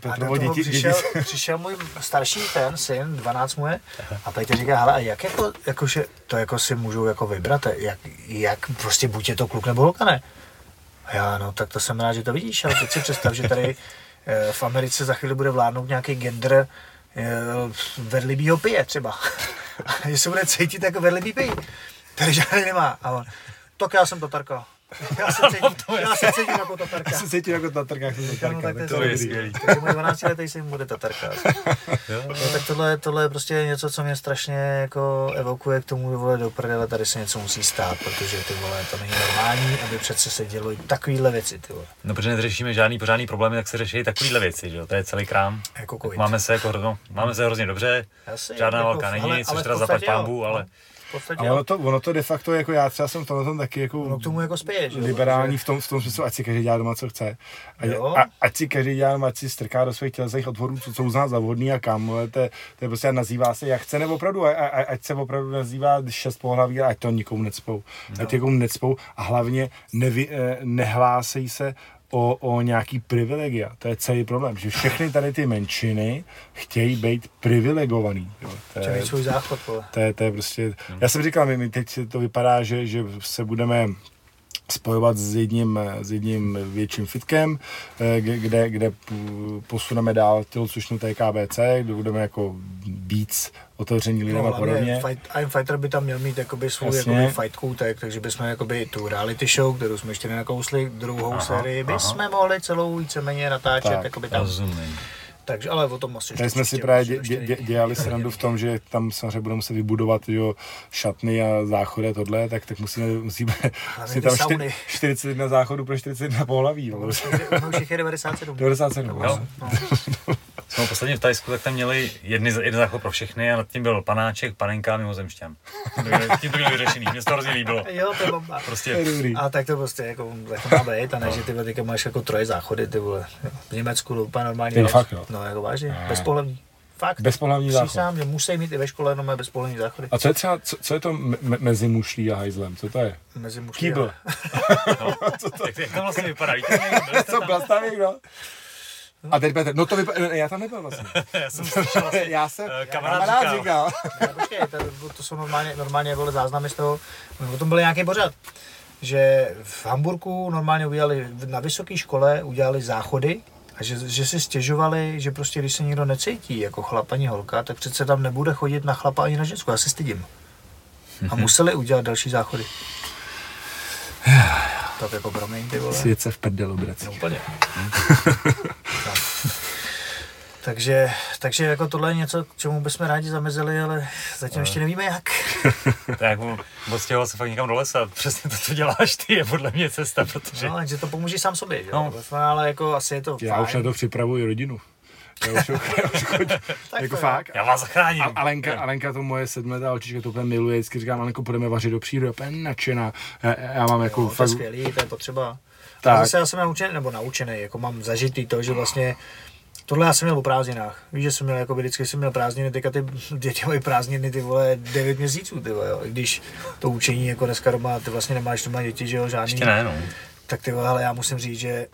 Petrovo děti. Přišel, přišel můj starší ten syn, dvanáct mu je, a Petr říká, hele, a jak jako, jakože, to jako si můžou jako vybrat, jak, jak prostě buď je to kluk nebo holka, ne? Já, no, tak to jsem rád, že to vidíš, ale teď si představ, že tady e, v Americe za chvíli bude vládnout nějaký gender e, vedlibýho pije třeba. A že se bude cítit jako vedlibý pij, který žádný nemá. A on, tak já jsem tatarka. Já se cítím, já se cítím jako tatarka. Já se cítím jako tatarka, jako tatarka. No, to je skvělý. Takže moje dvanáctiletý se jim bude tatarka. No, tak tohle, tohle je prostě něco, co mě strašně jako evokuje k tomu, vole, do prdele, tady se něco musí stát, protože ty vole, to není normální, aby přece se dělo takovýhle věci, ty vole. No, protože neřešíme žádný pořádný problémy, tak se řeší takovýhle věci, že jo, to je celý krám. Jako tak máme se jako no, máme se hrozně dobře, jasně, žádná jako, válka není, což teda zapad pambu, ale... A ono to, ono to de facto, jako já třeba jsem tohle taky jako no k tomu jako spěješ, liberální v tom, v tom smyslu, ať si každý dělá doma, co chce. Ať, a, ať si každý dělá doma, ať si strká do svých tělesných odvodů, co, co uzná za vhodný a kam. To je prostě, nazývá se, jak chce, nebo opravdu, a, a, ať se opravdu nazývá šest pohlaví, ať to nikomu necpou. No. Ať nikomu necpou a hlavně nevy, nehlásej se o, o nějaký privilegia. To je celý problém, že všechny tady ty menšiny chtějí být privilegovaný. Chtějí svůj záchod, vole. To je, to je prostě... Já jsem říkal, my, my teď to vypadá, že, že se budeme spojovat s jedním, s jedním větším fitkem, kde, kde posuneme dál tělocvičnu T K B C, kde budeme jako víc otevření lidem no, a podobně. Fight, I'm Fighter by tam měl mít jakoby svůj jakoby fight koutek, takže bychom jakoby tu reality show, kterou jsme ještě nenakousli, druhou aha, sérii, bychom mohli celou víceméně natáčet tak, jakoby tam. Rozumím. Takže, ale o tom asi... Tady jsme si právě dě, dě, dě, dělali srandu v tom, že tam samozřejmě budeme muset vybudovat jo, šatny a záchody a tohle, tak, tak musíme, musíme, musíme tam čty, čtyřicet jedna záchodů pro čtyřicet jedna pohlaví. No, všech je devadesát sedm. devadesát sedm, no. no. Jsme posledně v Tajsku, tak tam měli jedny, jeden záchod pro všechny a nad tím byl panáček, panenka a mimozemšťan. Tím to bylo vyřešený, mě to hrozně líbilo. Jo, to je bomba. Prostě. A tak to prostě jako má být, a ne, no. Že ty teďka máš jako troje záchody, ty vole. V Německu lupa normální. Ten fakt, no. No jako vážně, bezpohlavní. Fakt. Bezpohlavní záchod. Přísám, že musí mít i ve škole jenom bezpohlavní záchody. A co je třeba, co, co je to me- mezi mušlí a hajzlem, co to je? Mezi mušlí a hajzlem. No. Co to? Jak, jak to vlastně vypadá? Co blastavěk, no? A teď Petr, no to vypadá, já tam nebyl vlastně. Já jsem slyšel vlastně, já jsem kamarád říkal. Ne, počkej, to, to jsou normálně, normálně byly záznamy z toho, o tom byl nějaký pořad, že v Hamburku normálně udělali, na vysoké škole udělali záchody, a že, že si stěžovali, že prostě když se někdo necítí jako chlap ani holka, tak přece tam nebude chodit na chlapa ani na ženskou, já se stydím. A museli udělat další záchody. Tak jako promiň, ty vole. Svět se v prdelu, bratři. No úplně. takže, takže jako tohle je něco, k čemu bychom rádi zamezili, ale zatím no. Ještě nevíme jak. Tak moc těho se fakt někam do lesa, přesně to, co děláš ty, je podle mě cesta, protože... No, že to pomůže sám sobě, že jo? No. Ale jako asi je to já fajn. Už na to připravuji rodinu. Já už, já už chodím, jako fakt. Já vás zachráním. Alenka, Alenka to moje sedmletá holčička to úplně miluje, vždycky říkám, Alenko, půjdeme vařit do přírody, úplně nadšená. Já mám jako jo, fakt... To je skvělý, to je potřeba. Tak. A zase já jsem naučený, nebo naučený, jako mám zažitý to, že vlastně tohle já jsem měl o prázdninách. Víš, že jsem měl, jako vždycky jsem měl prázdniny, teďka ty děti mají prázdniny, ty vole, devět měsíců, ty vole, jo. I když to učení, jako dneska doma, ty vlastně nemáš doma děti, že jo, žádný. Ještě ne, no. Tak ty vole, hele, já musím říct, že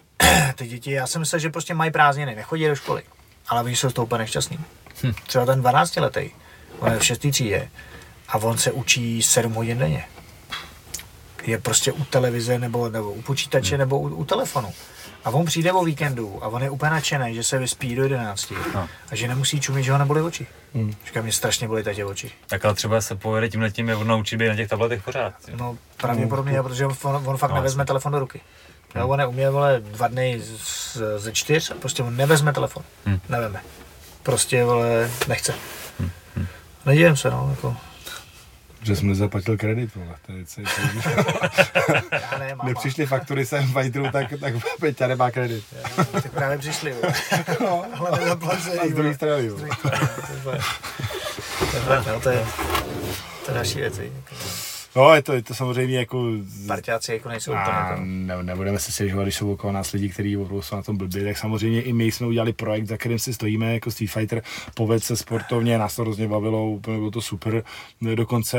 ty děti, já jsem myslel, že prostě mají prázdniny, nechodí do školy. Ale oni jsou z toho úplně nešťastný. Hm. Třeba ten dvanáctiletý, on je v šestý třídě a on se učí sedm hodin denně. Je prostě u televize nebo, nebo u počítače hm. nebo u, u telefonu. A on přijde o víkendu a on je úplně nadšený, že se vyspí do jedenácti no. A že nemusí čumit, že ho nebolí oči. Hm. Říkám, mě strašně bolí teď oči. Tak ale třeba se povede tímhletím, je on naučí být na těch tabletech pořád. Jo? No pravděpodobně, protože on, on fakt no, nevezme no. telefon do ruky. No, on neuměl, vole, dva dny ze čtyř a prostě on nevezme telefon, hmm. neveme, prostě, vole, nechce. Hmm. Hmm. Nedívím se, no, jako. Že jsem nezaplatil kredit, vole, to je celý ne, nepřišly faktury sem Fighteru, tak, tak Peťa nemá kredit. Já, ty právě přišli, vole. No, ale nezaplatil. A z druhé strany, vole. To je další věci. No, je to, je to samozřejmě jako... Partiáci jako nejsou úplně to. Ne, nebudeme se stěžovat, když jsou okolo nás lidi, kteří opravdu jsou na tom blbě, tak samozřejmě i my jsme udělali projekt, za kterým si stojíme, jako Street Fighter, povedl se sportovně, nás to hrozně bavilo, úplně bylo to super. Dokonce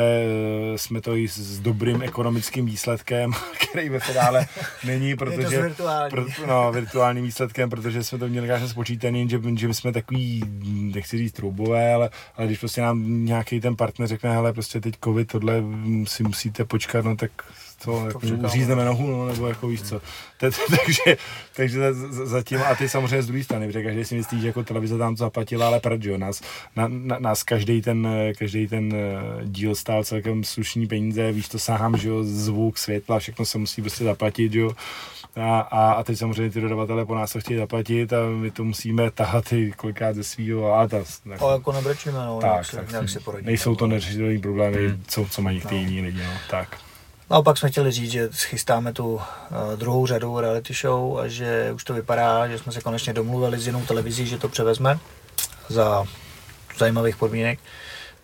jsme to i s dobrým ekonomickým výsledkem, který ve finále není, protože... Je to virtuální. Proto, no, virtuálním výsledkem, protože jsme to měli nějak spočítaný, že, že my jsme takový, nechci říct troubové, ale, ale když prostě nám nějaký ten partner řekne, hele, prostě teď covid, tohle si musíte počkat, no tak to řízneme nohu, no, nebo jako víš co. Takže, takže zatím, a ty samozřejmě z druhé strany, protože každý si myslí, že jako televize tam to zaplatila, ale proč, jo, nás, na, nás každý ten, každý ten díl stál celkem slušný peníze, víš to sám, že jo, zvuk, světla, všechno se musí prostě zaplatit, jo. A, a, a teď samozřejmě ty dodavatelé po nás to chtějí zaplatit a my to musíme tahat i kolikrát ze svýho a ta... Tak, o, jako nebrečíme, no, tak, nějak, tak, nějak se porodí. Nejsou to neřešitelné problémy, hmm. co, co mají ty no. jiní lidi, no, tak. Naopak jsme chtěli říct, že chystáme tu uh, druhou řadu reality show a že už to vypadá, že jsme se konečně domluvili s jinou televizí, že to převezme za zajímavých podmínek.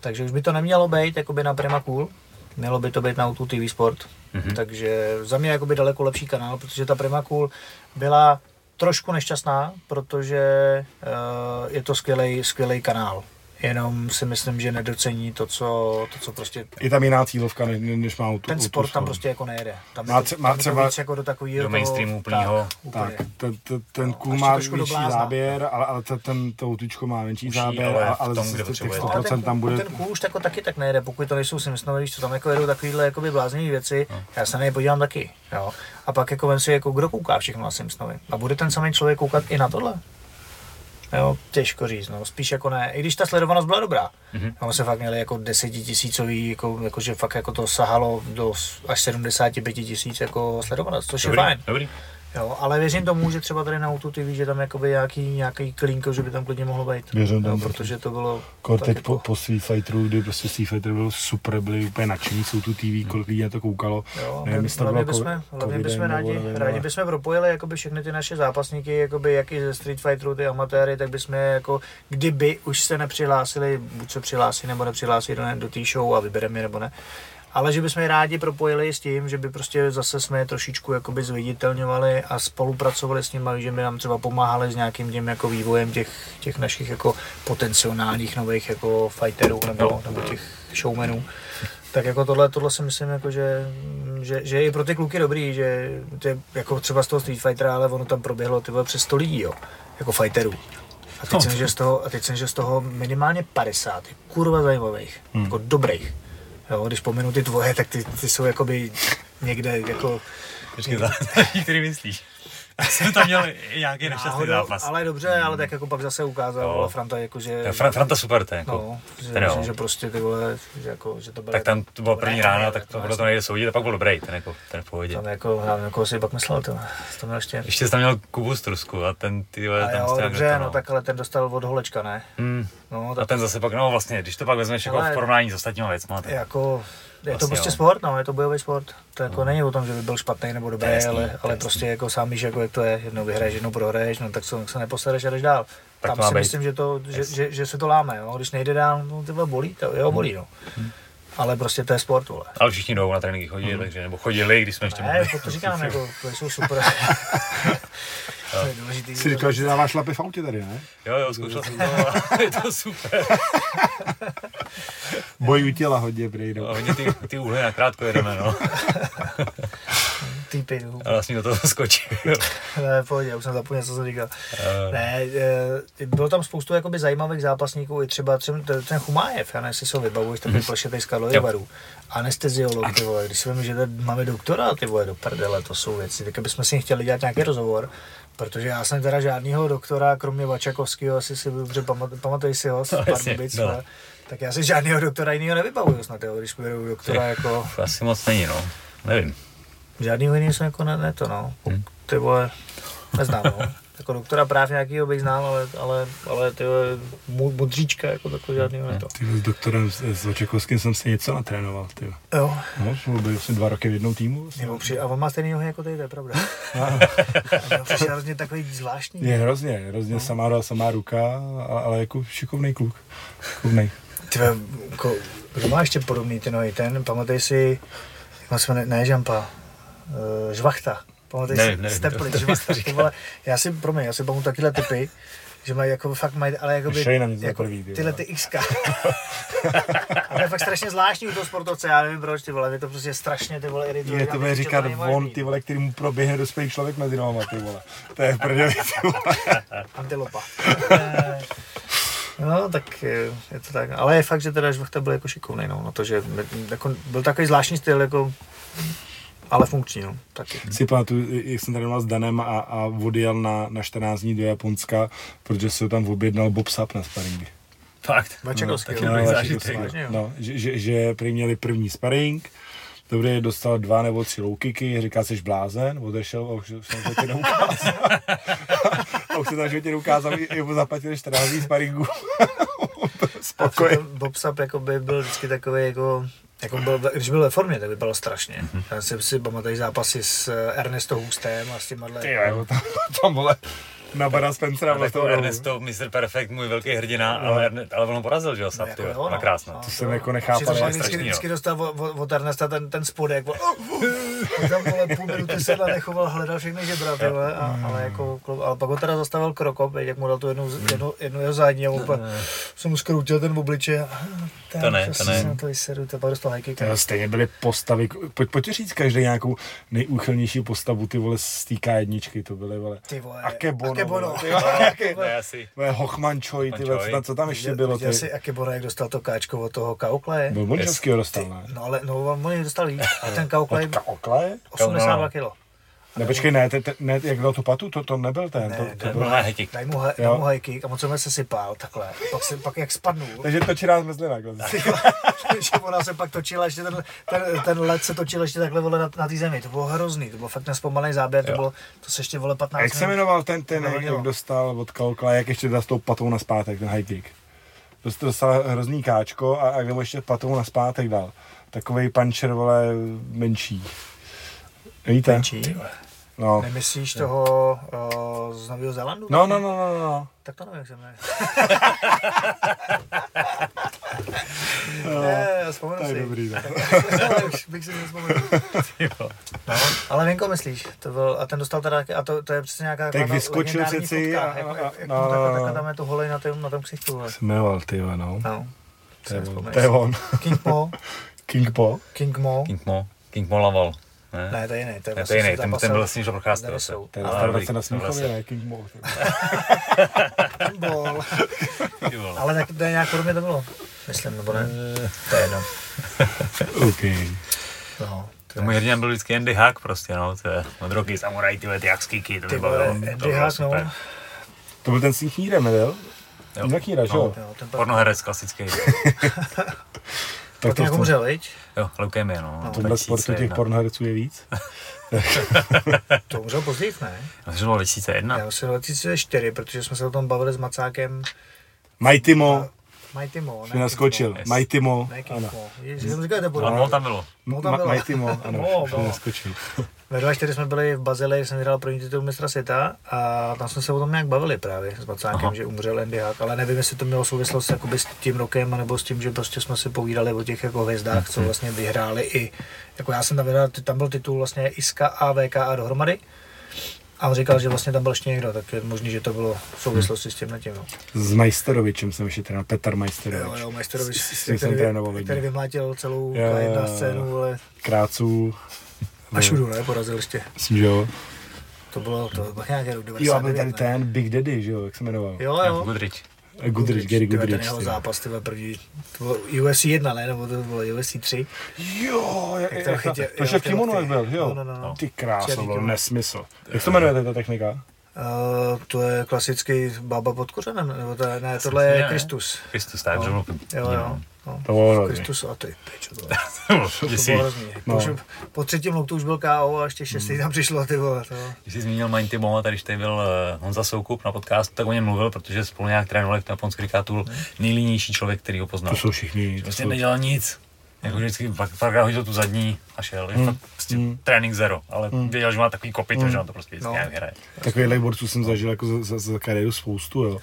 Takže už by to nemělo být jakoby na Prima Cool, mělo by to být na O dva T V Sport. Mm-hmm. Takže za mě jakoby daleko lepší kanál, protože ta Prima Cool byla trošku nešťastná, protože uh, je to skvělej, skvělej kanál. Jenom si myslím, že nedocení to, co, to, co prostě... Je tam jiná cílovka, než, než má auto. Ten sport tam prostě jako nejede. Tam má tře- má třeba jako do takového... Do mainstreamu úplnýho. Tak, ten kůl má větší záběr, ale to autičko má menší záběr, ale sto procent tam bude... Ten kůl už taky tak nejede, pokud to nejsou si myslím, víš co, tam jako jedou takovýhle bláznivé věci, já se na ně podívám taky. A pak jako vem si, jako kdo kouká všechno na Simpsonovi. A bude ten samý člověk koukat i na tohle? Jo, těžko říct, no, spíš jako ne, i když ta sledovanost byla dobrá. Mm-hmm. Ono se fakt měli jako desetitisícový, jako, jako že fakt jako to sahalo do až sedmdesát pět tisíc jako sledovanost, což dobrý, je fajn. Dobrý. Jo, ale věřím tomu, že třeba tady na O dva T V, že tam jakoby nějaký, nějaký klínko, že by tam klidně mohlo být. Věřím, jo, protože to bylo... Teď po, po Street Fighteru, kdy prostě Street Fighter byl super, byli úplně nadšení, jsou tu T V, kolik lidí na to koukalo. Jo, nevím, hlavně bychom, hlavně bychom rádi, rádi bychom propojili jakoby všechny ty naše zápasníky, jakoby jak i ze Street Fighteru, ty amatéry, tak bychom jako, kdyby už se nepřihlásili, buď se přihlásí nebo nepřihlásí do, do té show a vybereme je nebo ne. Ale že bychom je rádi propojili s tím, že by prostě zase jsme je trošičku jakoby zviditelňovali a spolupracovali s nimi, že by nám třeba pomáhali s nějakým tím jako vývojem těch, těch našich jako potenciálních nových jako fighterů nebo, nebo těch showmenů. Tak jako tohle, tohle si myslím, jako že, že, že je pro ty kluky dobrý, že ty, jako třeba z toho Street Fightera, ale ono tam proběhlo ty vole přes sto lidí, jo, jako fighterů. A teď, oh. jsem, že z toho, a teď jsem, že z toho minimálně padesát, kurva zajímavých, hmm. jako dobrých. Jo, když pomenu ty tvoje, tak ty, ty jsou jakoby někde jako... Počkej, který myslíš? Jsem tam měl nějaký nešťastný zápas. Ale dobře, mm. ale tak jako pak zase ukázal no. Franta jako, že... Fr- Franta super, to jako... No, že, že, že prostě ty vole, že jako, že to bylo... Tak tam to bylo první ráno, tak to bylo to nejde soudit a pak byl dobrý, ten jako, ten v pohodě. Tam jako, já nevím, koho si pak myslel, to, to měl ještě... Ještě jsi tam měl Kubu z Trusku a ten ty vole... A jo, dobře, no tak ale ten dostal od Holečka, ne? Mm. No, tak... A ten zase pak, no vlastně, když to pak vezmeš jako v porovnání s ostatníma věcma, tak... Jako... Je to prostě sport, no, je to bojový sport. To jako no. není o tom, že by byl špatný nebo dobrý, jasný, ale, ale prostě jako sám víš, jako jak to je, jednou vyhraješ, jednou prohraješ, no tak se, se neposereš a jdeš dál. Tak tam si být. myslím, že, to, že, že, že se to láme, jo. Když nejde dál, no tyhle bolí, to jo, bolí, no. Hmm. Ale prostě to je sport, vole. Ale všichni jdou na tréninky chodí, hmm. takže, nebo chodili, když jsme ještě mohli. Ne, to říkám, jako, to jsou super. To je důležitý. Jsi říkal, že dáváš lapy v autě tady, ne? Jo, jo, zkoušel jsem to, je to super. Boj u těla hodně prejdou. Hodně ty, ty úhly nakrátko jedeme, no. Týpy, no. A vlastně do toho skočil. Ne, pojď, já už jsem zapomněl, co jsem říkal. Uh. Ne, bylo tam spoustu jakoby zajímavých zápasníků, i třeba ten Chumájev, já nevím, jestli se ho vybavuješ, ten plešetej z Karlojevarů. Anesteziolog, ty vole, když si vím, že máme doktora, ty vole, do prdele, to jsou věci. Tak abychom si chtěli dělat nějaký rozhovor. Protože já jsem teda žádnýho doktora, kromě Vačakovského, asi si dobře pamatuji, pamatuji si ho, Pardubic, no. Tak já si žádnýho doktora jiného nevybavuju snad, jo, když pojedu doktora jako... Asi moc není, no, nevím. Žádnýho jiného jsem jako ne, ne to, no, hmm. ty vole, neznám, no. Jako doktora práv nějakýho bych znám, ale, ale, ale ty vole, modříčka, jako takhle žádnýho ne to. Ty s doktorem, s Vačakovským jsem si něco natrénoval, ty vole. Jo. No, byl jsem dva roky v jednou týmu. Jo, při, a on má stejný nohy jako tady, to je pravda. A přišel hrozně takový zvláštní. Je hrozně, hrozně no. samá, samá ruka, ale, ale jako šikovnej kluk, šikovnej. Ty vole, jako... To má ještě podobný ty nohy, ten, pamatej si, jak se jmenuje, ne Žampa, Žvachta, pamatej ne, si, ne, Stepli, to, to Žvachta, to vole, já si, promiň, já si pamatuju takyhle typy, že mají jako fakt mají, ale jakoby, jako tyhle ty X-ka. To je fakt strašně zvláštní u toho sportovce, já nevím proč, ty vole, mě to prostě strašně, ty vole, irituje. Mě to bude říkat on, ty vole, který mu proběhne dospělý člověk mezi nohama, ty vole, to je prdělý, ty vole. Antilopa. No, tak je, je to tak, ale je fakt, že teda Žvachta byl jako šikovnej, no, na to, že jako, byl takový zvláštní styl, jako, ale funkční, no, taky. Si pamatuju, jak jsem tady měl s Danem a, a odjel na, na čtrnáct dní do Japonska, protože se tam objednal Bob Sapp na sparingy. Fakt? Vačekovský, no, taky dobrý zážitek. No, že, že, že prý měli první sparing, dobře, dostal dva nebo tři loukiky, říká, jsi blázen, odešel a už jsem to tě neukázal. A už jsem tam životě neukázal, jemu zaplatil čtrnáct dní sparingu. Spokoj. Bob Sapp jakoby byl vždycky takový jako... Jako byl, když byl ve formě, tak vypadalo strašně. Mm-hmm. Já si, si pamatuju zápasy s Ernesto Hustem a s těma dle... Ty jo, tam, tam vole, na Bada Spencera vle toho Ernesto, mister Perfect, můj velký hrdina, no. ale, ale on ho porazil, že jo, Sap, ty jo, na krásná. To jsem jako nechápal, ale strašný, jo. Vždycky dostal od Ernesta ten, ten spodek, vole, tam vole půl minuty sedla nechoval, hledal všechny žebra, ty vole, a, ale jako, ale pak ho teda zastavil krokop, jak mu dal tu jednu, jednu, jednu jeho zadní a úplně jsem mu zkroutil ten obliče. To ne, to ne. To stejně byly postavy, pojď, pojď říct každý nějakou nejúchylnější postavu, ty vole, z týká jedničky, to byly, vole, Akebono, Akebono, ty vole, vole, Hochmančoj, ty vole, co tam ještě bylo, ty. Viděl jsi Akebono, jak dostal to káčko od toho Kaukleje? Byl Moničovskýho dostal, ne? No ale, no, on dostal jí, a ten Kaukleje, osmdesát dva kilo. Ne, počkej, ne, te, te, ne, jak dal tu patu, to, to nebyl ten. Ne, to, to byl high kick. Daj mu, he, daj mu high kick a moc se sypal, takhle. Pak, se, pak jak spadnul. Takže točila zmrzlina. Ona se pak točila, ještě ten, ten, ten led se točil ještě takhle, vole, na, na té zemi. To bylo hrozný, to byl fakt nespomalený záběr, to, bylo, to se ještě, vole, patnáct minut. Jak se jmenoval ten, ten, jak dostal od Kaukla, jak ještě dal s tou patou naspátek, ten high kick. Dostal hrozný káčko a, a kde mu ještě patou naspátek dal. Takovej puncher, vole, menší. Víte? No. Nemyslíš toho uh, z Nového Zélandu? No, no, no, no, no. Tak to nevím, jak se jmenuje. No, ne, vzpomenu si. To je dobrý, tak. Už bych si nevzpomenul. No, ale Vinko, myslíš? To byl, a ten dostal teda, a to, to je přesně nějaká tak legendární fotka. A, a, jak, jak, jak no, mu takhle, takhle tam je tu holej na, tém, na tom ksichtu. Směval, tyva, no. No. To je on. King Po. King Po. King Mo. King Mo. King Mo Laval. Ne? Ne, to je jiný, to je vlastně jiný, ten, ten byl vlastně Procházka. To je vlastně na Smíchově, ne, King Ball. Ball. Ale tak to je nějak podobně to bylo, myslím, nebo ne? To je jedno. OK. No. Můj hrdina byl vždycky Andy Hack prostě, no, to je od Rocky Samurai, tyhle ty Hacksky, to bylo Andy Hack, no. To byl ten s tím knírem, nevěl? Ten kníra, že jo? Pornoherec klasický. Tak to nějak umřel, viď? Jo, leukémie, no. A tomhle sportu těch pornoherců je víc? To umřel později, ne? Já jsem byl dva tisíce jedna. Já jsem byl dva tisíce čtyři, protože jsme se o tom bavili s Macákem. Mighty Mo. Mighty Mo. Jsi naskočil. Mighty Mo. Ano. Ježiš, jsem říkal, že to bude. Ano, tam bylo. Mo tam bylo. Mighty Mo, ano. Jsi naskočil. Ve dva tisíce čtyři jsme byli v Bazileji, jsem vyhrál první titul mistra světa a tam jsme se o tom nějak bavili právě s Macákem, aha, že umřel Andy Hack, ale nevím, jestli to mělo souvislost jakoby s tím rokem, nebo s tím, že prostě jsme si povídali o těch jako hvězdách, co vlastně vyhráli i, jako já jsem tam vyhrál, tam byl titul vlastně Iska a V K A dohromady a on říkal, že vlastně tam byl ještě někdo, tak je možný, že to bylo v souvislosti s tímhle tím. No. S Majsterovičem jsem ještě trénoval, Petar Majsterovič. Jo, jo, Majsterovič, s, s který, vy, který vymlátil celou jedna scénu, ale... Kráců. A šudu, ne? Porazil ještě. Myslím, že jo. To bylo to, bylo nějaké rok devadesát devět. Jo, a byl tady ten Big Daddy, že jo, jak se jmenoval. Jo, jo. Goodrich. Goodrich, Gary Goodrich. Ten jeho zápas, ty byl první, to bylo U F C jedna, ne? Nebo to bylo U F C tři. Jo, jak, jak to chytil. To šel v kimono, jak byl, jo? No, no, no. Ty krása, byl nesmysl. Jak se jmenuje tato technika? Uh, to je klasický bába pod kořenem, nebo to, ne, tohle je Kristus. Kristus, tak, že mluvím. Jo, jo. No, to bylo Kristus a ty, pečo, to bylo, to bylo hrozný. No. Po třetím loktu už byl K O a ještě šestý tam přišlo, ty vole. To. Když jsi zmínil Mighty Mo, tady když tady byl Honza Soukup na podcastu, tak o něm mluvil, protože spolu nějak trénovali v tom japonský krátul, nejlínější člověk, který ho poznal. To jsou všichni. Prostě nedělal nic. jako vždycky párkrát hodil tu zadní a šel. Mm. Je fakt prostě mm. trénink zero, ale mm. věděl, že má takový kopyt, mm. že on to prostě vždycky no. nějak hraje. Takovýhle borců jsem zažil jako za, za, za kariéru spoustu, jo.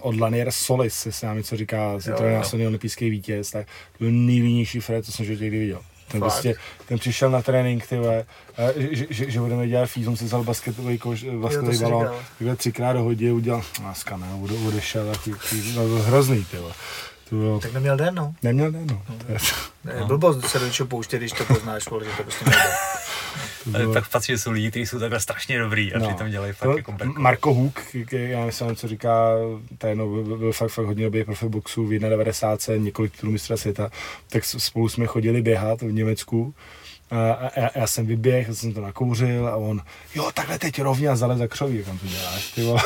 Od Lanier Solis, se nám něco říká, se to je následný olympijský vítěz, tak to byl nejlínější frér, co jsem vždycky viděl. Ten, prostě, ten přišel na trénink, tyhle, že, že, že budeme dělat fíz, on si vzal basketový koš, basketový balón, takhle třikrát hodil, udělal, láska ne, odešel, takový hrozný, tyhle. Bylo... Tak neměl den, no. Neměl den, no. no. To je blbost se do něčeho pouštět, když to poznáš, vole, že to prostě nejde. Ale tak patří, že jsou lidi, kteří jsou takhle strašně dobrý a no. přitom dělají fakt no. jako berko. Marko Huk, já myslím, co říká, ten byl, byl fakt, fakt hodně dobrý profi boxu, v devadesát jedna, několik titulů mistra světa, tak spolu jsme chodili běhat v Německu. A já, já jsem vyběhl, jsem to nakouřil a on, jo, takhle teď rovně a zalez za křoví, jak on to děláš, ty vole.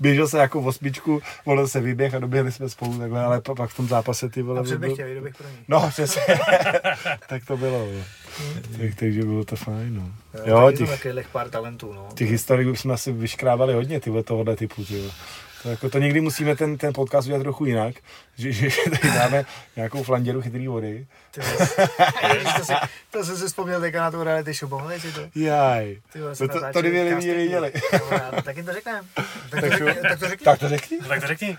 Běžel se jako v osmičku, volil se výběh a doběhli jsme spolu takhle, ale pak v tom zápase ty vole... A předběh tě, výdoběh pro ní. No, přesně. Tak to bylo. Tak, takže bylo to fajn, no. Jo, jo, těch, těch pár talentů, no. Těch historiků jsme asi vyškrávali hodně, tyhle tohohle typu, tyhle. To, jako, to někdy musíme ten, ten podcast udělat trochu jinak, že, že, že tady dáme nějakou flanděru chytrý vody. to, si, to jsem si vzpomněl teďka na tu reality show, pomohli si to? Jaj, to, to, to dvě lidi viděli. Tak jim to řekneme. Tak, tak, tak, tak to řekni. Tak to řekni. Tak to řekni.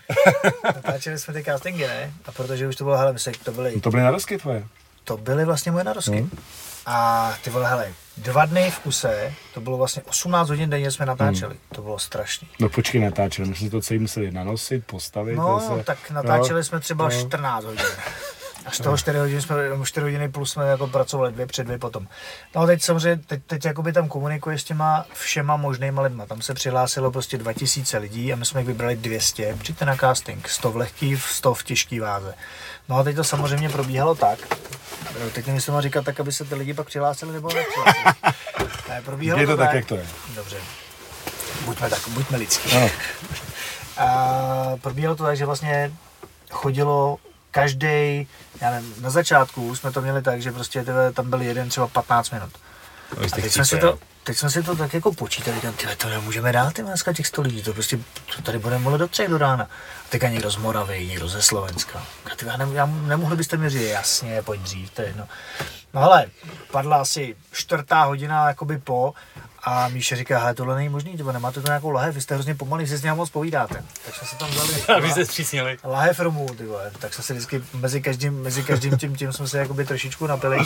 Natáčeli jsme ty castingy, ne? A protože už to bylo, hele, myslím, to byly... No to byly narozky tvoje. To byly vlastně moje narozky. Hmm. A ty vole, hele, dva dny v kuse, to bylo vlastně osmnáct hodin denně jsme natáčeli, hmm. to bylo strašný. No počkej, natáčeli, my jsme to celý museli nanosit, postavit. No, se... tak natáčeli no, jsme třeba no. čtrnáct hodin. A z toho čtyři hodiny, jsme, čtyři hodiny plus jsme jako pracovali dvě před dvě potom. No teď samozřejmě, teď, teď jakoby tam komunikuje s těma všema možnýma lidma. Tam se přihlásilo prostě dva tisíce lidí a my jsme vybrali dvě stě. Přijďte na casting, sto v lehký, sto v těžký váze. No a teď to samozřejmě probíhalo tak. Teď nemyslím ho říkat tak, aby se ty lidi pak přihlásili nebo nepřihlásili. Ne, probíhalo je to tak, tak, jak to je. Dobře. Buďme tak, buďme lidský. No. A probíhalo to tak, že vlastně chodilo každý, já nevím, na začátku jsme to měli tak, že prostě tam byl jeden třeba patnáct minut. A teď jsme, si to, teď jsme si to tak jako počítali, tyhle to nemůžeme dát, ty dneska těch sto lidí, to prostě to tady budeme volit do třech do rána. A teďka někdo z Moravy, někdo ze Slovenska. A ty, já, ne, já nemohli byste mi říct, jasně, pojď dřív, to je jedno. No hele, padla asi čtvrtá hodina jakoby po a Míša říká, hele, tohle není možný, tybo, nemáte to nějakou lahev, vy jste hrozně pomalý, vy si s něm moc povídáte. Tak jsme se tam dali. A vy se zpřísnili. Lahev rumů, tybo, tak jsme se vždycky mezi každým, mezi každým tím, tím jsme se jakoby trošičku napili.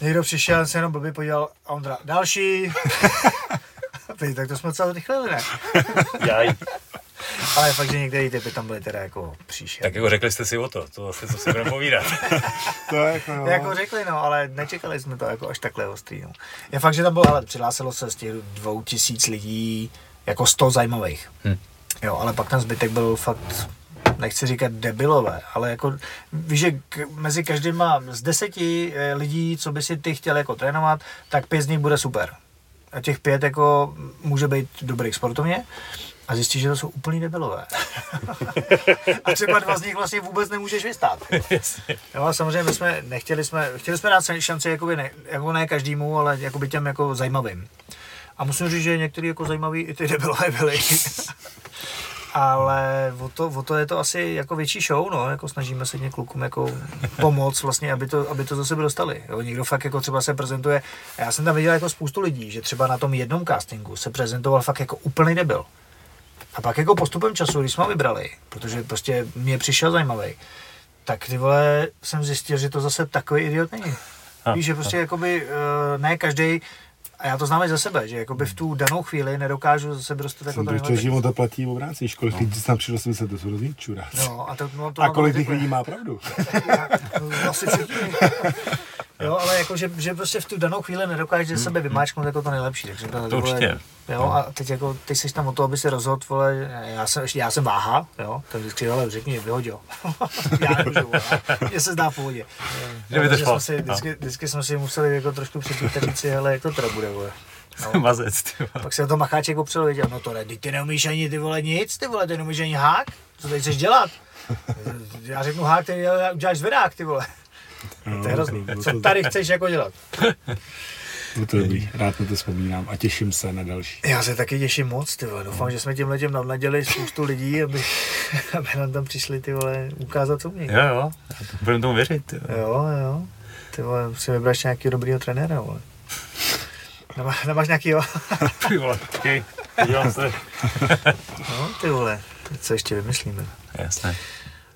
Někdo přišel, se jenom blbě podíval a Ondra, další. Teď, tak to jsme docela rychle, ne? Jaj. Ale fakt, že některé typy tam byly teda jako příšerné. Tak jako řekli jste si o to, to asi co si budeme povídat. To je jako, no. Jako řekli, no, ale nečekali jsme to jako až takhle ostrý, no. Je fakt, že tam bylo, ale přihlásilo se z těch dvou tisíc lidí jako sto zajímavých. Hm. Jo, ale pak ten zbytek byl fakt... Nechci říkat debilové, ale jako víš, že k, mezi každýma z deseti e, lidí, co by si ty chtěl jako trénovat, tak pět z nich bude super. A těch pět jako může být dobrých sportovně a zjistíš, že to jsou úplný debilové. A třeba dva z nich vlastně vůbec nemůžeš vystát. Jo, a samozřejmě my jsme nechtěli jsme, chtěli jsme dát šanci jakoby ne, jako ne každému, ale jakoby těm jako zajímavým. A musím říct, že některý jako zajímavý i ty debilové byly. Ale o to, o to je to asi jako větší show, no, jako snažíme se těm klukům jako pomoct vlastně, aby to, aby to do sebe dostali. Jo, někdo fakt jako třeba se prezentuje, a já jsem tam viděl jako spoustu lidí, že třeba na tom jednom castingu se prezentoval fakt jako úplný debil. A pak jako postupem času, když jsme ho vybrali, protože prostě mě přišel zajímavý, tak ty vole jsem zjistil, že to zase takový idiot není. Víš, že prostě jakoby ne každý. A já to znám i za sebe, že jakoby v tu danou chvíli nedokážu za sebe dostat jako takové. Protože života platí v obráci, kolik lidí tam přišlo si myslet, to jsou hrozný čuráci. No, a, to, no, to a kolik těch lidí má pravdu. Já, no, asi cítím. Jo, ale jako, že, že prostě v tu danou chvíli nedokážeš ze sebe vymáčknout jako to nejlepší. Takže to, to určitě. Jo, a teď jako, teď jsi tam o to, aby si rozhodl, vole, já jsem, já jsem váha, jo, ten vždycky, ale řekni, vyhodil. Já nemůžu, mně se zdá v pohodě. Jsme si, vždycky, vždycky jsme si museli jako trošku připítat, říci, hele, jak to teda bude, vole. No. Mazec, ty vole. Pak se to Macháček opřel, viděl, no tohle, ty neumíš ani, ty vole, nic, ty vole, ty neumíš ani hák, co teď chceš dělat? Já řeknu hák, ty uděláš zvedák, ty vole. No, to je hrozný. Co tady chceš jako dělat? Bylo to dobrý, rád na to vzpomínám a těším se na další. Já se taky těším moc, ty vole. Doufám, že jsme tímhle těm navnaděli spoustu lidí, aby, aby nám tam přišli, ty vole, ukázat, co umí. Jo, jo, budeme tomu věřit. Ty vole. Jo, jo, ty vole, musím vybrat ještě nějakého dobrýho trenéra, vole. Nemáš nějakýho? Ty vole, taky, podívám se. No, ty vole, co ještě vymyslíme. Jasné.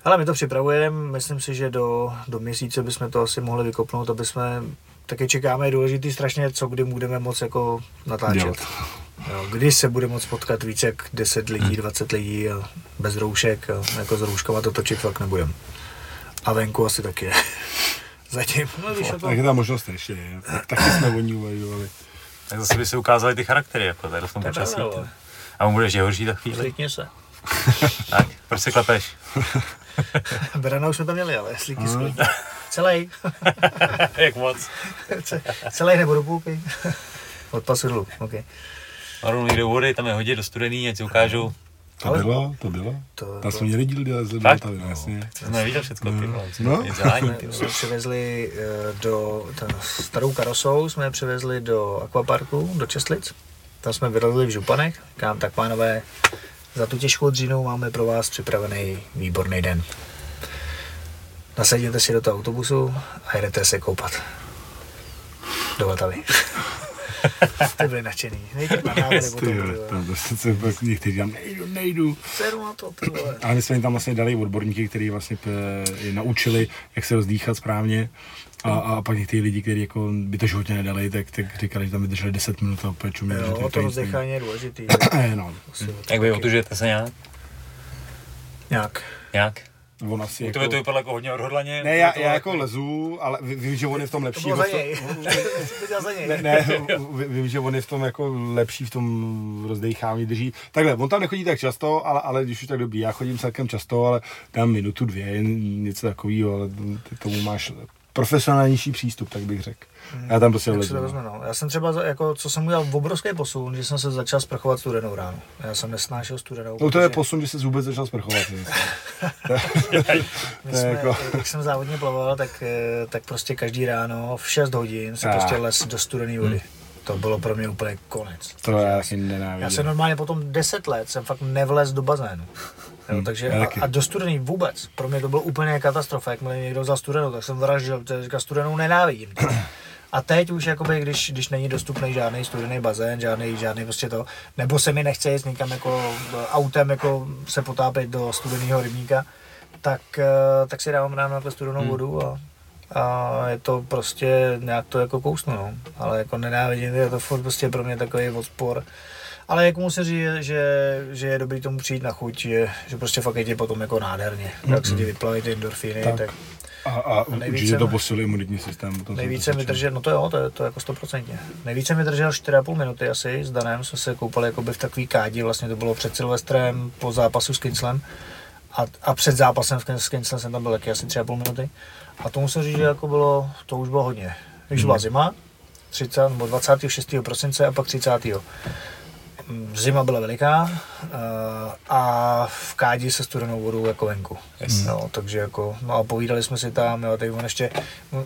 Ale my to připravujeme, myslím si, že do, do měsíce bychom to asi mohli vykopnout, aby jsme, taky čekáme, je důležitý strašně, co kdy budeme moc jako natáčet. Jo, kdy se bude moc potkat víc jak deset lidí, dvacet lidí a bez roušek, a jako s rouškama to točit fakt nebudeme. A venku asi taky je. Zatím. No, víš, to... Tak je ta možnost ještě, je. Tak, taky jsme o ní uvažovali. Tak zase by se ukázaly ty charaktery, jako tady v tom počasí. A mu budeš je horší tak chvíli. Slíkně se. Tak, proč se klepeš? Berana už jsme tam měli, ale slíky slíky. Celej. Jak moc? Celej nebo do půlky. Od pasu dolů, ok. Maru někde u vody, tam je hodit do studený, ať si ukážu. To ale... bylo, to bylo. To, tam jsme měli díl dělat z lidou tady, jasně. To jsme viděl všechno, ty vole. No. My jsme přivezli do, starou karosou jsme přivezli do akvaparku, do Čestlic. Tam jsme vyrazili v Županech, kam tak pánové, za tu těžkou dřinou máme pro vás připravený výborný den. Nasedněte si do toho autobusu a jedete se koupat. Do Vltavy. Jste byli nadšený. Nejděte na návody potom. To se někteří tam nejdu, nejdu. Seru na to, ty vole. Ale my jsme jim tam vlastně dali odborníky, kteří vlastně je naučili, jak se rozdýchat správně. A, a pak někteří lidi, kteří jako by to životně nedali, tak, tak říkali, že tam vydrželi deset minut a opět čuměli. Jo, to, to rozdechání je důležitý. No. Jak vy otužujete se nějak? Nějak. Nějak? On asi jako... To vypadlo jako hodně odhodlaně. Ne, já, já jako lezu, ale vím, že on je v tom lepší. To bylo za něj. Ne, ne, vím, že on je v tom jako lepší, v tom rozdejchání drží. Takhle, on tam nechodí tak často, ale, ale když už tak dobrý. Já chodím celkem často, ale tam minutu, dvě, něco takového, ale ty tomu máš profesionálnější přístup, tak bych řekl. Já tam prostě vledu. No. Já jsem třeba, jako, co jsem udělal, v obrovský posun, že jsem se začal sprchovat studenou ráno. Já jsem nesnášel studenou. No to protože... je posun, že jsi vůbec začal sprchovat. Jako... Jak jsem závodně plaval, tak, tak prostě každý ráno v šest hodin se prostě les do studené vody. Hmm. To bylo pro mě úplně konec. To já taky nenávidím. Já jsem normálně potom deset let jsem fakt nevlez do bazénu. Jo, takže a, a do studený vůbec. Pro mě to bylo úplně katastrofa, jak mě někdo vzal studenou, tak jsem vraždil, protože říkal, studenou nenávidím. A teď už, jakoby, když, když není dostupný žádný studený bazén, žádný, žádný prostě to, nebo se mi nechce jít někam jako autem jako se potápět do studeného rybníka, tak, tak si dávám ráno na studenou hmm. vodu a, a je to prostě nějak to jako kousnu, no. Ale jako nenávidím, je to furt prostě pro mě takový odpor. Ale jako musím říct, že, že je dobrý tomu přijít na chuť, že, že prostě fakt je tě potom jako nádherně, mm-hmm. tak se ti vyplaví ty endorfiny. Tak. Tak. A, a, a určitě to posiluje imunitní systém. To nejvíce mi držel, no to jo, to je to jako stoprocentně. Nejvíce mi držel čtyři a půl minuty asi, s Danem jsme se koupali jakoby v takový kádi, vlastně to bylo před Silvestrem, po zápasu s Kinclem. A, a před zápasem s Kinclem jsem tam byl taky asi tři a půl minuty. A to musím říct, že jako bylo, to už bylo hodně. Když byla zima, třicátého, dvacátého šestého prosince a pak třicátého Zima byla veliká a v kádi se studenou vodou jako venku. Yes. No, takže jako, no a povídali jsme si tam, jo, tak on ještě,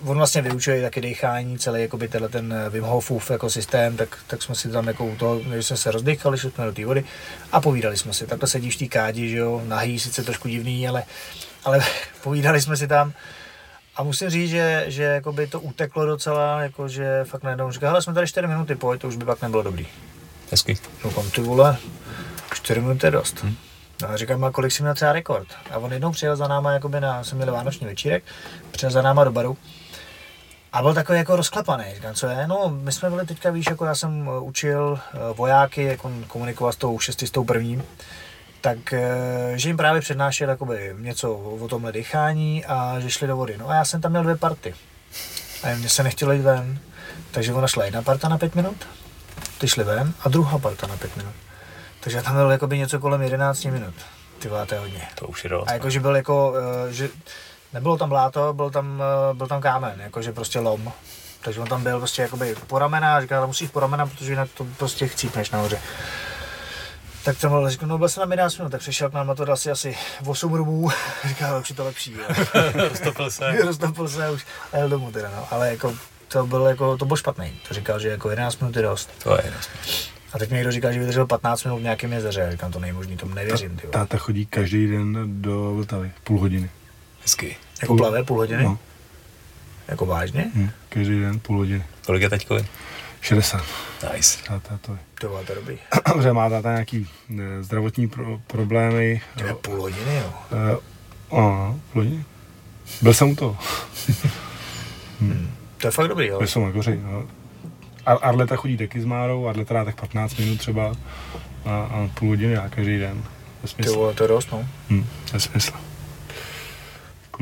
on vlastně vyučuje taky dechání, celý jakoby tenhle ten Wim Hofův jako systém, tak, tak jsme si tam jako u toho, když jsme se rozdechali, šli jsme do té vody a povídali jsme si. Takhle sedíš v té kádi, že jo, nahý, sice trošku divný, ale, ale povídali jsme si tam. A musím říct, že, že jakoby to uteklo docela, jako že fakt najednou říká, hele, jsme tady čtyři minuty, pojď, to už by pak nebylo dobrý. Hezky. Říkám, ty vole, čtyři minuty je dost. Hmm. A říkám, a kolik jsi měl třeba rekord? A on jednou přijel za náma, jakoby na, jsem měl vánoční večírek, přijel za náma do baru a byl takový jako rozklepaný. Říkám, co je? No, my jsme byli teďka, víš, jako já jsem učil vojáky, jak on komunikoval s tou šest set první tak, že jim právě přednášel jakoby něco o tomhle dechání a že šli do vody. No a já jsem tam měl dvě party a mě se nechtělo jít ven, takže ona šla jedna parta na pět minut. Ty šli ven a druhá parta na pět minut. Takže tam byl jakoby něco kolem jedenácti minut. Ty vole, to je hodně. To už je dost. A jakože byl jako, že nebylo tam bláto, byl tam, byl tam kámen, jakože prostě lom. Takže on tam byl prostě jakoby po ramena a říkal, musíš po ramena, protože jinak to prostě chcípneš nahoře. Tak tam byl, říkal, no byl se na jedenáct minut, tak přišel k nám na to asi asi osm rubů. Říkal, už je to lepší. Roztopil se. Roztopil se už a jel domů teda, no. Ale jako to byl jako, to byl špatný. To říkal, že jako jedenáct minut je dost. To je jedenáct. A teď mi někdo říkal, že vydržel patnáct minut v nějakém jezeře. Říkám, to nejmožný, tomu nevěřím. Ta, táta chodí každý den do Vltavy, půl hodiny. Hezky. Jako plavé půl hodiny? No. Jako vážně? Hmm. Každý den půl hodiny. Kolik je taťkovi? šedesát. Nice. Táta to je. To bylo to dobrý. Protože má táta nějaký zdravotní pro, problémy. To je půl hodiny, jo. E, ano, půl hodiny. Byl jsem u toho. hmm. To je fakt dobrý, jo. Byl jsem na koři, jo. Arleta chodí taky s Márou, Arleta dá tak patnáct minut třeba a, a půl hodiny a každý den. Ty vole, to je dost, no. Hm, to je smysl.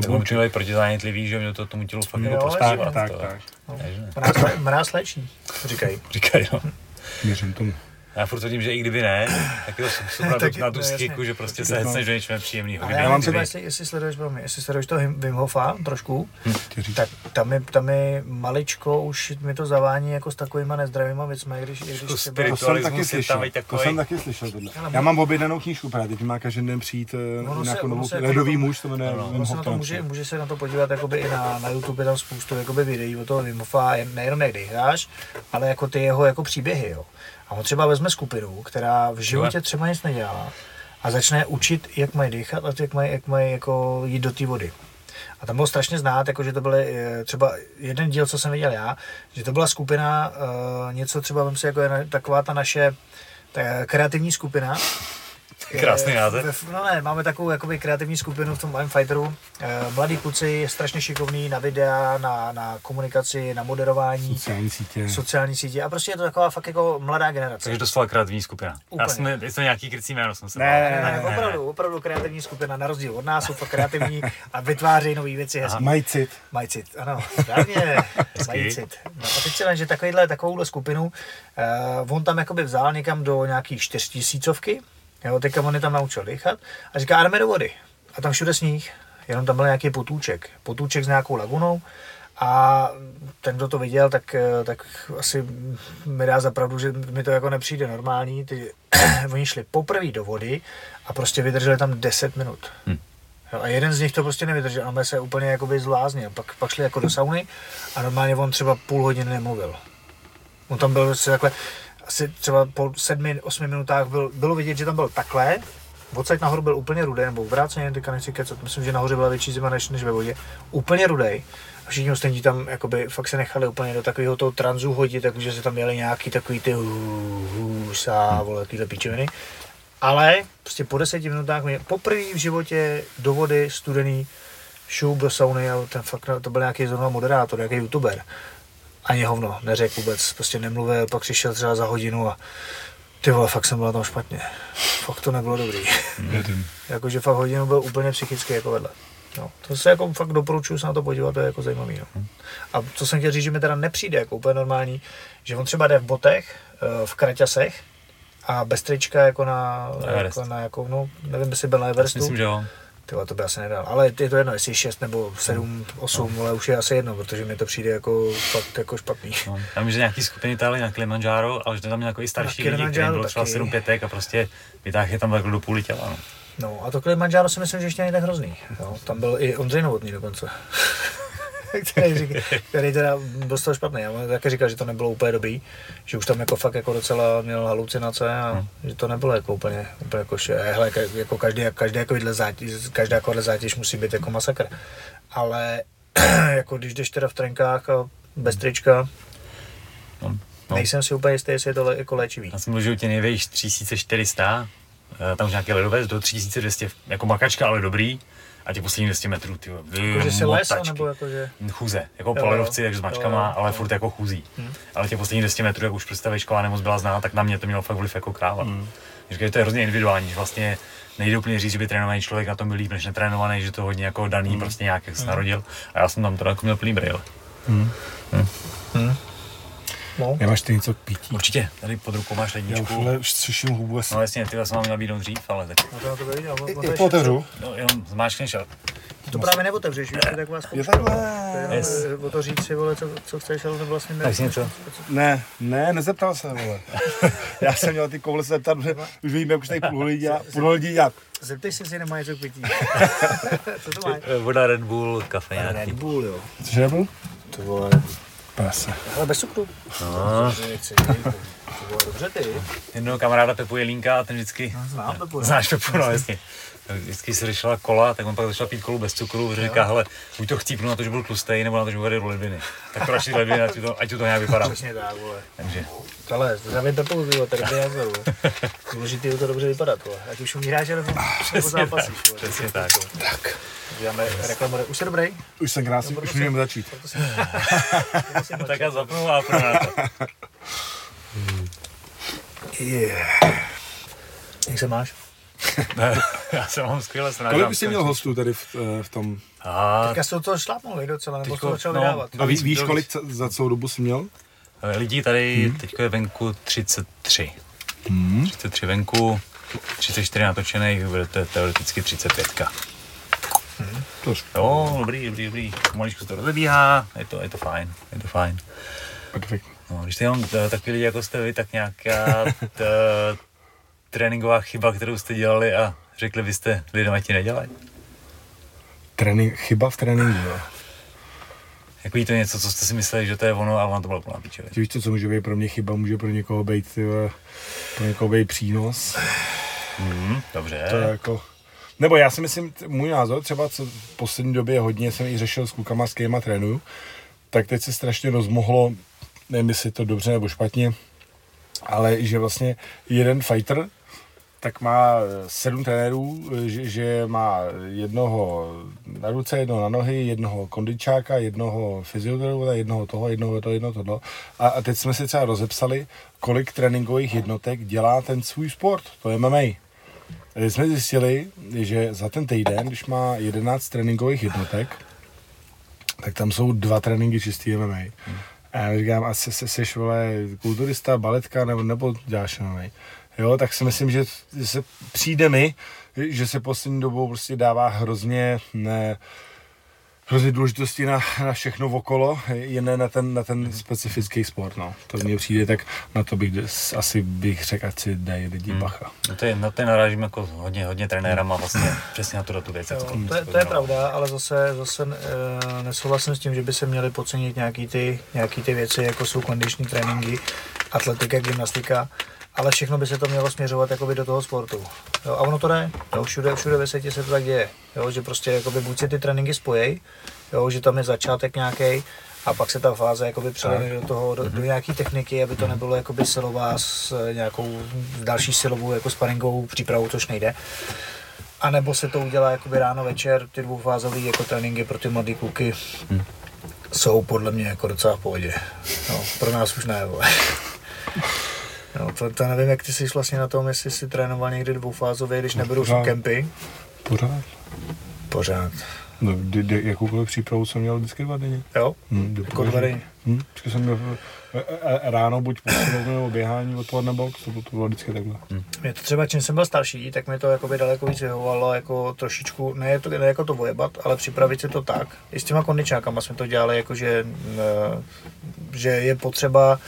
Nebo určitě protizánětlivý, že mě to tomu tělu fakt nebo prospívat. Tak, tak, tak. No. Mráz, mráz léčí, říkají. Říkají, no. Měřím tomu. Já furt tvrdím, že i kdyby ne, tak je to super na tu skiku, že prostě se hecneš do něčeho nepříjemného. Já mám třeba, jestli, jestli sleduješ pro mě, jestli sleduješ toho Wim Hofa trošku, hm, tak tam mi, tam mi maličko už mi to zavání jako s takovýma nezdravýma věcmi, když, když to třeba... To jsem taky slyšel, to jsem taky slyšel tohle. Já mám objednanou knížku právě, teď má každý den přijít no, nějakou novou, Ledový muž, to jmenuje Wim Hof. Může se na to podívat i na YouTube, tam spoustu videí o toho Wim Hofa, nejenom jak hráš, ale jako ty jeho příběhy. A on třeba vezme skupinu, která v životě třeba nic nedělá a začne učit, jak mají dýchat a jak mají, jak mají jako jít do té vody. A tam bylo strašně znát, jako že to byly třeba jeden díl, co jsem viděl já, že to byla skupina, uh, něco třeba vem si, jako je taková ta naše ta kreativní skupina. Krásný název. No ne, máme takovou jakoby kreativní skupinu v tom Lime Fighteru. Mladí kluci, strašně šikovní na videa, na, na komunikaci, na moderování. Sociální sítě. Sociální sítě. A prostě je to taková fakt jako mladá generace. Takže dostala kreativní skupina. Úplně. Já jsem, je to nějaký krycí jméno, jsem se ne, ne, ne, ne, opravdu, opravdu kreativní skupina. Na rozdíl od nás jsou fakt kreativní a vytvářejí nové věci hezky. Mají cit. Mají cit, ano. Dávně. Mají cit. No a teď si vem, že takovýhle, takovouhle skupinu, uh, on tam jakoby vzal někam do nějaký čtyřtisícovky. Jo, teďka on je tam naučil dýchat a říká, a jdeme do vody. A tam všude sníh, jenom tam byl nějaký potůček. Potůček s nějakou lagunou a ten, kdo to viděl, tak, tak asi mi dá zapravdu, že mi to jako nepřijde normální. Ty, oni šli poprvé do vody a prostě vydrželi tam deset minut. Hmm. Jo, a jeden z nich to prostě nevydržel, on se úplně jakoby zvláznil. Pak, pak šli jako do sauny a normálně on třeba půl hodiny nemluvil. On tam byl prostě takhle... Asi třeba po sedmi, osmi minutách byl, bylo vidět, že tam byl takhle, odsaď nahoru byl úplně rudej, nebo obráceně, teďka nechci kecat, myslím, že nahoře byla větší zima než, než ve vodě, úplně rudej. A všichni ostatní tam jakoby fakt se nechali úplně do takového toho tranzu hodit, takže se tam jeli nějaký takový ty hůsa, vole, takovýhle píčoviny. Ale prostě po deseti minutách mě poprvé v životě do vody studený šup do sauny a ten fakt, to byl nějaký zrovna moderátor, nějaký youtuber. Ani hovno, neřekl vůbec, prostě nemluvil, pak přišel třeba za hodinu a ty vole, fakt jsem byla tam špatně. Fakt to nebylo dobrý. Mm. Jakože fakt hodinu byl úplně psychicky jako vedle. No, to se jako fakt doporučuju se na to podívat, to je jako zajímavý. No. A co jsem chtěl říct, že mi teda nepřijde jako úplně normální, že on třeba jde v botech, v kraťasech a bez trička jako na, jako na jako, no, nevím, jestli byl na Everestu. Myslím, že jo. Tyhle, to by asi nedal, ale je to jedno, jestli šest nebo sedm, osm, no. Ale už je asi jedno, protože mi to přijde jako fakt jako špatný. No. Já myslím, že nějaký skupiny táhly na Kilimanjaro, ale už tam nějaký starší lidi, který bylo třeba sedm pětek a prostě vytáhli tam takhle do půli těla. No. No a to Kilimanjaro si myslím, že ještě není tak hrozný. Jo. Tam byl i Ondřej Novotný dokonce, který, říká, který teda byl z toho špatný. Já taky říkal, že to nebylo úplně dobrý, že už tam jako fakt jako docela měl halucinace a hmm. že to nebylo jako úplně, úplně jako, že, hele, jako každý, každý jako zátěž, každá jakohle zátěž musí být jako masakr. Ale jako když jdeš teda v trenkách a bez trička, no, no. Nejsem si úplně jistý, jestli je to le, jako léčivý. Já jsem mluvil, že tě nejvíš tři tisíce čtyři sta, tam už nějaký ledovec do tři tisíce dvě stě, jako makačka, ale dobrý. A těch posledních dvě stě metrů, ty jakože motačky, nebo jakože... Chůze, jako po ledovci, takže s mačkama, ale jo. Furt jako chůzí. Hmm. Ale těch posledních dvě stě metrů, jak už představě škola nemoc byla zná, tak na mě to mělo fakt vliv jako kráva. Hmm. Říkám, že to je hrozně individuální, že vlastně nejde úplně říct, že by trénovaný člověk na tom byl líp než netrénovaný, že to hodně jako daný, hmm. prostě nějak jak se narodil. A já jsem tam teda jako měl plný brejle. Hmm. Hmm. Hmm. No. Nemáš ty něco k pití? Určitě, tady pod rukou máš ledničku. Já už ale suším hubu asi. No jasně, ty jsem vám měl být dřív, ale tak. No to já to viděl, ale to otevřu. No jenom zmáčkneš a... To právě neotevřeš, víš, tak vás koučka. Yes. O to říct si, vole, co, co chceš, ale to vlastně nevím. Jasně, co? Ne, ne, nezeptal se, vole. Já jsem měl ty koule se zeptat, protože už víme, jak už tady půl lidí dělá, půl lidí dělá. Zeptej si, jestli nemá něco k pití. Co to máš? Voda Red Bull, kafe nějaký. Red Bull, jo. Což Red Bull? To vole. Prase. Ale bez cukru. No. Dobře ty. Jednoho kamaráda Pepu Jelínka a ten vždycky... Znám Pepu. Znáš Pepu, no jasně. Vždycky se řešila kola, tak on pak začal pít kolu bez cukru, protože říká, hele, buď to chcípnu na to, že byl tlustej, nebo na to, že bude do ledviny. Tak to radši do ledviny, ať to, ať to nějak vypadá. Přesně tak, vole. Takže. Ale zdravím Pepu, vole, tady by názoru. Důležitý je to dobře vypadat, vole. Ať už umíráš, nebo zápasíš, vole. Přesně tak. Tak. Děláme reklamu. Už jsi dobrý? Už jsem krásný, už můžeme začít. Tak já zapnu a jak se máš? Já se mám skvěle snažím. Kolik bys jsi měl hostů tady v, v tom? A... Teďka jsi to šlápnul docela, nebo jsi to začal vydávat. No, a ví, víš, kolik za celou dobu jsi měl? Lidí tady hmm. teďka je venku třicet tři. Hmm. třicet tři venku, třicet čtyři natočených, bude to teoreticky třicet pět. Hmm. Jo, dobrý, dobrý, dobrý. Maličko se to rozebíhá, je to, je to fajn, je to fajn. Perfekt. No, když tady mám takový lidi, jako jste vy, tak nějaká t, tréninková chyba, kterou jste dělali a řekli byste lidem, ať ti nedělají? Trénink, chyba v tréninku, jo. Jako je to něco, co jste si mysleli, že to je ono, a ono to bylo plná píčově. Víš co, co může být pro mě chyba, může pro někoho být, pro někoho být přínos. Mm, dobře. To je jako... Nebo já si myslím, můj názor, třeba co v poslední době hodně jsem i řešil s klukama, s kterýma trénuju, tak teď se strašně rozmohlo, nevím, jestli to dobře nebo špatně, ale že vlastně jeden fighter tak má sedm trenérů, že, že má jednoho na ruce, jednoho na nohy, jednoho kondičáka, jednoho fyzioterapeuta, jednoho toho, jednoho toho, jednoho toho. A, a teď jsme si třeba rozepsali, kolik tréninkových jednotek dělá ten svůj sport, to je M M A. A teď jsme zjistili, že za ten týden, když má jedenáct tréninkových jednotek, tak tam jsou dva tréninky čistý M M A. A já říkám, a jsi, jsi, jsi vole, kulturista, baletka, nebo, nebo děláš MMA. Jo, tak si myslím, že se přijde mi, že se poslední dobou prostě dává hrozně, ne, hrozně důležitosti na, na všechno okolo, jen ne na ten, na ten specifický sport, no. To mně přijde, tak na to bych asi bych řekl, ať si dají lidi bacha. No to je, na to narážím jako hodně, hodně trenérama vlastně přesně na tu datu věc. To, to, to je pravda, ale zase, zase e, nesouhlasím s tím, že by se měly podcenit nějaký ty, nějaký ty věci, jako jsou kondiční tréninky, atletika, gymnastika, ale všechno by se to mělo směřovat jakoby do toho sportu. Jo, a ono to jde, jo, všude, všude ve světě se to tak děje, jo, že prostě jakoby buď si ty tréninky spojej, jo, že tam je začátek nějaký a pak se ta fáze jakoby přelevne do toho, do, do nějaký techniky, aby to nebylo jakoby silová s nějakou další silovou jako sparingovou přípravou, což nejde. A nebo se to udělá jakoby ráno, večer, ty dvoufázový jako tréninky pro ty mladý kluky hmm. jsou podle mě jako docela v pohodě, no, pro nás už ne, vole. No, to, to nevím, jak ty jsi vlastně na tom, jestli jsi trénoval někdy dvoufázově, když no, neberou jsou kempy. Pořád. Pořád. No, d- d- jakoukoliv přípravu jsem měl vždycky dva denně. Jo? Hmm, jako dva denně. Hmm, jsem měl ráno buď posilovku nebo běhání, odpoledne box, to, to bylo vždycky takhle. Hmm. Mě to třeba, čím jsem byl starší, tak mi to jakoby daleko víc vyhovovalo, jako trošičku, ne, to, ne jako to vojebat, ale připravit si to tak. I s těma kondičákama jsme to dělali, jakože, že je potřeba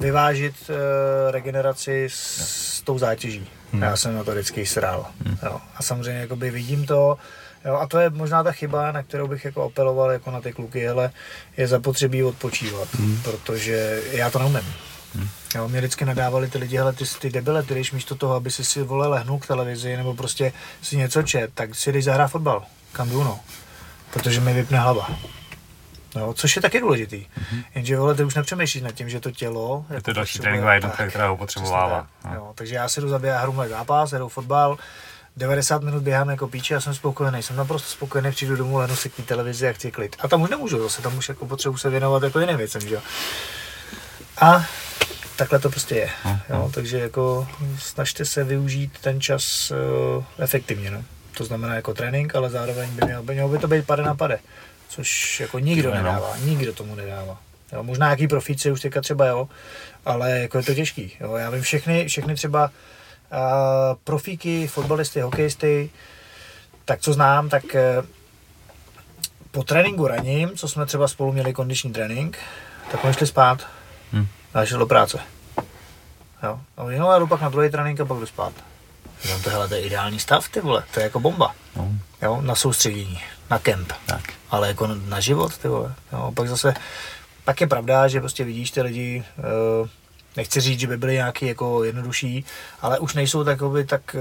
vyvážit e, regeneraci s, s tou zátěží. Hmm. Já jsem na to vždycky sral. Hmm. Jo. A samozřejmě jakoby vidím to, jo, a to je možná ta chyba, na kterou bych jako apeloval jako na ty kluky, hele, je zapotřebí odpočívat, hmm. protože já to neumím. Hmm. Jo, mě vždycky nadávali ty lidi, hele, ty, ty debile, ty jdeš místo toho, aby si si vole lehnul k televizi nebo prostě si něco čet, tak si jdeš zahrát fotbal, kam jdu, no, protože mi vypne hlava. No, což je taky důležitý, mm-hmm. jenže vole, ty už nepřemýšlíš nad tím, že to tělo... Je to další tréninková jednotka, která ho potřebovává. Tak, no. No, takže já si jdu zaběhat hromhle zápas, jedu fotbal, devadesát minut běhám jako píče, já jsem spokojený, jsem naprosto spokojený, přijdu domů, lehnu si k té televizi a chci klid. A tam už nemůžu zase, tam už jako potřebuji se věnovat jako jiným věcem, že jo. A takhle to prostě je, mm-hmm. jo, takže jako snažte se využít ten čas uh, efektivně, no. To znamená jako trénink, ale zároveň by mělo, mělo by to být pade na pade. Což jako nikdo nedává, nikdo tomu nedává. Jo, možná nějaký profíci už teďka třeba jo, ale jako je to těžký. Jo. Já vím všechny, všechny třeba uh, profíky, fotbalisty, hokejisty, tak co znám, tak uh, po tréninku raním, co jsme třeba spolu měli kondiční trénink, tak oni šli spát hmm. a šli do práce. Jo. A jenom já jdu pak na druhý trénink a pak jdu spát. Říkám, tohle to je ideální stav, ty vole, to je jako bomba. No. Jo, na soustředění, na kemp, tak. Ale jako na život, ty vole. Jo, pak zase tak je pravda, že prostě vidíš ty lidi, nechci říct, že by byli nějaký jako jednodušší, ale už nejsou takoby tak,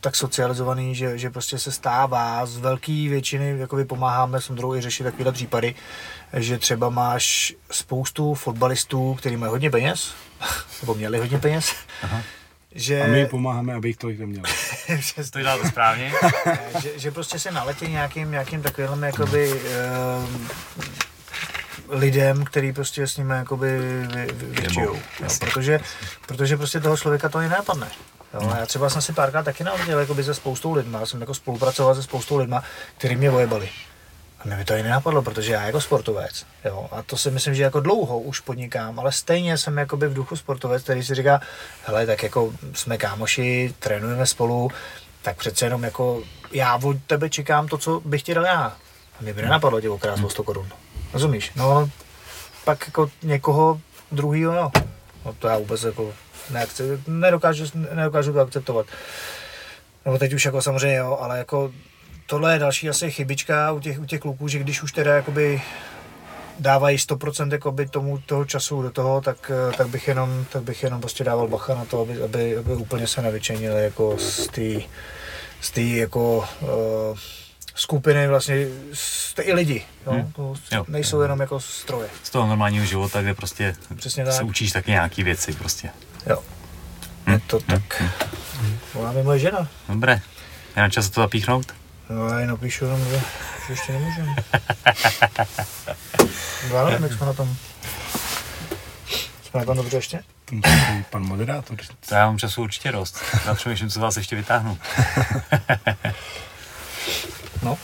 tak socializovaný, že, že prostě se stává z velké většiny, jakoby pomáháme s Ondrou i řešit takovéhle případy, že třeba máš spoustu fotbalistů, kteří mají hodně peněz, nebo měli hodně peněz. Aha. Že... A my pomáháme, aby jich tolik neměl. To dělá to správně. že, že prostě se naletí nějakým, nějakým takovým jakoby, uh, lidem, který prostě s nimi jakoby vy, vyčijou. Protože, protože prostě toho člověka to ani nenapadne. Jo, já třeba jsem si párkrát taky naučil jakoby se spoustou lidma, jsem jako spolupracoval se spoustou lidma, kteří mě vojebali. A mě by to ani nenapadlo, protože já jako sportovec, jo, a to si myslím, že jako dlouho už podnikám, ale stejně jsem jakoby v duchu sportovec, který si říká, hele, tak jako jsme kámoši, trénujeme spolu, tak přece jenom jako já od tebe čekám to, co bych ti dal já. A mě by nenapadlo tě okrát o sto korun. Rozumíš? No, pak jako někoho druhýho, jo. No to já vůbec jako neakce- nedokážu, nedokážu to akceptovat. Nebo teď už jako samozřejmě, jo, ale jako tohle je další asi chybička u těch, u těch kluků, že když už teda jakoby dávají sto procent jakoby tomu toho času do toho, tak, tak, bych, jenom, tak bych jenom prostě dával bacha na to, aby, aby, aby úplně se nevyčenili jako z té z té jako uh, skupiny vlastně, z té i lidi, jo? Hmm. To jo. Nejsou jenom jako stroje. Z toho normálního života, kde prostě se učíš taky nějaký věci prostě. Jo, hmm. je to tak. Volá mi moje žena. Dobré, je na čas to zapíchnout? No já jen opíšu, že ještě nemůžeme. Dva nevím, jak jsme na tom. Jsme na tom dobře ještě? Pan moderátor. To já mám času určitě dost. Já přemýšlím, co vás ještě vytáhnu. No.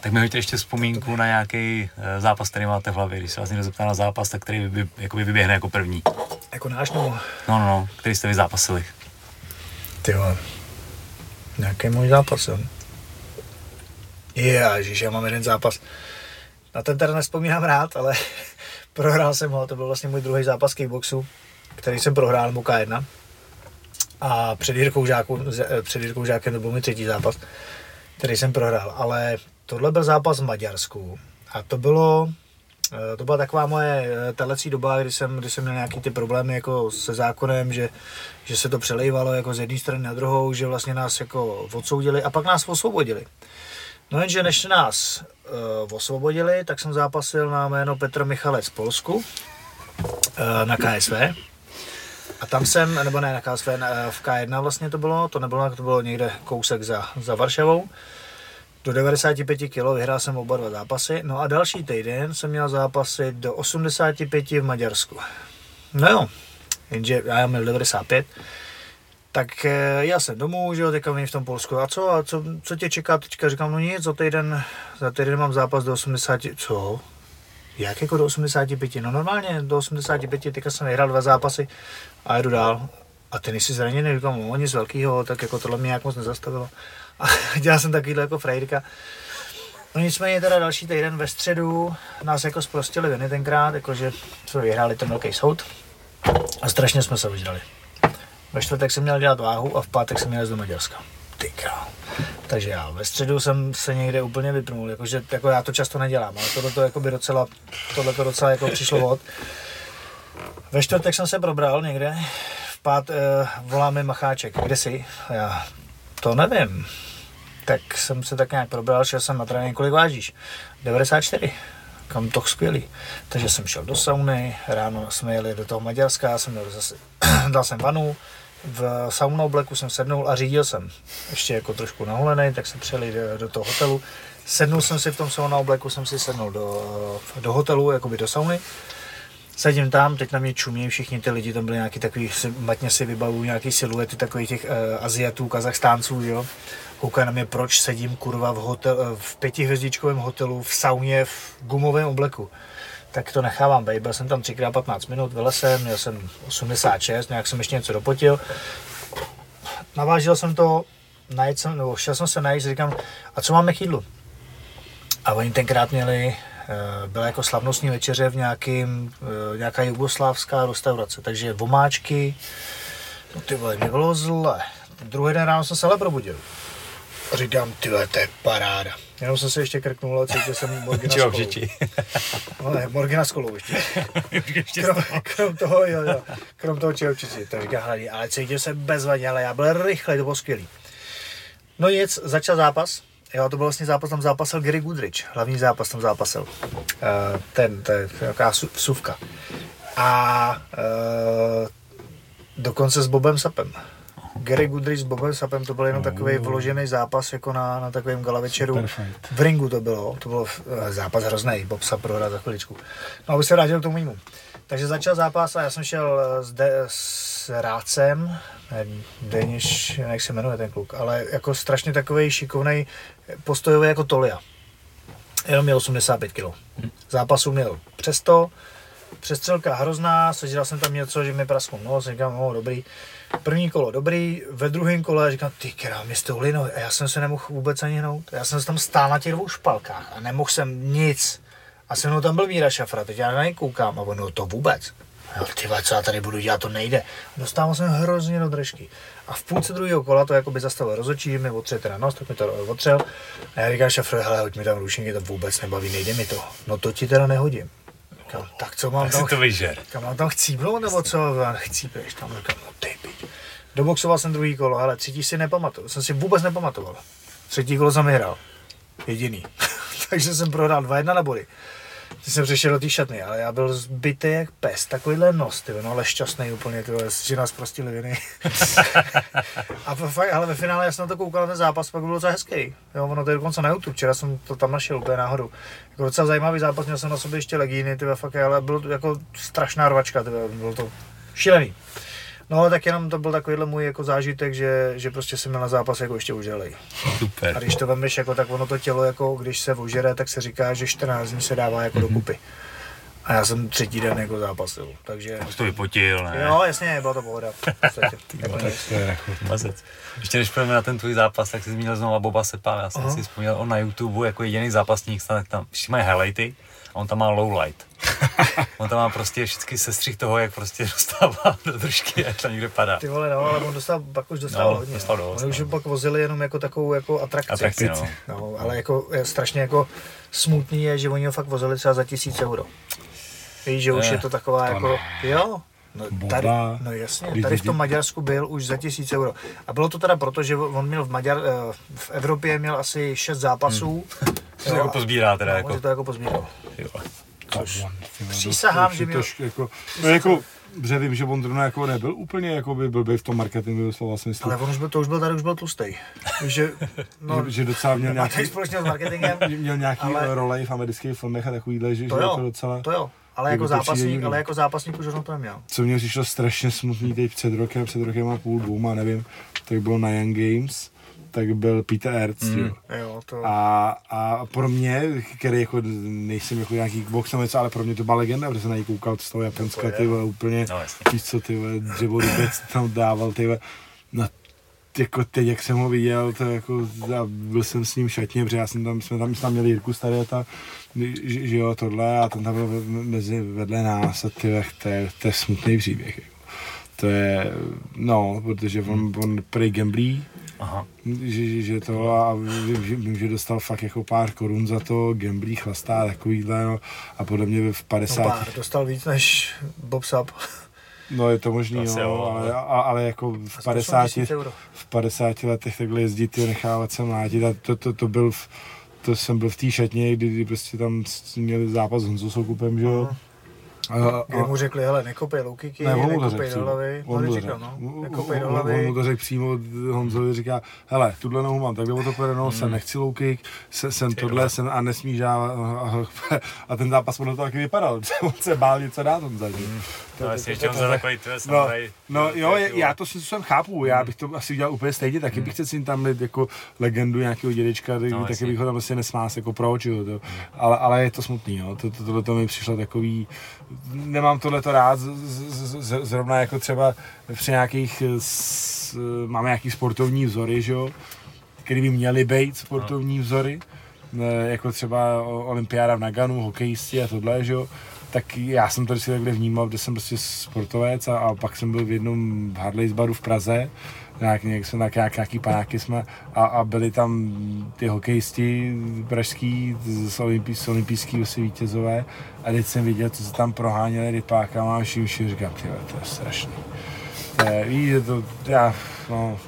Tak mi hoďte ještě vzpomínku na nějaký zápas, který máte v hlavě. Když se vás někdo zeptá na zápas, tak který vy, jakoby vyběhne jako první. Jako náš nebo? No, no, no. Který jste vy zápasili? Ty jo. Nějaký můj zápas, jo? Ježiš, já mám jeden zápas. Na ten teda nespomínám rád, ale prohrál jsem ho. To byl vlastně můj druhý zápas kickboxu, který jsem prohrál, nebo ká jedna. A před Jirkou, Žáku, před Jirkou Žákem to byl můj třetí zápas, který jsem prohrál. Ale tohle byl zápas v Maďarsku. A to bylo, to byla taková moje telecí doba, kdy jsem, kdy jsem měl nějaký ty problémy jako se zákonem, že, že se to přelejvalo jako z jedné strany na druhou, že vlastně nás jako odsoudili a pak nás osvobodili. No jenže než nás uh, osvobodili, tak jsem zápasil na jméno Petr Michalec z Polsku uh, na K S V. A tam jsem, nebo ne na K S V, na, v ká jedna vlastně to bylo, to nebylo, to bylo někde kousek za, za Varšavou. Do devadesáti pěti kilogramů vyhrál jsem oba dva zápasy, no a další týden jsem měl zápasy do osmdesáti pěti v Maďarsku. No jo, jenže já měl devadesát pět. Tak já jsem domů, že jo, teďka v tom Polsku, a co, a co, co tě čeká teďka, říkám, no nic, za týden, za týden mám zápas do osmdesáti, co, jak jako do osmdesáti pěti, no normálně do osmdesáti pěti, teďka jsem vyhrál dva zápasy a jedu dál, a ty nejsi zraněný, říkám, no nic velkýho, tak jako tohle mě nějak moc nezastavilo, a dělal jsem takovýhle jako frajírka. No nicméně teda další týden ve středu nás jako zprostili viny tenkrát, jakože jsme vyhráli ten velký soud a strašně jsme se vyžrali. Ve čtvrtek jsem měl dělat váhu a v pátek jsem měl jít do Maďarska. Ty král. Takže já ve středu jsem se někde úplně vypnul, jakože jako já to často nedělám, ale tohle to jako by docela, tohle to docela jako přišlo od. Ve čtvrtek jsem se probral někde, v pát, eh, volá mi Macháček, kde jsi? A já to nevím. Tak jsem se tak nějak probral, šel jsem na trénink, kolik vážíš? devadesát čtyři. Kam to skvělý. Takže jsem šel do sauny, ráno jsme jeli do toho Maďarska, já jsem měl zase, dal jsem vanu, v saunobleku jsem sednul a řídil jsem. Ještě jako trošku naholenej, tak jsem přijeli do, do toho hotelu. Sednul jsem si v tom saunobleku, jsem si sednul do, do hotelu, jakoby do sauny. Sedím tam, teď na mě čumí všichni ty lidi, tam byli nějaký takový, matně si vybavují nějaký siluety takových těch eh, Aziatů, Kazachstánců, jo. Koukají na mě, proč sedím kurva v, hotel, v pětihvězdičkovém hotelu, v sauně, v gumovém obleku. Tak to nechávám, bej, byl jsem tam třikrát patnáct minut, vylez jsem, měl jsem osmdesát šest, nějak jsem ještě něco dopotil. Navážil jsem to, najít jsem, nebo šel jsem se najít, říkám, a co máme k jídlu? A oni tenkrát měli, byla jako slavnostní večeře v nějakým, nějaká jugoslávská restaurace, takže vomáčky, no ty vole, mě bylo zle. Druhý den ráno jsem se ale probudil. A říkám, tyhle, to je paráda. Jenom jsem se ještě krknul a cítil jsem Morgana s kolou. Ale Morgana s kolou ještě. Krom, krom toho, jo, jo. Krom toho čehočici. To říká hladí, ale cítil jsem bezvadně, ale já byl rychlej, to bylo skvělý. No nic, začal zápas. Jo, to byl vlastně zápas, tam zápasil Gary Goodrich. Hlavní zápas tam zápasil. Uh, ten, to je nějaká suvka. A uh, dokonce s Bobem Sapem. Gary Goodrich s Bobem Sapem, to byl jenom takový vyložený zápas jako na, na takovém gala večeru. V ringu to bylo, to byl zápas hrozný, Bob Sap prohrál za chviličku. No, aby se vrátil k tomu jinému. Takže začal zápas a já jsem šel s, de, s Rácem, Daniš, jak se jmenuje ten kluk, ale jako strašně takovej šikovnej, postojový jako Tolia. Jenom měl osmdesát pět kilogramů. Zápasu měl přes sto. Přestřelka hrozná, sežral jsem tam něco, že mi praskl nos, říkám, no dobrý. První kolo dobrý, ve druhém kole říkám, ty krá, mě jste ulinoj, a já jsem se nemohl vůbec ani hnout. Já jsem tam stál na těch dvou špalkách a nemohl jsem nic. A se mnou tam byl Míra Šafra, teď já na něj koukám a on, no to vůbec. Jo, ty co já tady budu dělat, to nejde. Dostával jsem hrozně do držky. A v půlce druhého kola to jakoby zastavil rozhodčí, že mi otře teda nos, tak mi to otřel. A já říkám Šafra, hele, hoď mi tam rušníky, to vůbec nebaví, nejde mi to. No to ti teda nehodím. Říkám, tak co mám tak tam, říkám, mám tam chcípnout nebo co? Chcípneš tam, říkám, no ty pič. Doboxoval jsem druhý kolo, hele, třetí si nepamatoval, jsem si vůbec nepamatoval. Třetí kolo jsem vyhrál, jediný. Takže jsem prohrál dva jedna na body. Ty jsem přešel do té šatny, ale já byl zbytý jak pes, takovýhle nos, tyhle, no ale šťastný úplně, tyhle, že nás prostě leviny. A fakt, ale ve finále já jsem na to koukal na ten zápas, pak byl docela hezký, jo, ono to je dokonce na YouTube, včera jsem to tam našel úplně náhodou. Jako docela zajímavý zápas, měl jsem na sobě ještě legíny, tyhle, fakt, ale bylo to jako strašná rvačka, tyhle, bylo to šílený. No ale tak jenom to byl takovýhle můj jako zážitek, že, že prostě jsem měl na zápas jako ještě ožralej. Super. A když to vemeš jako, tak ono to tělo jako, když se ožere, tak se říká, že čtrnáct dní se dává jako mm-hmm. dokupy. A já jsem třetí den jako zápasil, takže... Jsi to vypotil, ne? Jo, jasně, byla to pohoda. Jako ještě než půjdeme na ten tvůj zápas, tak jsi zmínil znovu Boba Sepa, já jsem uh-huh. si vzpomněl, on na YouTube jako jediný zápasník, tak tam všichni mají highlighty a on tam má lowlight. On tam má prostě všechny sestřih toho, jak prostě dostává do držky, jak tam někde padá. Ty vole, no, ale on dostal, pak už dostal no, hodně. Dostal no. Oni už pak vozili jenom jako takovou jako atrakci. Atrakci, no. No, ale jako strašně jako smutný je, že oni ho fakt vozili třeba za tisíc euro. Víš, že ne, už je to taková to jako, ne. Jo, no, tady, no jasně, tady v tom Maďarsku byl už za tisíc euro. A bylo to teda proto, že on měl v, Maďar, v Evropě měl asi šest zápasů. Hmm. Jo, to jako pozbírá teda. No, jako. On si to jako pozbíral. Jo. Což přísahám, že měl... Jako, no jako, že vím, že on zrovna jako nebyl úplně jako by blbý v tom marketingu slova smyslu. Ale on už byl, to už byl, tady už byl tlustej. že, no, že docela měl nějaký... společně s marketingem. Měl nějaký ale... role v amerických filmech a takovýhle, že to jo, to docela... To jo. Ale jako, zápasník, ale jako zápasník už hodno to neměl. Co mě přišlo strašně smutný teď před rokem, před rokem a půl, dvouma, nevím, tak bylo na Young Games, tak byl Peter Ertz, mm. jo. jo to... a, a pro mě, který jako nejsem jako nějaký box nebo něco, ale pro mě to byla legenda, protože jsem na něj koukal z toho Japonska, ty vole, úplně, no, víš co, ty vole, dřevorubec tam dával, ty vole, na jako teď, jak jsem ho viděl, to jako, byl jsem s ním v šatně, protože já jsem tam, jsme tam, tam měli Jirku Stareta, že, že jo, tohle, a ten tam byl mezi vedle nás a ty, to je, to je smutný příběh. Jako. To je, no, protože on, on prej gamblí, aha. Že, že to a vím, že dostal fakt jako pár korun za to, gamblí, chlastá, takovýhle, no, a podle mě v padesát... No pár, dostal víc než Bob Sap. No je to možný, to jo, ale, ale jako v padesáti, v padesáti letech takhle jezdit, nechávat se mlátit a to, to, to byl, v, to jsem byl v té šatně, kdy, kdy prostě tam měli zápas s Honzou Soukupem, že jo. Kdy mu řekli, hele, nekopej low kicky, ne, nekopej do hlavy, on to říkal, no, nekopej do hlavy. On mu to řekl přímo, Honzovi říká, hele, tuhle nohu mám, tak bylo to pojedenou, hmm. jsem nechci low kick, jsem, jsem tohle, jsem a nesmíš dávat, a, a, a ten zápas podle toho taky vypadal, on se bál něco dát Honza. Hmm. No jasně, ještě Honza takový, to je samozřejmě. No jo, já to si jsem chápu, já bych to asi udělal úplně stejně, taky bych chtěl si tam jako legendu nějakého dědečka, taky bych ho tam prostě nesmás, jako proč, jo, ale je to smutný, jo, tohleto mi přišlo takový. Nemám tohleto rád, z, z, z, zrovna jako třeba při nějakých, s, máme nějaký sportovní vzory, že jo, který by měly být sportovní vzory, jako třeba olympiáda v Naganu, hokejisti a tohle, že jo, tak já jsem to vždycky takhle vnímal, kde jsem prostě sportovec a, a pak jsem byl v jednom Harley's baru v Praze, nějak, nějak, nějak, nějaký panáky jsme a, a byli tam ty hokejisti pražský, z olympijský asi vítězové a teď jsem viděl, co se tam proháněli rypákama a všim všim říkám, tyhle, to je strašný. Víš, že to, já, no,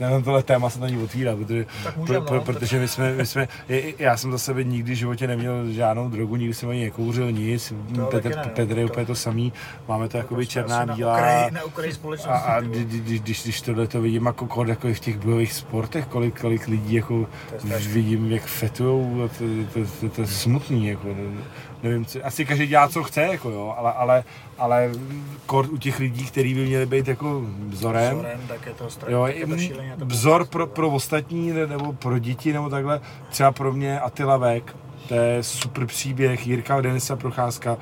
já tohle téma se na ní otvírá, protože, můžem, pro, no, protože my jsme, my jsme, já jsem za sebe nikdy v životě neměl žádnou drogu, nikdy jsem ani nekouřil nic, Petr je úplně to samý, máme to jakoby černá díla a když tohle to vidím jako v těch bojových sportech, kolik lidí jako vidím, jak fetujou, to je smutný jako. Nevím, asi každý dělá, co chce, jako jo, ale, ale, ale kort u těch lidí, kteří by měli být jako vzorem, vzorem tak je to strašný, jo, je to šíleně, to vzor pro, pro ostatní nebo pro děti nebo takhle, třeba pro mě Attila Vek, to je super příběh, Jirka Denisa Procházka,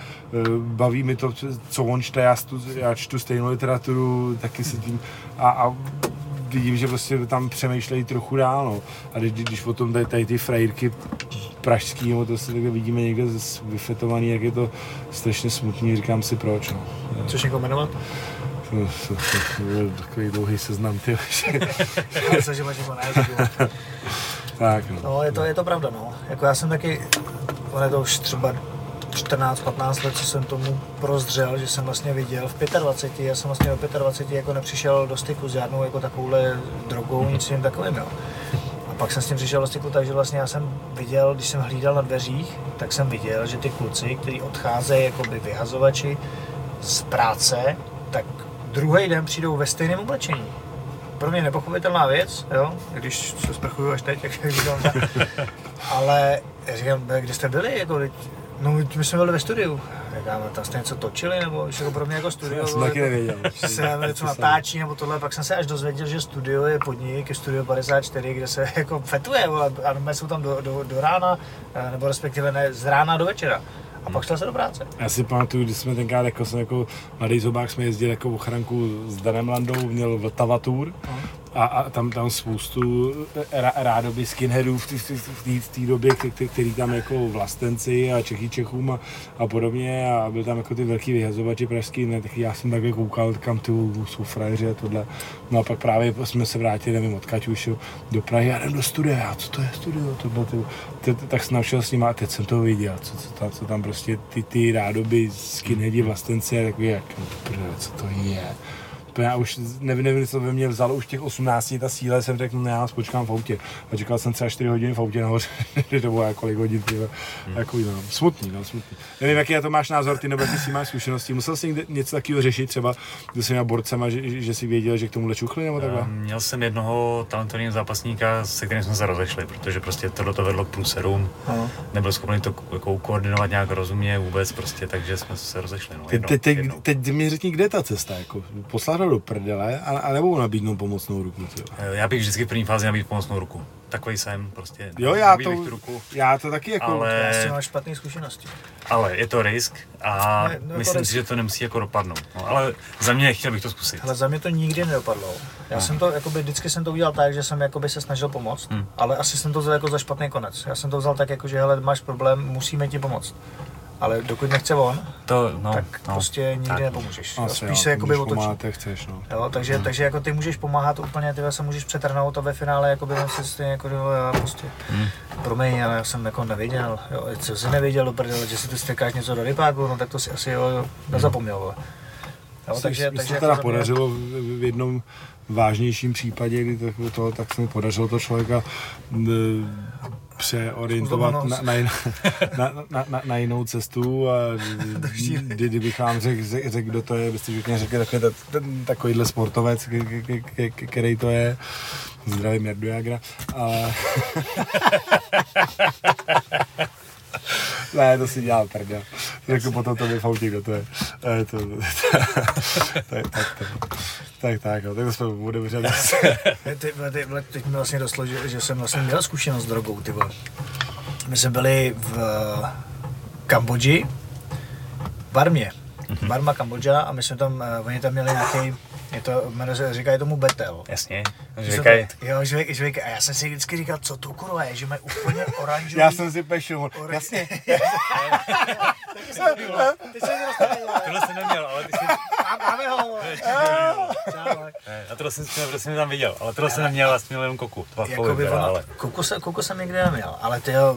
baví mi to, co on čte, já, stu, já čtu stejnou literaturu, taky se tím a, a vidím, že prostě tam přemýšlejí trochu dál, no. A když, když potom tady, tady ty frajírky pražský, no, to si takhle vidíme někde vyfetovaný, jak je to strašně smutný, říkám si proč, no. Chceš někoho jmenovat? Takový dlouhý seznam, ty vaše. Já se, že máš někoho najít. Tak, no. No, je to, je to pravda, no. Jako já jsem taky, ono je to už třeba čtrnáct patnáct let, co jsem tomu prozřel, že jsem vlastně viděl v dvacet pět, já jsem vlastně do dvacet pět jako nepřišel do styku s žádnou jako takovouhle drogou, nic jim takovým, jo. A pak jsem s tím přišel do styku, takže vlastně já jsem viděl, když jsem hlídal na dveřích, tak jsem viděl, že ty kluci, kteří odcházejí jakoby vyhazovači z práce, tak druhý den přijdou ve stejném oblečení. Pro mě nepochopitelná věc, jo, když se sprchuju až teď, jak říkám, ale říkám, kde jste byli, jako no, my jsme byli ve studiu. Říkám, tam jste něco točili, nebo ještě jako pro mě jako studio. Já jsem taky nevěděl. Jsem něco natáčí, nebo tohle, pak jsem se až dozvěděl, že studio je podnik, Studio padesát čtyři, kde se jako fetuje, a my jsou tam do, do, do rána, nebo respektive ne, z rána do večera. A pak šel se do práce. Já si pamatuju, když jsme tenkrát jako jsem jako mladý zobák, jsme jezdili jako ochranku s Danem Landou, měl Vltava Tour. A, a tam, tam spoustu rá, rádoby skinheadů v té době, který tam jako vlastenci a Čechy Čechům a, a podobně a byl tam jako ty velký vyhazovači pražský, ne, tak já jsem takhle koukal, kam ty jsou frajeři a tohle. No a pak právě jsme se vrátili, nevím, od Kaťušu do Prahy, já jdem do studia, já, co to je studio, tohle, tak jsem našel s nima a teď jsem to viděl, co, co, tam, co tam prostě ty, ty rádoby skinheadi vlastenci a takový, jak, co to je. Já už nevím, nevím, co by mě vzalo už těch osmnácti, ta síla, jsem řekl, no já počkám v autě. A čekal jsem třeba čtyři hodiny v autě nahoře, to bylo kolik hodin, tyhle, takový, no, smutný, no, smutný. Nevím, jaký na to máš názor, ty nebo ty si máš zkušenosti, musel jsi někde něco takového řešit třeba se svýma borcema, že, že jsi věděl, že k tomu čuchli nebo takhle? Měl jsem jednoho talentovaného zápasníka, se kterým jsme se rozešli, protože prostě tohle to vedlo k průserům, no. Nebyl schopný to jako koordinovat nějak rozumně vůbec, prostě, takže jsme se rozešli. No, jednou, teď, teď, teď mi řekni, kde je ta cesta, jako, do prdele, anebo nabídnou pomocnou ruku? Třeba. Já bych vždycky v první fázi nabídl pomocnou ruku. Takový jsem prostě. Jo, já to, ruku, já to taky jako... Ale... Já si mám špatné zkušenosti. Ale je to risk a ne, no myslím to risk. Si, že to nemusí jako dopadnout. No, ale za mě chtěl bych to zkusit. Ale za mě to nikdy nedopadlo. Já ne. jsem to, jakoby, vždycky jsem to udělal tak, že jsem jakoby se snažil pomoct, hmm. ale asi jsem to vzal jako za špatný konec. Já jsem to vzal tak, jako, že hele, máš problém, musíme ti pomoct. Ale dokud nechce on, to, no, tak no, prostě nikdy tak nepomůžeš. Asi, spíš jo, se jakoby otočí. Pomáháte, chceš, no. Jo, takže, hmm. takže jako ty můžeš pomáhat úplně, ty se můžeš přetrhnout a ve finále jakoby se jako já prostě hmm. promiň, ale já jsem jako nevěděl, jo, co jsi nevěděl do prdele, že si ty strkáš něco do rypáku, no tak to si asi jo, jo, nezapomněl. Jo, takže, takže se teda jako podařilo v jednom vážnějším případě, kdy to, to, tak se mi podařilo to člověka přeorientovat na, na, na, na, na, na jinou cestu a kdy, kdybych vám řekl, řek, kdo to je, byste všichni řekli takový, takovýhle sportovec, k, k, k, k, který to je. Zdravím Jardu Jágra. Ale... Ne, to si dělá prdel. Řekl potom to mi v autě, kdo to je. To, tak, tak, tak. Tak, tak, jo, tak to jsme budeme řadit. Teď, teď, teď mi vlastně dostalo, že, že jsem vlastně měl zkušenost s drogou, ty vole. My jsme byli v Kambodži, v Barmě. mm-hmm. Barma Kambodža a my jsme tam, uh, oni tam měli nějaký, je to, říkají tomu betel. Jasně, říkají. Jo, žvejk, žvejk, a já jsem si vždycky říkal, co to kurva je, že mají úplně oranžový. Já jsem si pešil, oran... jasně. Taky jsem neměl, ty jsem rozpěl. Tohle jsem neměl, ale ty jsi... Máme ho. A tohle jsem prostě tam viděl, ale tohle jsem neměl, já jsem měl jenom koku. Koku jsem nikdy neměl, ale tyjo,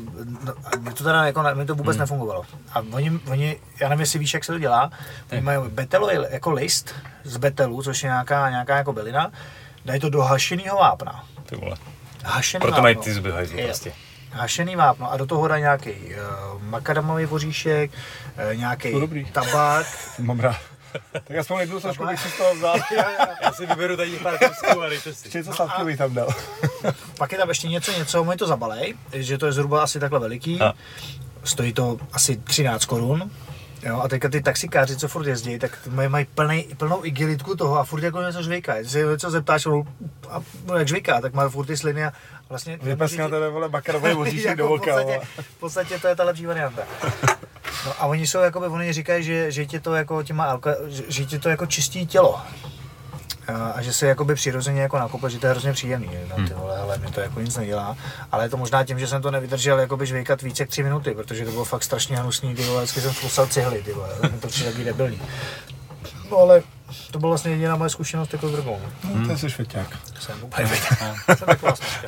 mi to teda jako, mi to vůbec nefungovalo. A oni, oni, já nevím, jestli víš, jak se to dělá, oni mají betelový jako list z betelu, což je nějaká, nějaká jako bylina, dají to do hašenýho vápna. Ty vole. Hašený proto vápno. Mají ty zuby hajzlí prostě. Hašený vápno a do toho dají nějaký uh, makadamový voříšek, uh, nějaký tabák. Mám rád. Tak aspoň jednu trošku bych si z toho vzal. Já si vyberu tady pár kusků a dejte si. Ještě co sladký bych tam dal. Pak je tam ještě něco, něco, oni to zabalej, že to je zhruba asi takhle veliký. A. Stojí to asi třináct korun. Jo, a teďka ty taxikáři, co furt jezdí, tak mají, mají plnej, plnou igelitku toho a furt jako něco žvejká. Když se něco zeptáš, a no jak žvejká, tak má furt ty sliny a vlastně... Vypesnil tebe, vole, makarový voříšek do oka. V podstatě to je ta lepší varianta. No a oni jsou jakoby, oni říkají, že, že, tě to jako těma alka, že, že tě to jako čistí tělo. A že se jakoby přirozeně jako nakope, že to je hrozně příjemný, no, ty vole, ale mě to jako nic nedělá, ale je to možná tím, že jsem to nevydržel jakoby žvejkat více jak tři minuty, protože to bylo fakt strašně hnusný, ty vole, vždycky jsem flusal cihly, ty vole, to přijde taky debilní. No ale to byla vlastně jediná moje zkušenost jako s drogou. No to jsi šveťák. Jsem úplně šveťák. Jsem taková smačka.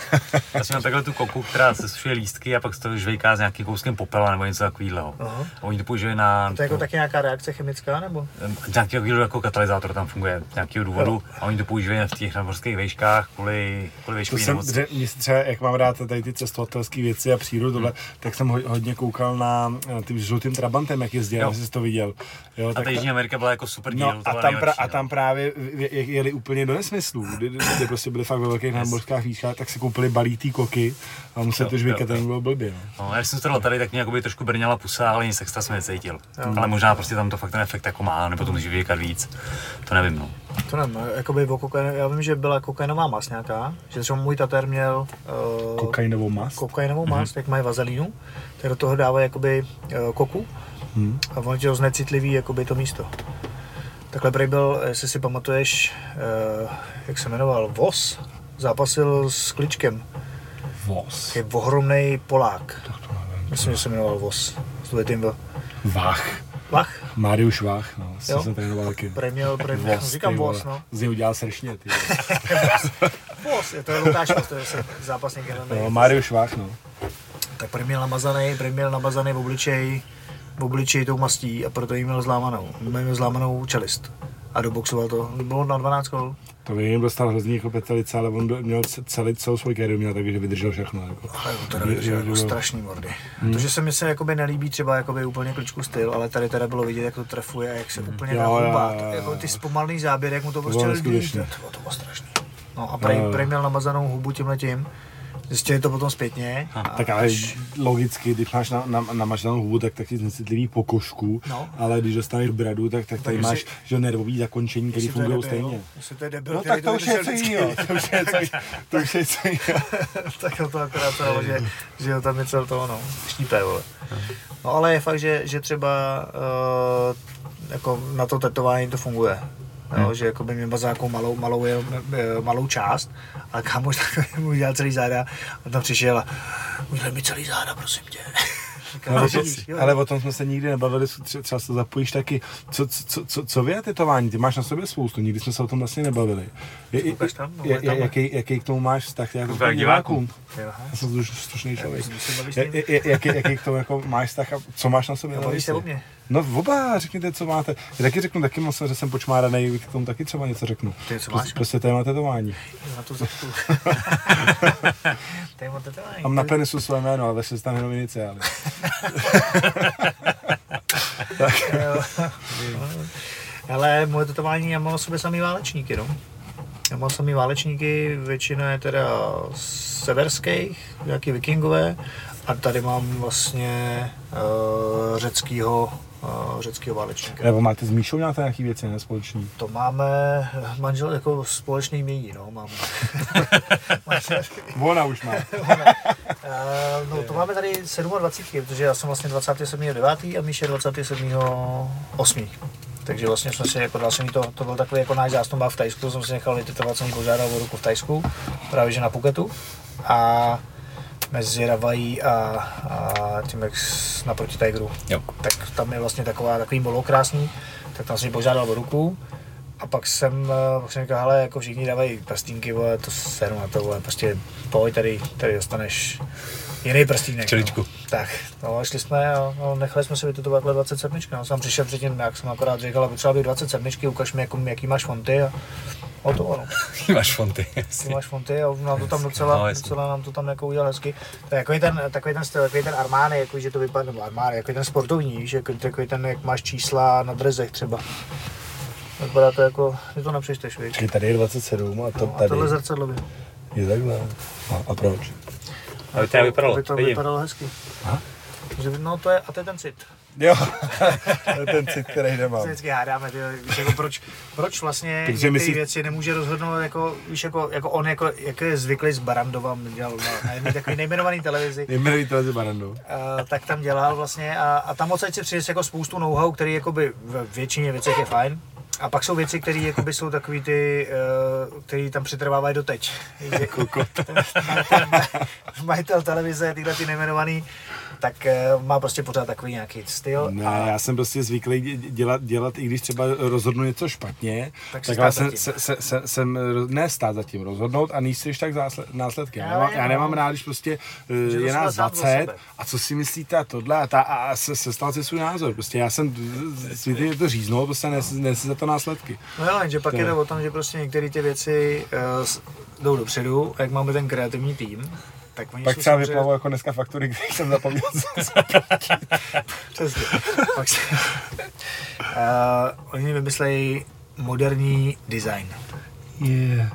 Já jsem na takhle tu koku, která sesušuje lístky a pak z toho žvejká s nějakým kouskem popela nebo něco takového. Uh-huh. A oni to používají na... A to je jako taky nějaká reakce chemická nebo? Nějaký jako katalyzátor tam funguje z nějakého důvodu no. A oni to používají na těch nadmořských vejškách kvůli, kvůli vejškový nemoci. Dře, třeba jak mám rád tady ty cestovatelské věci a přírodu, hmm. tak jsem hodně koukal na, na tím žlutým trabantem, jak jezdil, jestli jsi to viděl. Jo, a ta Jižní Amerika byla jako super díl. A tam právě jeli úplně do nesmyslů, kdy, kdy prostě byli fakt ve velkých námořských výškách, tak si koupili balítý koky a museli to žvejkat, ten byl blbě. No, já jsem strhl tady, tak mě jakoby trošku brněla pusa, ale nic extra jsem necítil. Jo. Ale možná prostě tam to fakt ten efekt jako má, nebo to musí žvejkat víc, to nevím no. To nevím, jakoby o kokainu, já vím, že byla kokainová mas nějaká, že třeba můj tatér měl uh, kokainovou mas, kokainovou mas mm-hmm. tak mají vazelínu, tak do toho dávají jakoby uh, koku mm. a ono tě znecitlivý jakoby to místo. Takhle prej byl, jestli si pamatuješ, eh, jak se jmenoval, Vos, zápasil s Kličkem. Vos? Je ohromnej Polák. Tak to nevím. Myslím, že se jmenoval Vos. Zde tím byl. Vach. Vach? Mariuš Vach, no, s tím jsem trénoval. Prej měl, prej měl, Vos, říkám Vos, no. Z něj udělal sršně, ty. Vos, je to je Lukáš Vos, to je zápasník. No, Mariuš Vach, no. Tak prej měl namazanej, prej měl namazanej v obličej. v obličeji tou mastí a proto jí měl zlámanou, měl zlámanou čelist a doboxoval to, bylo na dvanáct kol. To by jim dostal hrozný jako petelice, ale on měl celý celou svůj kariéru měl, takže vydržel všechno. Jako. Ale on teda vydržel jako strašný mordy. Hmm. To, že se mi se jakoby nelíbí třeba jakoby úplně Kličku styl, ale tady teda bylo vidět, jak to trefuje a jak se hmm. úplně nahubá. Jako ty zpomalný záběr, jak mu to, to prostě líbí. To, to bylo strašný. No a prej, prej měl namazanou hubu tímhletím. Zjistili to potom zpětně. A tak ale až... logicky, když máš na, na, namaždanou hubu, tak, tak jsi znecitlivý po košku, no. Ale když dostaneš bradu, tak, tak tady tak máš jsi... nervový zakončení, které fungují stejně. Jestli to je debil, no tak to už je celý, jo. To už je celý, jo. Tak to akorát toho, že, že tam je cel toho, no, štípe, vole. No ale je fakt, že, že třeba uh, jako na to tetování to funguje. Jo, hmm. Že jakoby mě bazákou malou, malou, je, malou část, ale kámoš tak mu udělal celý záda a tam přišel a udělal mi celý záda, prosím tě. No, to, ale o tom jsme se nikdy nebavili, třeba se zapojíš taky, co, co, co, co vy a tetování, ty máš na sobě spoustu, nikdy jsme se o tom vlastně nebavili. Je, je, je, je, jaký, jaký k tomu máš vztah, jako k divákům? Já jsem slušný člověk. Je, je, jaký, jaký k tomu jako máš vztah a co máš na sobě? Bavíš se o mě? No oba, řekněte, co máte. Já taky řeknu, taky moc, že jsem počmáranej, k tomu taky třeba něco řeknu. Ty co máš? Prostě téma tetování. Na tu zeptu. Téma tetování. Mám na penisu své jméno, ale se tam jenom iniciály. Tak. Ale moje tetování, já mám o sobě samý válečníky, no. Já mám samý válečníky, většina je teda severských, nějaký vikingové. A tady mám vlastně uh, řeckýho, uh, řeckýho válečníka. Nebo máte s Míšou nějaké věci, ne, společný? To máme manžel jako společný jmění, no, máme. Ona už má. Ona. Uh, no, to máme tady dvacet sedm, protože já jsem vlastně dvacátého sedmého devátého a Míš je dvacátého sedmého osmého Takže vlastně jsme si jako další to, to byl takový jako náš zásnubák v Tajsku, jsem si nechal vytetovat, jsem jí požádal o ruku v Tajsku, právě že na Phuketu. A mezi Ravají a, a tím jak naproti Tigeru. Jo. Tak tam je vlastně taková, takový bolo krásný, tak tam jsem jí požádal o ruku. A pak jsem, pak jsem říkal, hele, jako všichni dávají prstínky, vole, to seru na to, vole, prostě pojď, tady, tady dostaneš jiný prstínek. Čeličku. No. Tak, no, šli jsme a no, nechali jsme si vytetovat dvacet sedm. No, jsem přišel předtím, jak jsem akorát říkal, potřeba bych dvacet sedm, ukaž mi, jako, jaký máš fonty a o to, no. Jaký máš fonty, jaký máš fonty a nám to tam docela, no, docela nám to tam jako udělal hezky. To je jako ten, takový ten styl, takový ten Armány, jako, že to vypadá, nebo Armány, jako ten sportovní, víš, jako, takový ten, jak máš čísla na drezech třeba. Vypadá to jako, že to nepřečteš, víš. Čili tady je dvacet sedm a to no, tady. A tohle zrcadlo by. Je takhle. A, a proč? Aby to vypadalo, aby to vypadalo hezky. Aha. No to je, a to je ten cit. Jo, to je ten cit, který nemám. To vždycky hádáme, ty, víš, jako proč, proč vlastně ty myslí... věci nemůže rozhodnout, jako, víš, jako, jako on, jako, jako je zvyklý s Barandovem, dělal na jedné takové nejmenované televizi. Nejmenované televizi Barandov. Tak tam dělal vlastně a, a tam odsaď si přines jako spoustu know-how, který jakoby v většině věcech je fajn. A pak jsou věci, které jakoby jsou takový ty, které tam přetrvávají doteď. Jako majitel televize, tyhle ty nejmenovaný, tak má prostě pořád takový nějaký styl. Ne, a... já jsem prostě zvyklý dělat, dělat, i když třeba rozhodnu něco špatně, tak, tak já jsem, se, se, se, jsem ne stát za tím rozhodnout a nejsi ještě tak následky. Já, já, nemám, já nemám rád, když prostě že je nás dvacet a co si myslíte a tohle a, ta, a se, se stal si svůj názor. Prostě já jsem světě to říznul, prostě nesi za to následky. No jo, jenže pak to... je to o tom, že prostě některé ty věci uh, jdou dopředu a jak máme ten kreativní tým, tak oni pak třeba samozřejmě... vyplavou jako dneska faktury, když jsem zapomněl Přesně. Pak se... uh, oni vymyslejí moderní design. Yeah.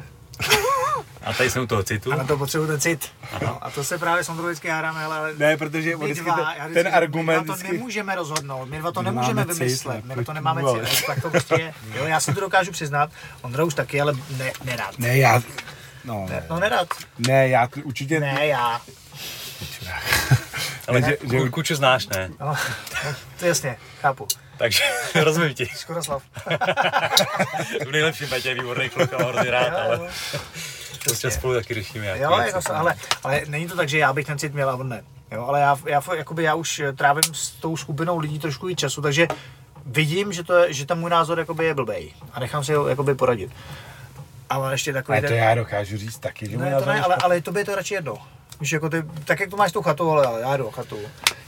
A tady jsem u toho citu? A na to potřebuji ten cit. No, a to se právě samozřejmě hádáme, ale... Ne, protože my dva, ten, já vždycky, ten argument... My dva to nemůžeme rozhodnout, my dva to nemůžeme vymyslet, my to nemáme cit, tak to prostě je... Jo, já si to dokážu přiznat, Ondra už taky, ale ne, nerad. Ne, já... No, ne, no nerad. Ne, já to určitě... Ne, já. Ale ne, že, že... Kuču znáš, ne? No, to jasně, chápu. Takže rozumím ti. Škodoslav. V nejlepším Petě je výborný kluk a hrozně rád, ale... To prostě spolu taky řešíme. Jo, jako se, ale, ale není to tak, že já bych ten cit měl a on ne. Jo, ale já, já, jakoby já už trávím s tou skupinou lidí trošku i času, takže vidím, že, to je, že ten můj názor jakoby je blbej a nechám si ho jakoby poradit. Ale ještě takový... Ale to ten... já dokážu říct taky, že můj názor je... Ale, ale tobě je to radši jedno. Víš, jako ty, tak jak to máš tu chatu, ale já jdu chatu,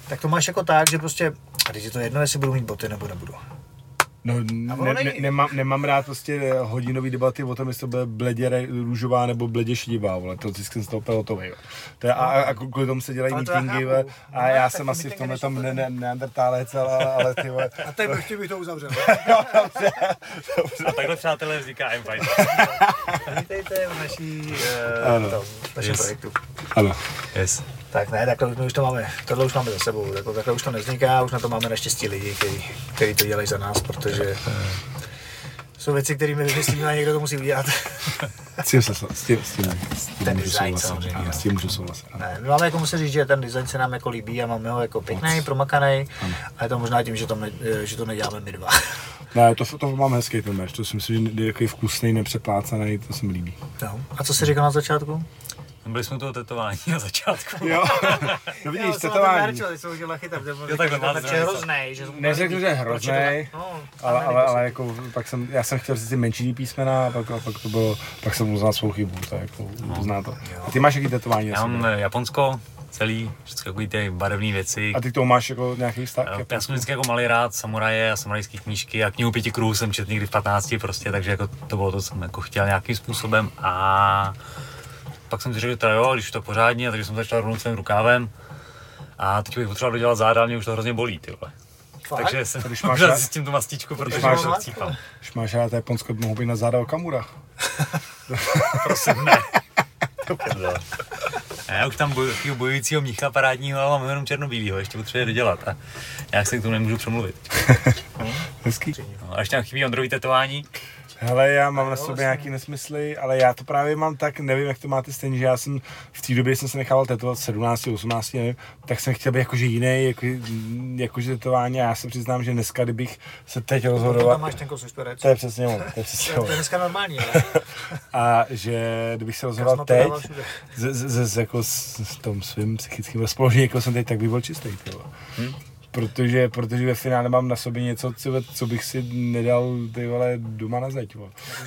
tak to máš jako tak, že prostě... A teď je to jedno, jestli budu mít boty nebo nebudu. No, ne, ne, nemám, nemám rád prostě hodinový debaty o tom, jestli to bude bledě růžová nebo bledě šedivá, vole, to vždycky jsem úplně hotovej. A, a kvůli tomu se dělají meetingy, a, a já tak jsem tak asi v tomhle tom ne, ne, neandertálec, ale, ale ty vole. A teď bych bych to uzavřel. No, dobře, dobře. A takhle přátelé vzniká M pět. Vítejte v naší, uh, tom, našem yes. projektu. Ano. Yes. Tak ne, takhle my už to máme, tohle už máme za sebou, takhle, takhle už to nevzniká, už na to máme naštěstí lidi, kteří to dělají za nás, protože jsou věci, které my vymyslíme a někdo to musí udělat. S tím, s tím, s tím, ten design samozřejmě. Ano, s tím můžu souhlasit. Ne, my máme jako musím říct, že ten design se nám jako líbí a máme ho jako pěkný, promakaný, a je to možná tím, že to, ne, že to neděláme my dva. Ne, to, to mám hezký ten merch, to si myslím, že je takový vkusný, nepřeplácaný, to se mi líbí. No. A co jsi říkal na začátku? Byli jsme toho tetování na začátku. Jo, no vidíš, tetování. Já jsem udělal chytat, že je hroznej. Neřekl, že je hroznej, ale, ale, ale jako, pak jsem, já jsem chtěl říct ty menší písmena a pak, a pak, to bylo, pak jsem uznal svou chybu, tak jako uzná to. A ty máš jaký tetování? Já mám Japonsko celý, všechno takový ty barevné věci. A ty k tomu máš jako nějaký vztah? Já jsem vždycky jako malý rád samuraje a samurajské knížky a knihu Pěti kruhů jsem četl někdy v patnácti prostě, takže jako to bylo to, co jsem jako chtěl nějakým způsobem a pak jsem si řekl, teda jo, když už to pořádně, takže jsem začal rovnout svým rukávem. A teď bych potřeboval dodělat záda, mě už to hrozně bolí, ty vole. Fakt? Takže jsem možná s tím tu mastičku, protože máš to chcípal. Když máš rád Japonsko, mohu být na záda Okamura. Prosím, ne. Já už tam boju, takového bojujícího mnicha parádního, ale mám jenom černobílýho, ještě potřebuje dodělat a já se k tomu nemůžu přemluvit. Hezký. No, a ještě nám chybí Ondrový tetování. Hele, já mám na sobě nějaký nesmysly, ale já to právě mám tak, nevím, jak to máte stejně, že já jsem v té době, jsem se nechával tetovat sedmnáct, osmnáct, nevím, tak jsem chtěl být jakože jiný, jako, jakože tetování, a já se přiznám, že dneska, kdybych se teď rozhodoval... To tam máš ten kousek šperec. To je přesně ono, to je přesně ono. To je dneska normální, ne? A že kdybych se rozhodoval teď, z, z, z, z, jako s, s tom svým psychickým rozpoložením, jako jsem teď, tak bych byl čistý, Protože, protože ve finále mám na sobě něco, co bych si nedal, ty vole, doma na zeď,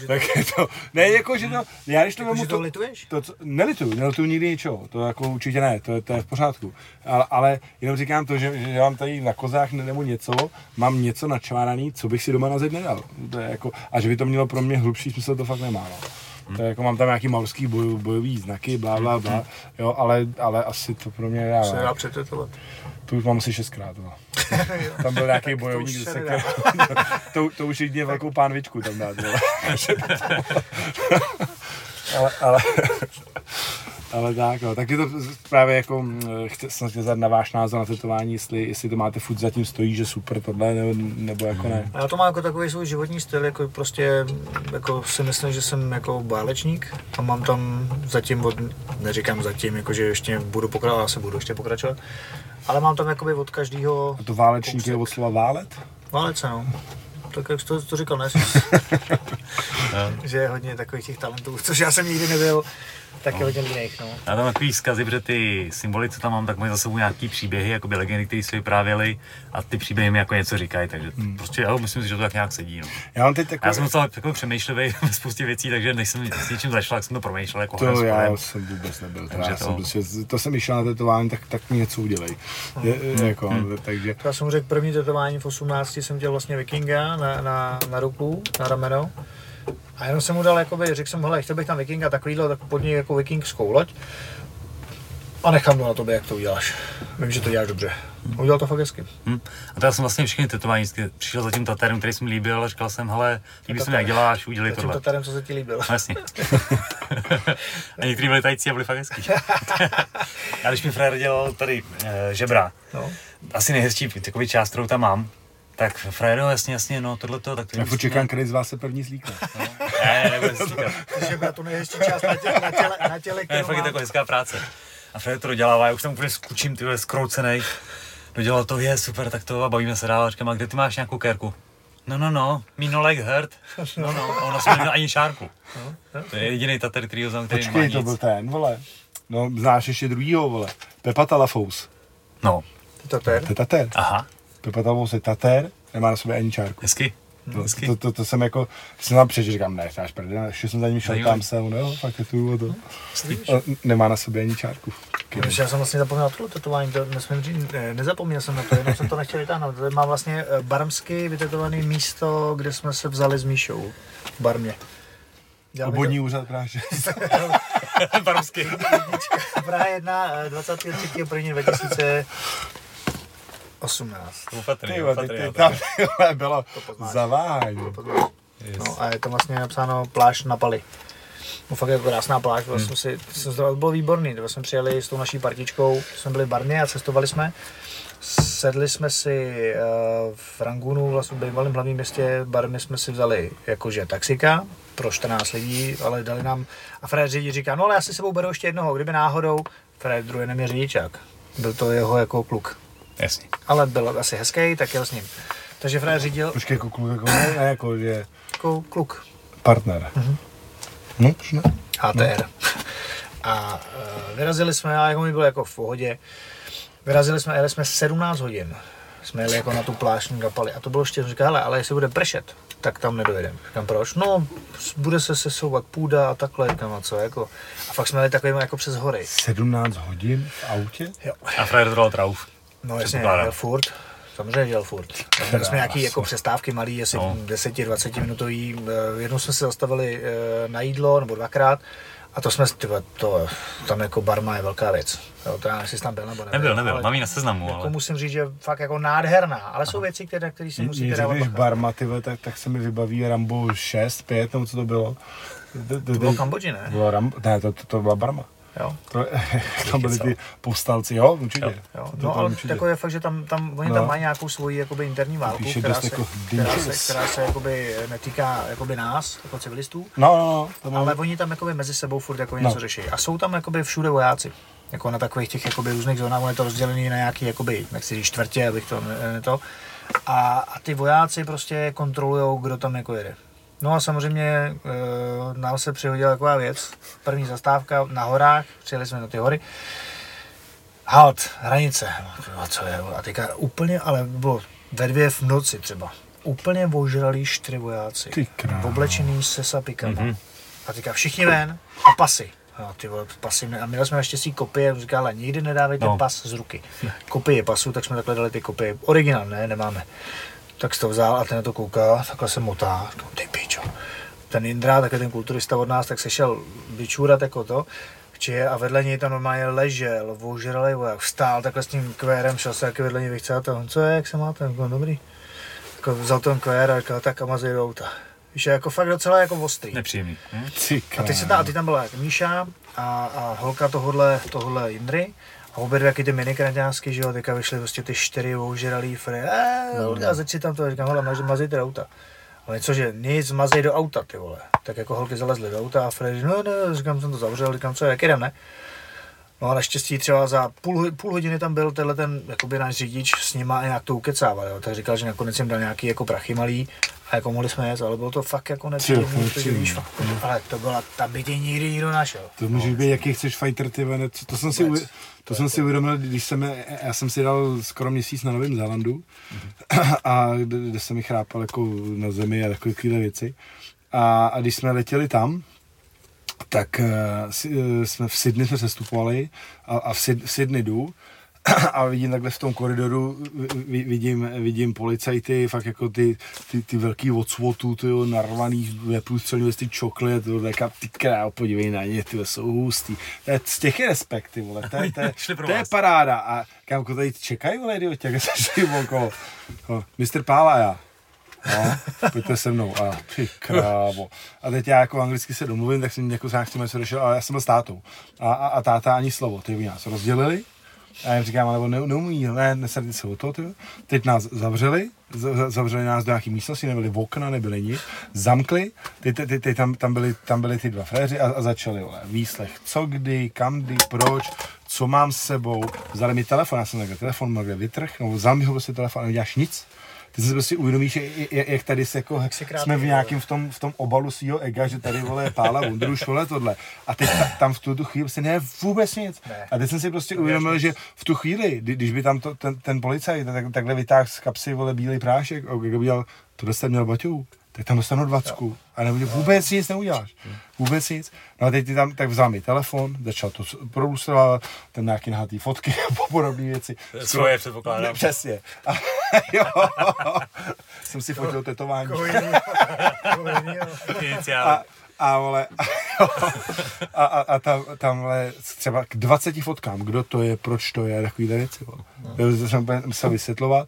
tak to, ne, jako, že to, já když to jako, mám to, to lituješ? To, co, nelituju, nelituju nikdy ničeho, to jako určitě ne, to je, to je v pořádku, ale, ale jenom říkám to, že, že mám tady na kozách nebo něco, mám něco načváraný, co bych si doma na zeď nedal, to je jako, a že by to mělo pro mě hlubší smysl, to fakt nemá, no. Hmm. To jako mám tam nějaký maurský boj, bojový znaky, blá, blá, blá, hmm. jo, ale, ale asi to pro mě nedává. Se dá přetetovat. To už mám asi šestkrát, no. Tam byl nějaký bojovník, to, se, to, to už jedině velkou pánvičku tam dát, no. ale, ale, ale tak, no. Taky to právě jako, chce, jsem chtěl zdat na váš názor na tetování, jestli, jestli to máte furt zatím stojí, že super tohle, nebo, nebo jako ne. Já to mám jako takový svůj životní styl, jako prostě, jako si myslím, že jsem jako válečník a mám tam zatím, od, neříkám zatím, jako že ještě budu pokračovat, já se budu ještě pokračovat. Ale mám tam jakoby od každého... A to válečník je od slova válet? Válec, no. Tak jak jsi to, to říkal, ne? Že je hodně takových těch talentů, což já jsem nikdy nebyl, tak je no. hodně jiných, no. Já tam takový vzkazy, protože ty symboly, co tam mám, tak mají za sebou nějaký příběhy, jakoby legendy, které se vyprávěly, a ty příběhy mi jako něco říkají, takže hmm. prostě já myslím si, že to tak nějak sedí, no. Já mám teď takový... Já jsem docela takový přemýšlivý ve spoustě věcí, takže než jsem s něčím začal, tak jsem to promýšlel jako to hezky. Já jsem vůbec nebyl, takže já to... jsem prostě, to jsem išel na tetování, tak, tak mi něco udělej. Je, hmm. jako, hmm. takže... Já jsem řekl, první tetování v osmnácti jsem dělal vlastně vikinga na, na, na ruku, na rameno. A jenom jsem mu dal, jakoby, řekl jsem, hele, chtěl bych tam vikinga, takovýhle, tak pod něj jako vikingskou loď. A nechám to na tobě, jak to uděláš. Vím, že to děláš dobře. Udělal to fakt hezky. Hmm. A to já jsem vlastně všechny tetování, přišel za tím tatérem, který jsem líbil, a říkal jsem, hele, líbí se mi, jak děláš, udělej za tohle. Za tím tatérem, co se ti líbil. Vlastně. A některý byli tajci a byli fakt hezký. A když mi frér dělal tady e, žebra, no. Asi nejhezčí takový část, kterou tam mám, tak Fredo, jasně, jasně, no tohleto, tak to... Já furt čekám, který z vás se první slíkne. No. Ne, nebude se slíkat. Takže byla tu nejhezčí část na těle, na těle, na těle kterou ne, fakt je taková hezká práce. A Fredo to dodělává, já už tam úplně skučím, tyhle zkroucenej. Dodělal to, je super, tak to, a bavíme se dál, a říkám, a kde ty máš nějakou kérku? No, no, no, me no leg hurt. No, no, a ono se neměl ani šárku. To je jedinej tater, který ho znám, který nemá nic. Počkej, to byl ten, vole. No, znáš ještě druhýho, vole. Pepa Talafous. No. Tater. Tater. Aha. Vypadal se tatér, nemá na sobě ani čárku. Hezky. To, to, to, to jsem jako, jsem tam přečil, říkám, ne, až prd, ještě jsem za ním šel, tam se, no jo, fakt je to, to. Nemá na sobě ani čárku. No, já jsem vlastně zapomněl tohle tetování, to nesmím říct, ne, nezapomněl jsem na to, jenom jsem to nechtěl vytáhnout. Tady mám vlastně barmsky vytetované místo, kde jsme se vzali s Míšou v Barmě. Obvodní úřad Prahy. Barmsky. Praha jedna, dvacátého třetího prvního dva tisíce osmnáct. Ty jo, ty, ty tam bylo zaváhání. No a je tam vlastně napsáno pláž na Pali. No fakt je to krásná pláž, hmm. vlastně si, to bylo výborný. Když jsme přijeli s tou naší partičkou, jsme byli v Barmě a cestovali jsme. Sedli jsme si uh, v Rangunu, vlastně v bývalém hlavním městě Barmy jsme si vzali jakože taxika pro čtrnáct lidí, ale dali nám, a Fred řídí, říká, no ale já si sebou beru ještě jednoho, kdyby náhodou, Fred druhý neměl řidičák. Byl to jeho jako kluk. Jasně. Ale byl asi hezký, tak jel s ním. Takže Fred řídil... Počkej, jako kluk, jako ne, ne, jako že... Jako kluk. Partner. Uh-huh. No, už ne. há té er. No. A uh, vyrazili jsme, a jako mi bylo jako v pohodě, vyrazili jsme, jeli jsme sedmnáct hodin. Jsme jeli jako na tu pláž na Pali. A to bylo štěstí. Říká, hele, ale jestli bude pršet, tak tam nedojedeme. Říkám, proč? No, bude se sesouvat půda a takhle, říkám, a co, jako. A fakt jsme jeli takovým jako přes hory. sedmnáct hodin v autě? Jo. A Fred dral trauf. No jasně, dělal furt, samozřejmě dělal furt. Měli jsme nějaké jako přestávky malé, asi no. deset dvacet minutový. Jednou jsme se zastavili na jídlo, nebo dvakrát. A to jsme, tyba, to, tam jako barma je velká věc. Jo, to já nevím, jsi tam byl nebo nebyl. Nebyl, nebyl, mám ji na seznamu, jako ale... musím říct, že fakt jako nádherná, ale jsou věci, které, které si musíte dávat. Když barma, tyhle, tak, tak se mi vybaví Rambo šest, pět, nebo co to bylo. To bylo v Kambodži, ne? Bylo Rambo, ne, to, to, to byla Barma. Jo. To tam byli ty povstalci, jo, určitě. Jo. Jo. No, no ale určitě. Takové je fakt, že tam, tam oni no. tam mají nějakou svoji jakoby, interní válku, která se, jako která se, která se jakoby, netýká jakoby, nás, jako civilistů, no, no, no, mám... ale oni tam jakoby, mezi sebou furt jako, něco no. řeší. A jsou tam jakoby, všude vojáci. Jako na takových těch jakoby, různých zónách, on je to rozdělený na nějaký, jakoby, jak si říct, čtvrtě, abych to, ne, to. A, a ty vojáci prostě kontrolujou, kdo tam jako jede. No a samozřejmě e, nám se přihodila taková věc, první zastávka na horách, přijeli jsme na ty hory, halt, hranice, a co je, a teďka úplně, ale bylo ve dvě v noci třeba, úplně ožralí čtyři vojáci, oblečený se sapikama, mm-hmm. a teďka všichni ven a pasy. No, ty vole, pasy, a měli jsme naštěstí kopie, říkala, nikdy nedávejte no. pas z ruky. Kopie pasu, tak jsme takhle dali ty kopie, originál ne, nemáme. Tak jsi to vzal a ten na to kouká, takhle se motá, ty pičo. Ten Indra, taky ten kulturista od nás, tak se šel vyčůrat jako to, čiže a vedle něj tam normálně ležel, ožralej voják, vstál takhle s tím kvérem, šel se taky vedle něj vychcát a on, co je, jak se máte, on, dobrý. Tak vzal ten kvér a říkal, tak a mazej do auta. Víš, jako fakt docela jako ostrý. Nepříjemný. Hm? A teď se ta, a ty tam byla Míša a, a holka tohodle, tohodle Indry. A obě dvě jaký ty minikraťánsky, že jo, teďka vyšly prostě ty čtyři ožralý fre, eee, a začít tam to, říkám, hele, maž, mazej do auta. Ale cože, nic, mazej do auta, ty vole. Tak jako holky zalezly do auta a Fred, no, no, říkám, jsem to zavřel, říkám, co je, jak jdem, ne? No a naštěstí třeba za půl, půl hodiny tam byl tenhle ten, jakoby náš řidič s nima a nějak to ukecával, jo. Tak říkal, že nakonec jim dal nějaký jako prachy malý a jako mohli jsme jet, ale bylo to fakt jako nepříjemný, víš, fakt, ale to byla, tam by tě nikdy nikdo našel. To můžeš no. být, jaký chceš fighter, ty vene, to jsem si, to to jsem si uvědomil, když jsem, já jsem si dal skoro měsíc na Novém Zélandu mm-hmm. a kde jsem mi chrápal jako na zemi a takovéhle věci a, a když jsme letěli tam, tak uh, jsme v Sydney jsme sestupovali a, a v, Syd, v Sydney jdu a vidím takhle v tom koridoru, vidím, vidím policajty, fakt jako ty, ty, ty velký od SWATu, ty jo, narvaný, neprůstřelný vesty čoklet, taká ty král, podívej na ně, ty jsou hustý. To je z těch respekt, ty vole, to je, to je, to je paráda. A kámko, tady čekají, vole, idioti, jak se šli okolo. mister Pála, já. No, pojďte se mnou a ty krávo. A teď já jako anglicky se domluvím, tak jsem jako s tím se došel, ale já jsem byl s tátou. A, a, a táta ani slovo, ty by nás rozdělili. A já říkám, ale ne, neumí, ne, nesrdit se o to, tyjo. Teď nás zavřeli, zavřeli nás do nějaký místnosti, nebyly okna, nebyly nic, zamkli, teď, teď, teď tam, tam, byli, tam byli ty dva fréři a, a začali ole, výslech, co kdy, kam kdy, proč, co mám s sebou, vzali mi telefon, já jsem takhle telefon měl kde vytrh, no, vzal mi ho prostě telefon a neděláš nic. Ty se prostě uvědomíš, jak tady se jako, jsme v nějakém v tom, v tom obalu svýho ega, že tady vole Pála, Vondruš, vole tohle. A teď ta, tam v tu, tu chvíli se ne vůbec nic. Ne. A teď jsem si prostě uvědomil, že v tu chvíli, kdy, když by tam to, ten, ten policajt tak, takhle vytáhl z kapsy vole bílý prášek, a kdyby dělal, tohle jste měl Baťou, tak tam dostanu dvacku. A nebude, vůbec nic neuděláš. Vůbec nic. No a teď ty tam tak vzal mi telefon, začal to produsovat, ten nějaký nahatý fotky a podobné věci. Svoje předpokládám. Přesně. A, jo. Jsem si fotil tetování. A, a, vole, a, a, a tam, tam vole, třeba k dvaceti fotkám, kdo to je, proč to je, takovýhle věci. To jsem musel vysvětlovat.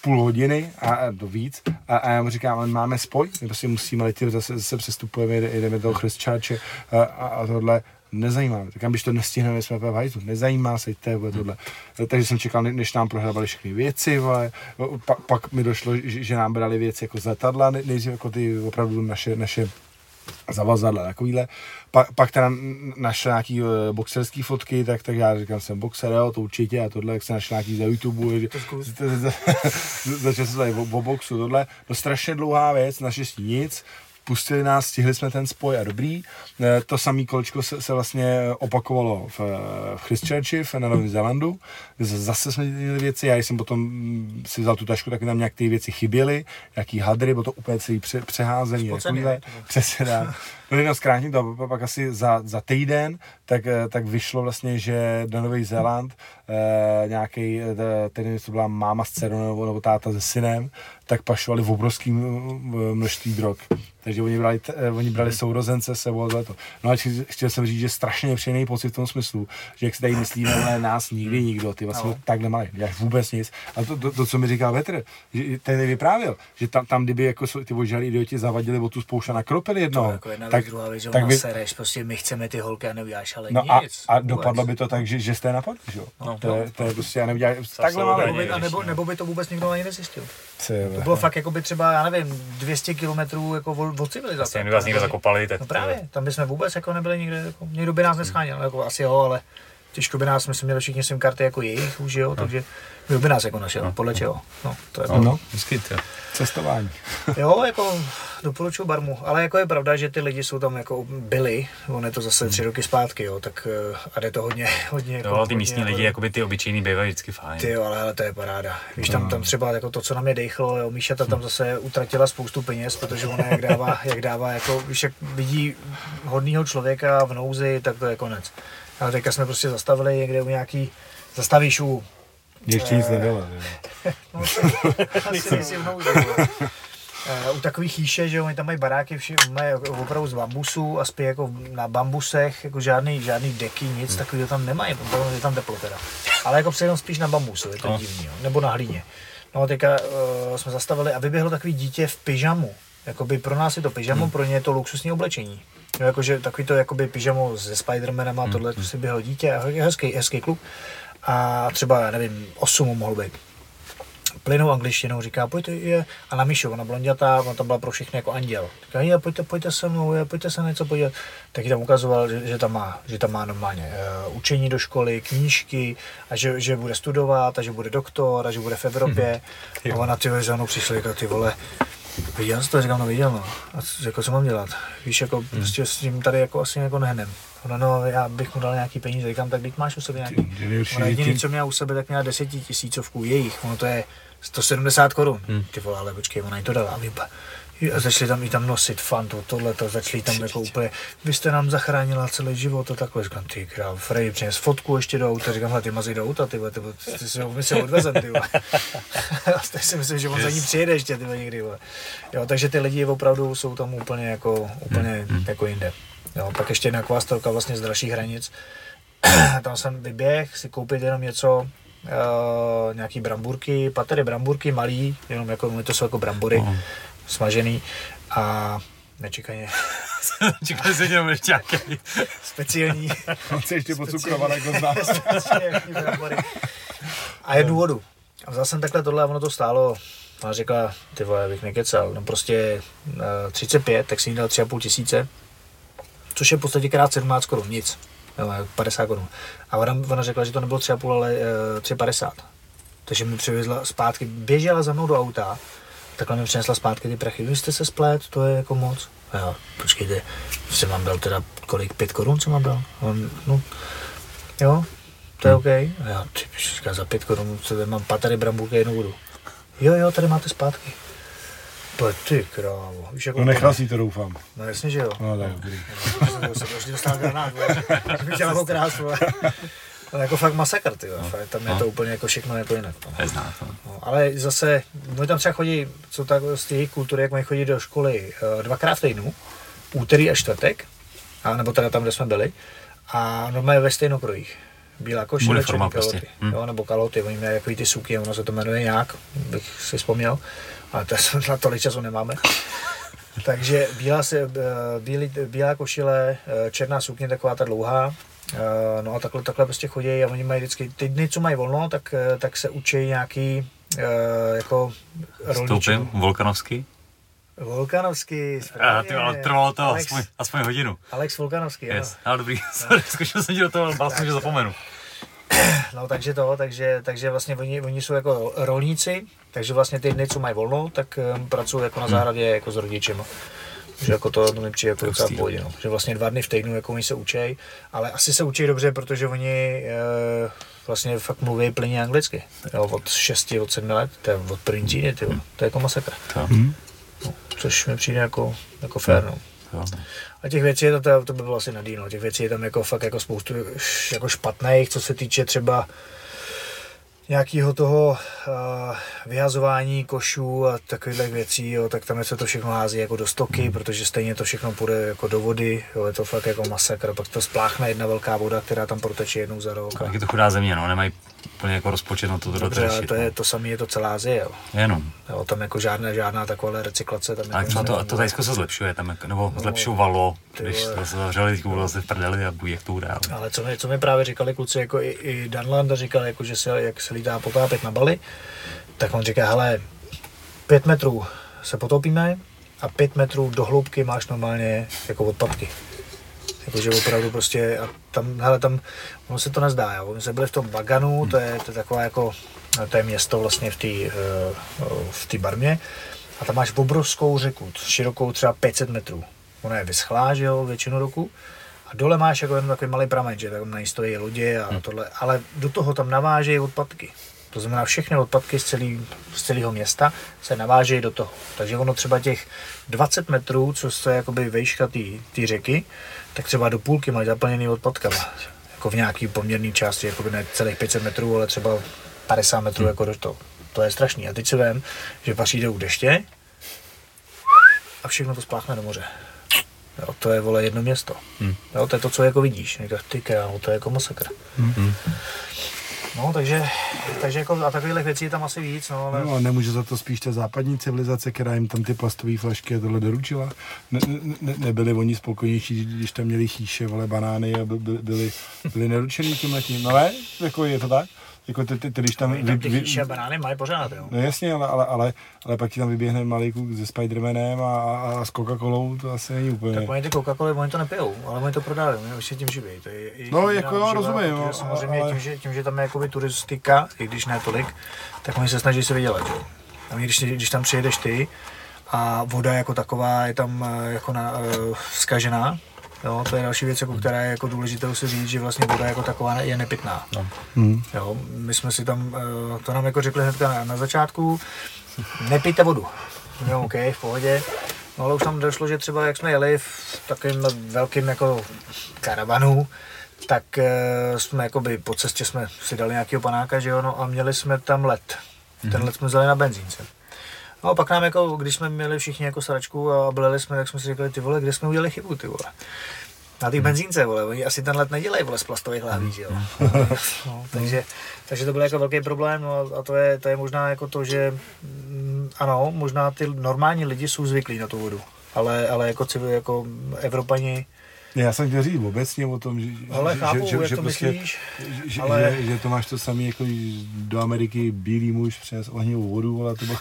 Půl hodiny a, a do víc a, a já mu říkám, máme spoj, my prostě musíme letět, zase, zase přestupujeme, jdeme do Christchurche a, a, a tohle nezajímáme, tak když to nestihneme, jsme v hajzlu, nezajímá se téhle, tohle, takže jsem čekal, než nám prohrávali všechny věci, vole. Pa, pak mi došlo, že nám brali věci jako z letadla, nejdřív jako ty opravdu naše, naše zavazadla, takovýhle. Pa, pak teda našel nějaký uh, boxerský fotky, tak, tak já říkám, jsem boxer, jo, to určitě, a tohle, jak se našel nějaký za YouTube, že, začal se tady o boxu, tohle, no strašně dlouhá věc, naštěstí nic, pustili nás, stihli jsme ten spoj a dobrý. E, to samý kolečko se, se vlastně opakovalo v, v Christchurchi, v na Novém Zélandu, zase jsme dělali věci, já jsem potom si vzal tu tašku, tak tam nějak ty věci chyběly, nějaký hadry, bylo to úplně celý pře, přeházení, takovýhle, přesedá. No jenom zkrátím to, pak asi za, za týden, tak, tak vyšlo vlastně, že na Nový Zéland e, nějaký, tedy to byla máma s dcerou nebo, nebo táta se synem, tak pašovali v obrovském množství drog. Takže oni brali, oni brali sourozence sebou za to. No a chtěl jsem říct, že strašně nepříjemný pocit v tom smyslu, že jak si tady myslíme, ale nás nikdy nikdo, ty vlastně no. tak nemali, děláš vůbec nic. A to, to, to co mi říká Petr, že ten vyprávěl, že tam, tam kdyby jako ty ožilí idioti zavadili o tu spoušť a nakropili jednoho. To jako jedna tak, druhá věc, že tak by... sereš, prostě my chceme ty holky a neuděláš ale no nic. A, a dopadlo by to tak, že, že jste je napadli, že jo? No, to, no, to, to je prostě, já neuděláš, takhle máme. By, a nebo, nebo by to vůbec nikdo ani nezjistil. To bylo fakt jako by třeba, já nevím, dvě stě kilometrů jako od civilizace. Asi vás někde zakopali. Tak no právě, tam bychom vůbec jako nebyli nikde, jako, někdo by nás nescháněl, jako asi jo, ale těžko by nás, my jsme měli všichni sim karty jako jejich už, jo, takže kdo by nás jako našel, no. podle čeho, no, to je to. No, hezky, no. Cestování. Jo, jako doporučuji barmu, ale jako je pravda, že ty lidi jsou tam jako byli, ono je to zase tři roky zpátky, jo, tak a jde to hodně, hodně. No, jako, ty místní hodně, lidi, jako by ty obyčejný bývají vždycky fajn. Ty jo, ale, ale to je paráda. Víš, tam, tam třeba jako to, co na mě dejchlo, jo, Míša ta tam zase utratila spoustu peněz, protože ona jak dává, jak dává, jako, víš, jak vidí hodného člověka v nouzi, tak to je konec. Ale teďka jsme prostě zastavili někde u nějaký, zastavíš u... Ještě nic nedala, no, asi nejsi mnou, u takových chýše, že oni tam mají baráky, všichni mají opravdu z bambusu a spí jako na bambusech, jako žádný, žádný deky, nic hmm. takového tam nemají, protože je tam teplo teda. Ale jako přejdem spíš na bambusu, je to no. divný, jo, nebo na hlíně. No teďka uh, jsme zastavili a vyběhlo takový dítě v pyžamu. Jakoby pro nás je to pyžamo, hmm. pro ně je to luxusní oblečení. No, jakože takový to jakoby pyžamo se Spidermanem a tohle, tu si běhlo dítě a hezký, hezký kluk. A třeba, nevím, osm mohl být. Plynou angličtinou říká, pojďte je, a na Míšu, ona blondětá, ona tam byla pro všechny jako anděl. Říká, je, pojďte, pojďte se mnou, je, pojďte se něco podívat. Tak ji tam ukazoval, že, že tam má, že tam má normálně uh, učení do školy, knížky, a že, že bude studovat, a že bude doktor, a že bude v Evropě. Hmm. A ona ty vezanu přišla, říká, ty vole, viděl jsi to? Říkám, no viděl, no. A jako, co mám dělat? Víš, jako hmm. prostě s tím tady jako asi jako nehnem. No, no, já bych mu dal nějaký peníze, říkám, tak teď máš u sebe nějaký. Ona jediný, co měla u sebe, tak měla desetitisícovku jejich, ono to je sto sedmdesát korun. Hmm. Ty vole, ale počkej, ona jí to dala. A začali tam i tam nosit fantu, tohleto, začali tam jako úplně, vy jste nám zachránila celý život a takhle. Říkám, ty král, Freddy přines fotku ještě do auta, říkám, ty mazej do auta, ty vole, ty si ho myslím odvezem, ty vole. Teď si myslím, že on yes. za ní přijede ještě, ty vole, někdy, vole. Jo, takže ty lidi opravdu jsou tam úplně jako, úplně hmm. jako jinde. Jo, pak ještě jedna kvástelka vlastně z dalších hranic. Tam jsem vyběh si koupit jenom něco, uh, nějaký bramburky, patery bramburky malý, jenom jako, to jsou jako brambory. Oh. Smažený a nečekaně. Nečekaně se jenom nečákej. Speciální. On se ještě pocukrovat, jako z nás. Speciální brambory. A jednu vodu. A vzal jsem takhle tohle a ono to stálo. Ona řekla, ty vole, bych nekecal. No prostě uh, třicet pět, tak si jí dal tři a půl tisíce. Což je v podstatě krát sedmnáct korun, nic. No, padesát korun. A ona, ona řekla, že to nebylo tři a půl, ale uh, tři padesát. Takže mi přivezla zpátky, běžela za mnou do auta. Takhle mi přinesla zpátky ty prachy. Vy jste se splet, to je jako moc. A já, počkejte, jsem vám dal teda kolik, pět korun jsem vám dal? On, no, jo, to je OK. A já, ty říká, za pět korun, co tady mám, patary, brambulky, jednu vodu. Jo, jo, tady máte zpátky. Pojď ty krávo. Víš, jako no nechal si to, doufám. No jasně, že jo. No tak, dobrý. Já jsem už dostal granát, bych dělal krás, vole. Ale jako fakt masakr, ty, no. Tam je to no. úplně jako všechno jako jinak. Nezná, no, ale zase, oni tam třeba chodí, co tak z jejich kultury, jak mají chodit do školy dvakrát v týdnu, úterý a čtvrtek, a, nebo teda tam, kde jsme byli, a normálně ve stejnokrojích. Bílá košile, černý prostě. Kaloty, hmm. jo, nebo kaloty, oni mají takový ty suky, ono se to jmenuje nějak, bych si vzpomněl, ale to na tolik času nemáme. Takže bílá, se, bílý, bílá košile, černá sukně, taková ta dlouhá. No a takhle, takhle prostě chodí a oni mají vždycky, ty dny, co mají volno, tak, tak se učí nějaký jako rolničů. Stoupím, Volkanovský? Volkanovský, správně. A ty, ale trvalo to Alex, aspoň, aspoň hodinu. Alex Volkanovský, yes. ano. Ale dobrý, sorry, zkušel jsem ti do toho, ale že zapomenu. No takže to, takže, takže vlastně oni, oni jsou jako rolníci, takže vlastně ty dny, co mají volno, tak pracují jako na zahradě, jako s rodičem. Že jako to mi přijde jako docela pohodě, no. Že vlastně dva dny v týdnu jako oni se učej, ale asi se učej dobře, protože oni e, vlastně fakt mluví plně anglicky, jo, od šesti, od sedmi let, to je od první týdny, tyjo, to je jako masakr, no, což mi přijde jako, jako fér, no. A těch věcí, to, to, to by bylo asi nadý, no. Těch věcí je tam jako fakt jako spoustu jako špatných, co se týče třeba nějakého toho uh, vyhazování košů a takových věcí, jo, tak tam se to všechno hází jako do stoky, protože stejně to všechno půjde jako do vody, jo, je to fakt jako masakr, pak to spláchne jedna velká voda, která tam proteče jednou za rok. Tak je to chudá země, no, nemají úplně jako rozpočet na to do Dobře, ale to je to samé, je to celá Azie, jo. Jenom. Jo, tam jako žádná, žádná taková recyklace. Tam tak jako to, to Tajsko se zlepšuje, tam jako, nebo no, zlepšovalo, když to se zavřeli, kůla se v prdeli a bůh jak to udál. Ale co mi, co mi právě říkali kluci, jako i, i Dan Landa říkal, jako, že se, jak se lítá potápět na Bali, tak on říká, hele, pět metrů se potopíme a pět metrů do hloubky máš normálně jako odpadky. Jakože opravdu prostě, a tam, hele, tam, ono se to nezdá, jo. My jsme byli v tom Baganu, to je, to je taková jako, to je město vlastně v té v té Barmě, a tam máš obrovskou řeku, širokou třeba pět set metrů. Ona je vyschlá, že jo, většinu roku, a dole máš jako jenom takový malý pramen, že tam na ní stojí lodě a tohle, ale do toho tam navážejí odpadky. To znamená, všechny odpadky z, celý, z celého města se navážejí do toho. Takže ono třeba těch dvacet metrů, co je jakoby vejška té řeky, tak třeba do půlky mají zaplněný odpadkama. Jako v nějaký poměrné části, jakoby ne celých pět set metrů, ale třeba padesát metrů hmm. jako do toho. To je strašný. A teď si vem, že přijde u deště a všechno to spláchne do moře. Jo, to je, vole, jedno město. Hmm. Jo, to je to, co jako vidíš. Říkáš, ty králo, to je jako masakr. Hmm. No, takže, takže jako a takových věcí je tam asi víc, no, ale... No a nemůže za to spíš ta západní civilizace, která jim tam ty plastové flašky a tohle doručila. Ne, ne, nebyli oni spokojnější, když tam měli chýše, vole, banány a by, by, byli, byli neručený tímhle tím. No ne, jako je to tak? Jako ty, ty, ty, když tam... Tam ty chýše a banány mají pořád, jo. No jasně, ale, ale, ale, ale pak ti tam vyběhne malý kluk se Spidermanem a, a, a s Coca-Colou, to asi není úplně... Tak oni ty Coca-Coly, oni to nepijou, ale oni to prodávají, oni už se tím živí. To je, je, no, jako jo, rozumím, jo. Samozřejmě ale... tím, že, tím, že tam je jakoby turistika, i když ne tolik, tak oni se snaží se vydělat, jo. A když, když tam přijedeš ty a voda jako taková je tam jako na, uh, zkažená, jo, to je další věc, jako, která je jako důležité si říct, že vlastně voda jako taková je nepitná. No. Mm. Jo, my jsme si tam, to nám jako řekli hnedka na, na začátku, nepijte vodu. Jo, ok, v pohodě. No ale už tam došlo, že třeba jak jsme jeli v takovém velkém jako karavanu, tak jsme jakoby, po cestě jsme si dali nějakého panáka, že jo, no, a měli jsme tam led. Ten led jsme vzali na benzínce. No a pak nám jako, když jsme měli všichni jako sračku a bleli jsme, tak jsme si říkali, ty vole, kde jsme udělali chybu, ty vole. Na těch benzínce, vole, oni asi ten let nedělají, vole, z plastových láví, že jo. No, takže, takže to byl jako velký problém, no, a to je, to je možná jako to, že ano, možná ty normální lidi jsou zvyklí na tu vodu, ale, ale jako, jako Evropani. Já jsem chtěl říct obecně o tom, že, ale chápu, že, že, to prostě, myslíš, že, ale... že, že to máš to samé jako do Ameriky bílý muž přes ohnivou vodu, vole, to byl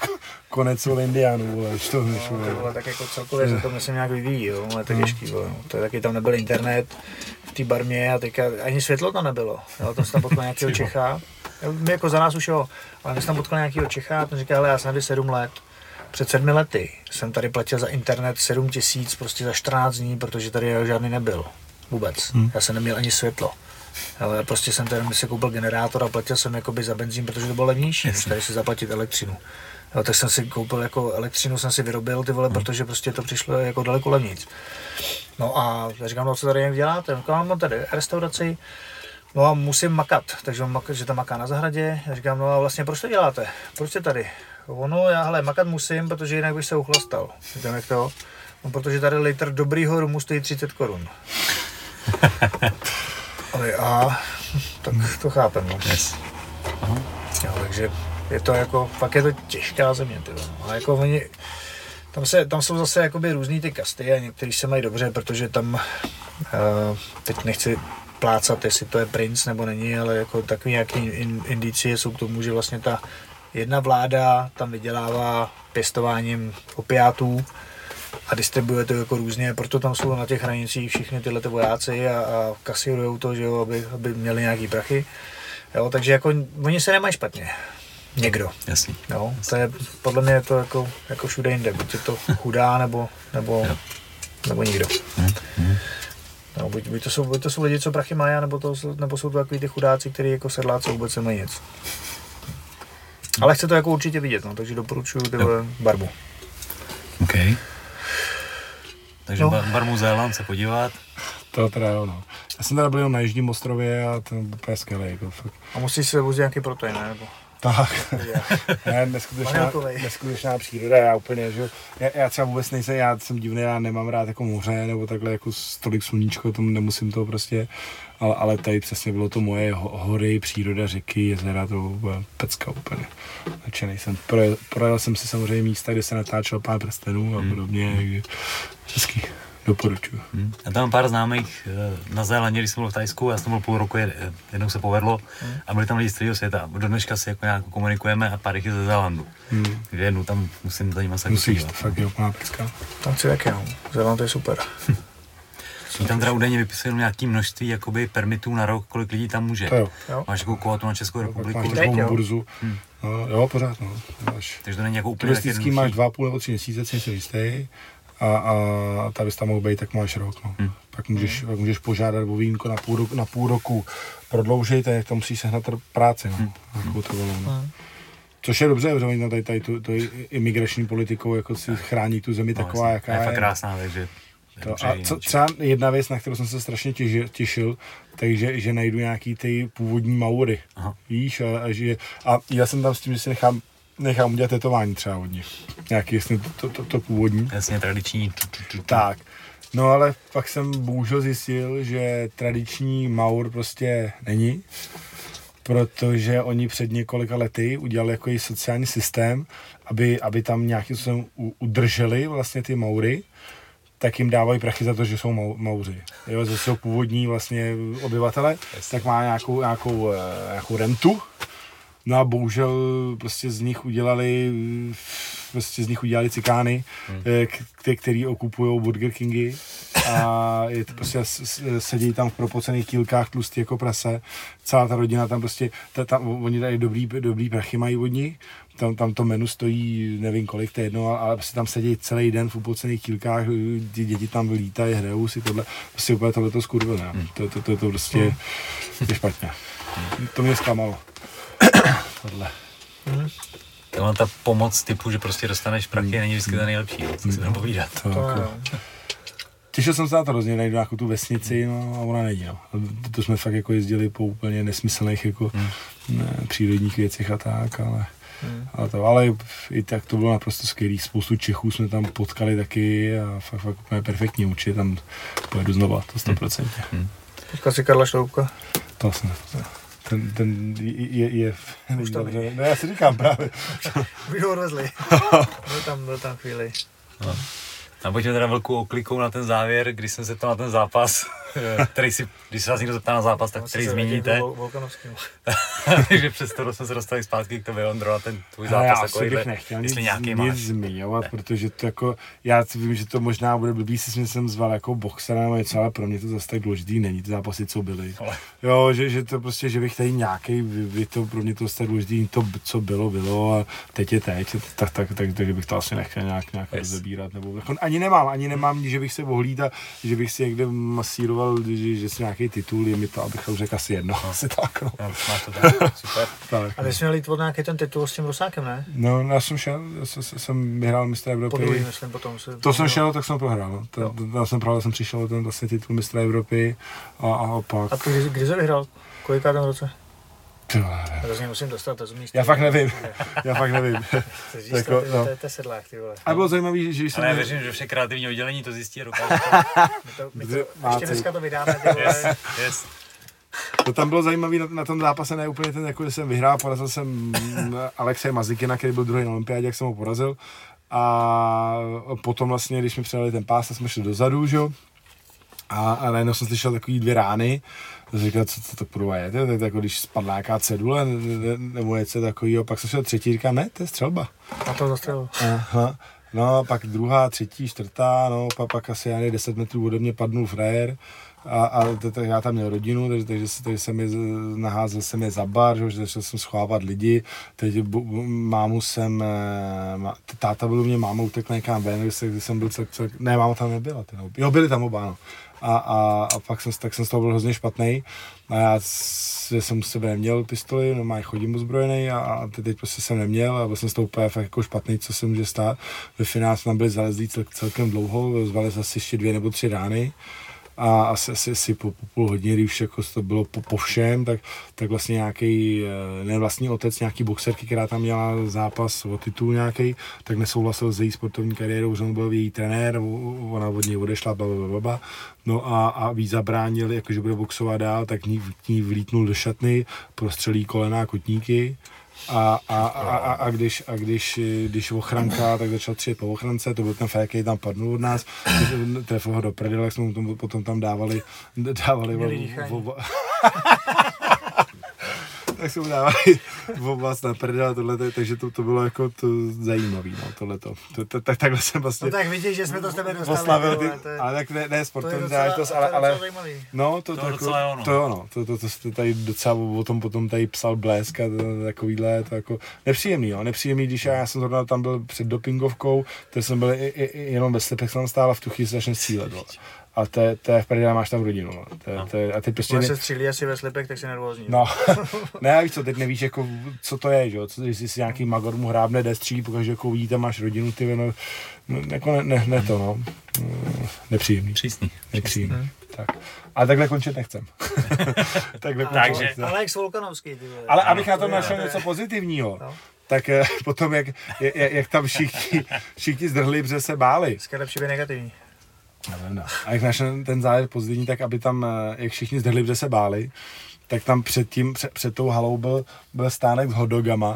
konec od Indiánů, vole, to než, vole. No, vole, tak jako celkově se to myslím nějak vyvíjí, jo, ale to je těžký, vole, to je taky tam nebyl internet v té Barmě a teďka ani světlo tam nebylo, jo, tam se tam potkal nějakého Čecha, my jako za nás už jo, ale my se tam potkal nějakého Čecha a ten říká, hele, já jsem tady sedm let. Před sedmi lety jsem tady platil za internet sedm tisíc prostě za čtrnáct dní, protože tady žádný nebyl. Vůbec. Hmm. Já jsem neměl ani světlo. Ale prostě jsem tady si koupil generátor a platil jsem jakoby za benzín, protože to bylo levnější, než tady si zaplatit elektřinu. Jo, tak jsem si koupil jako elektřinu, jsem si vyrobil, ty vole, hmm. protože prostě to přišlo jako daleko levnějc. No a říkám, no co tady jen děláte? Říkám, no tady restauraci, no a musím makat, takže on maká, že tam maká na zahradě. Já říkám, no a vlastně proč to děláte? Proč jste tady? Ono, já hele, makat musím, protože jinak bych se uchlastal. Říkám, jak to? No, protože tady litr dobrýho rumu stojí třicet korun. Ale já, tak to chápem. No. Yes. Jo, takže je to jako, fakt je to těžká země. Ale jako oni, tam, se, tam jsou zase jakoby různý ty kasty a některý se mají dobře, protože tam, uh, teď nechci plácat, jestli to je princ nebo není, ale jako takový nějaký in, indicie jsou k tomu, že vlastně ta jedna vláda tam vydělává pěstováním opiátů a distribuje to jako různě, proto tam jsou na těch hranicích všichni tyhle ty vojáci a, a kasírujou to, že jo, aby, aby měli nějaký prachy. Jo, takže jako oni se nemají špatně. Někdo. Jasný. Jo, to je, podle mě je to jako, jako všude jinde, buď je to chudá nebo, nebo, nebo nikdo. No, buď, buď, to jsou, buď to jsou lidi, co prachy mají, nebo, to, nebo jsou to takový ty chudáci, který jako sedláci vůbec nemají nic. Ale chce to jako určitě vidět, no, takže doporučuju tyhle Barmu. OK. Takže no. Barmu Zéland se podívat. To teda jo, no. Já jsem teda byl jenom na Jižním ostrově a ten úplně skvělý, jako fakt. A musíš si vůzit nějaký protein, ne? Nebo? Tak, ne, neskutečná, neskutečná příroda, já úplně, že já, já třeba vůbec nejsem, já jsem divný, já nemám rád jako moře nebo takhle jako tolik sluníčko, tomu nemusím toho prostě, ale, ale tady přesně bylo to moje, hory, příroda, řeky, jezera, to byla pecka úplně, takže nejsem, projel jsem si samozřejmě místa, kde se natáčel Pár prstenů a podobně, takže hezký. Doporučuji. Hmm. Já tam mám pár známých na Zélandě, když jsem byl v Tajsku, já jsem byl půl roku, jednou se povedlo hmm. a byli tam lidi z celého světa. Do dneška si jako nějak komunikujeme a pár jich je ze Zélandu. Hmm. Jednou tam musím za nima se Musíš, to fakt je úplná pecka. Tam si taky, no. Zéland je super. Oni tam teda údajně vypisují nějaké množství jakoby permitů na rok, kolik lidí tam může. To jo. Jo. Máš takovou kvótu na Českou republiku. Máš takovou burzu. Hmm. No, jo, pořád, no. Máš. Takže to není jako úplně turistický, máš dva, půl nebo tři měsíce, si jistý. A, a ta bys tam mohl být, tak máš rok. No. Hmm. Pak, můžeš, pak můžeš požádat o výjimku na půl roku, na půl roku prodloužit, tak to musíš sehnat práci. No. Hmm. To bylo, no. Což je dobře, protože oni tady, tady tu, tu imigrační politikou jako si chrání tu zemi no, taková, jasný. Jaká je. Je fakt krásná věc, že... To, a co, třeba jedna věc, na kterou jsem se strašně těžil, těšil, takže že najdu nějaký ty původní Maory. Aha. Víš, a, a, že, a já jsem tam s tím, že si nechám Nechám udělat tetování třeba od nich. Nějaký jasně to, to, to původní. Jasně tradiční. Tak. No ale pak jsem bohužel zjistil, že tradiční Maur prostě není. Protože oni před několika lety udělali jako i sociální systém, aby, aby tam nějakým způsobem udrželi vlastně ty Maury. Tak jim dávají prachy za to, že jsou mau, mauři. Jo, že jsou původní vlastně obyvatele. Jasně. Tak má nějakou, nějakou, nějakou rentu. No a bohužel prostě z nich udělali, prostě z nich udělali cikány, hmm. k- který okupují Burger Kingy a je to prostě sedí tam v propocených kýlkách tlustý jako prase. Celá ta rodina tam prostě, ta, tam, oni tady dobrý, dobrý prachy mají od nich, tam, tam to menu stojí, nevím kolik, to je jedno, ale prostě tam sedí celý den v upocených kýlkách, děti tam vylítají, hrajou si tohle, prostě úplně tohleto skurvené, hmm. to, to, to, to prostě hmm. je špatně. Hmm. To mě zklamalo. Tohle. Hmm. Tohle ta pomoc typu, že prostě dostaneš prachy, není vždycky ta nejlepší, co si budeme povídat. To, to, jako... Těšil jsem se na to hrozně, najdu nějakou tu vesnici, no a ona není, no. To jsme fakt jako jezdili po úplně nesmyslných jako hmm. ne, přírodních věcech a tak, ale... Hmm. Ale, to, ale i tak to bylo naprosto skvělý, spoustu Čechů jsme tam potkali taky a fakt, fakt úplně perfektní, určitě tam pojedu znova, to sto procent. Hmm. Teďka si Karla Šloubka? To jsem Ten, ten je, je, je už to dobře. No já si říkám právě. Už ho odvezli. Byl tam, byl tam chvíli. No. A pojďme teda velkou oklikou na ten závěr, když jsem se ptal na ten zápas, který si, když se vás někdo zeptá na zápas, tak no, který zmíníte. Takže přesto jsme se dostali zpátky k tobě, Ondro, a ten tvůj zápas takovýhle, jestli nějaký máš. Já bych zmiňovat, protože to jako, já vím, že to možná bude blbý, si mě jsem zval jako boxera nebo něco, ale pro mě to zase tak důležitý není, ty zápasy, co byly. Jo, že, že to prostě, že bych tady nějaký, by to pro mě to zase tak důležitý, to, co bylo, bylo a teď je teď, tak, tak, tak, tak bych to asi nechtěl nějak, nějak yes. rozebírat, nebo ani nemám, ani nemám, že bych se ohlídal, že bych si někde masíroval, že, že si nějaký titul, je mi to, abych to řekl asi jedno, no. asi tak, no. No, máš to tak, super. Tak, a vy jsi měl jít od nějaký ten titul s tím Rusákem, ne? No, já jsem šel, já jsem vyhrál mistra Evropy. Podruhý, myslím, potom se... To jsem šel, tak jsem prohrál, já jsem prohrál, jsem přišel o ten vlastně titul mistra Evropy a, a opak. A ty kdy jsi vyhrál? Kolikátém roce? Hrozně musím dostat, to zmíš. Já fakt nevím, já fakt nevím. To je jako, no. sedlák, ty vole. A bylo zajímavý, že jsem... Ale já věřím, že vše kreativní oddělení to zjistí a dokážu. Ještě dneska to vydáme, ty vole. Yes, yes. To tam bylo zajímavé na, na tom zápase, ne úplně ten, jako že jsem vyhrál, porazil jsem Alexeje Mazikina, který byl druhý na olympiádě, jak jsem ho porazil. A potom vlastně, když mi předali ten pás, tak jsme šli dozadu, že jo. A, a najednou jsem slyšel takový dvě rány. Říkal, co, co to kurva je, to je jako když spadla nějaká cedule nebo něco takového, pak jsem šel třetí, říkám, ne, to je střelba. A to zastřelil. Aha, no pak druhá, třetí, čtvrtá, no pak, pak asi já deset metrů ode mě padnul frajer a, a t, t, já tam měl rodinu, takže, takže, takže jsem je naházel jsem je za bar, že začal jsem schovávat lidi, teď mámu jsem, má, táta byl u mě, máma utekla někam ven, když jsem byl celk, celk, ne, máma tam nebyla, teda, jo, byli tam oba, no. A, a, a pak jsem, tak jsem z toho byl hrozně špatnej a já jsem u sebe neměl pistoli, normálně chodím ozbrojený a, a teď prostě jsem neměl a byl jsem z toho úplně fakt jako špatný, co se může stát. Ve finále jsme tam byli zalezlí cel, celkem dlouho, zvali zase ještě dvě nebo tři rány a asi, asi, asi po, po půl hodině, když jako to bylo po, po všem, tak, tak vlastně nějaký, ne vlastní otec, nějaký boxerky, která tam měla zápas o titul nějaký, tak nesouhlasil s její sportovní kariérou, že on byl její trenér, ona od něj odešla, blablabla. No a, a víc zabránil, jakože bude boxovat dál, tak k ní vlítnul do šatny, prostřelí kolena a kotníky. A, a, a, a, a, když, a když, když ochranka, tak začal třít po ochrance, to byl ten frak, který tam padnul od nás, trefil ho do prdele, jak jsme mu tom, potom tam dávali, dávali v oba... tak jsme mu dávali v oblast na prdele a tohleto, takže to, to bylo jako to zajímavý, no, tohleto. To, to, tak, takhle jsem vlastně... No tak vidíš, že jsme to s tebe dostali. Ty, to je, ale tak ne, ne sportovní záležitost, ale... To je docela zajímavý. No, to, to, to, docela jako, ono. To je ono. To, to, to jste tady docela o tom potom tady psal Blesk a takovýhle, to jako... Nepříjemný, jo, nepříjemný, když já, já jsem zrovna tam byl před dopingovkou, který jsem byl i, i, jenom ve slepech jsem stál a v tu chvíli se začne střílet, vole. A te, te v prdele máš tam rodinu. Te, no. te, a teď prostě ne... se střílí asi ve slipek, tak si nervózní. No, ne, víš co, teď nevíš, jako, co to je, že jo? Co, jestli si nějaký magor mu hrábne, jde střílí, pokaždé jako vidí, tam máš rodinu, ty, no, no jako ne, ne, ne to, no. Nepříjemný. Přísný. Nepříjemný. Přísný. Tak. Ale takhle končit nechcem. takhle končit Takže. Nechcem. Alex Volkanovský, ty vole. Ale ano, abych na tom našel něco pozitivního. No. Tak potom, jak, jak, jak tam všichni, všichni zdrhli, protože se báli. Skoro přijde negativní. A jak našel ten závěr pozitivní, tak aby tam, jak všichni zdrhli, kde se báli, tak tam před, tím, před, před tou halou byl, byl stánek s hotdogama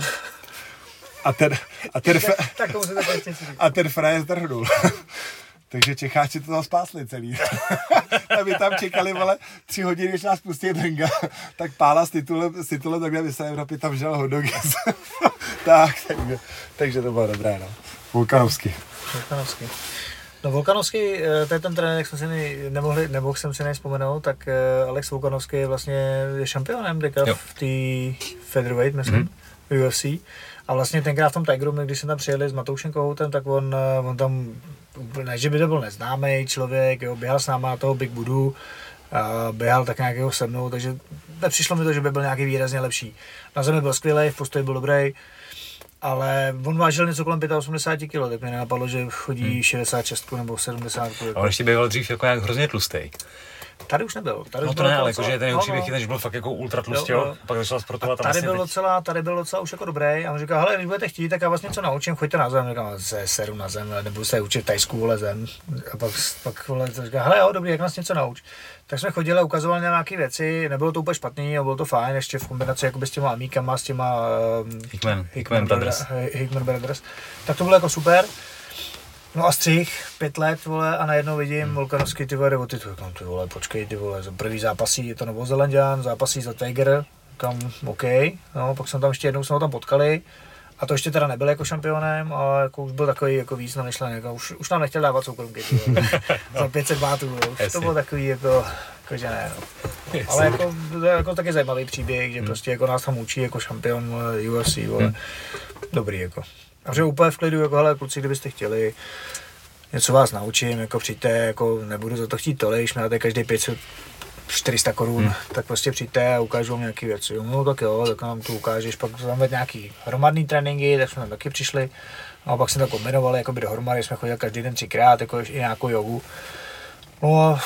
a ten, a ten, a ten frajer zdrhnul. Takže Čecháči to tam spásli celý. Aby tam čekali, vole, tři hodiny, než nás pustí denga. Tak Pála s titulem, s titulem takhle vysadem rapy, tam žel hotdogy. tak, takže, takže to bylo dobré, no. Volkanovský. Volkanovský. No Volkanovský, to je ten trenér, jak jsme si nemohli, nemohl jsem si nevzpomenout, tak Alex Volkanovský je vlastně šampionem teďka v té featherweight, myslím, mm-hmm. U F C. A vlastně tenkrát v tom Tigeru, když jsme tam přijeli s Matoušem Kohoutem, tak on, on tam, ne, že by to byl neznámý člověk, jo, běhal s náma na toho Big Budu, běhal tak nějakého se mnou, takže nepřišlo mi to, že by byl nějaký výrazně lepší. Na zemi byl skvělý, v postoji byl dobrý. Ale on vážil něco kolem osmdesát pět kilogramů, tak mě nenapadlo, že chodí hmm. šedesát šest nebo sedmdesát. A on ještě býval dřív jako nějak hrozně tlustý. Tady už nebyl. Tady no už to ne, ale celá... jako, ten jeho příběh no, no. Že byl fakt jako ultra tlustý, jo, jo. Pak začal sportovat a tam tady byl docela, tady byl docela už jako dobrý a on říkal, hele, když budete chtít, tak já vás něco naučím, choďte na zem. Říkám, se seru na zem, nebudu se učit tajskou, ale zem. A pak, pak říkal, hele jo, dobrý, jak nás něco nauč. Tak jsme chodili a ukazovali nějaké věci, nebylo to úplně špatný, bylo to fajn, ještě v kombinaci jakoby s těma amíkama, s těma um, Hickman, Hickman Brothers. Hickman Brothers. Tak to bylo jako super. No a střih, pět let, vole, a najednou vidím Volkanovský, ty vole, ty, no, ty vole, počkej, ty vole, první zápasí, je to Novozelanďan, zápasí za Tiger, kam, OK, no, pak jsem tam ještě jednou, jsme ho tam potkali, a to ještě teda nebyl jako šampionem, ale jako už byl takový jako víc namyšlený, už, už nám nechtěl dávat soukromky, za pět set bátů, už to bylo takový jako, jakože ne, no. Ale jako, jako taky zajímavý příběh, že prostě jako nás tam učí jako šampion U F C, vole, dobrý jako. A že úplně v klidu, jako hele, kluci, kdybyste chtěli, něco vás naučím, jako přijďte, jako nebudu za to chtít tolik, když máte každý pět set, čtyři sta korun, hmm. tak prostě přijďte a ukážu vám nějaké věci. No tak jo, tak nám to ukážeš, pak tam vedl nějaký hromadný tréninky, tak jsme tam taky přišli. A pak jsme to kombinovali, jakoby dohromady, jsme chodili každý den třikrát, jako i nějakou jogu. No a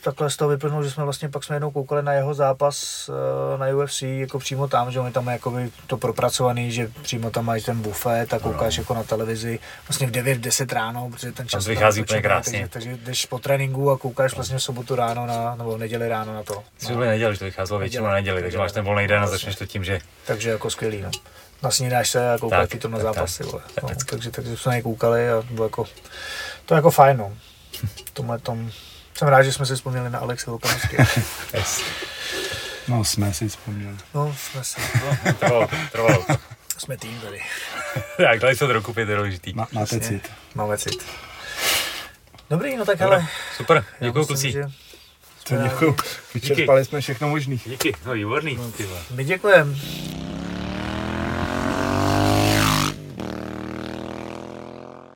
takhle z toho vyplnul, že jsme vlastně pak jsme jednou koukali na jeho zápas na U F C, jako přímo tam, že on je tam jakoby to propracovaný, že přímo tam máš ten bufet a koukáš no. jako na televizi vlastně v devět deset ráno, protože ten čas vychází úplně krásně. Takže, takže jdeš po tréninku a koukáš no. vlastně v sobotu ráno na, nebo v neděli ráno na to. Jsi byli neděli, že to vycházelo většinou na neděli, takže máš ten volný den a začneš to tím, že... Takže jako skvělý, no. Nasnídáš se a koukáš potom na zápasy, tak, tak, no, tak, takže, takže jsme nekoukali a bylo jako, to jako fajn, no. Tomhletom. Jsem rád, že jsme si vzpomněli na Alexe Volkanovského. No, jsme si vzpomněli. No, jsme si. No, trvalo, trvalo. Jsme tým tady. Tak, dali se od roku pět, je důležitý. Má, máte vlastně, cít. Máme cít. Dobrý, no tak Dobre, ale... Super, děkuju kluci. Že... To děkuju. Vyčerpali jsme všechno možný. Díky, no výborný. No, my děkujeme.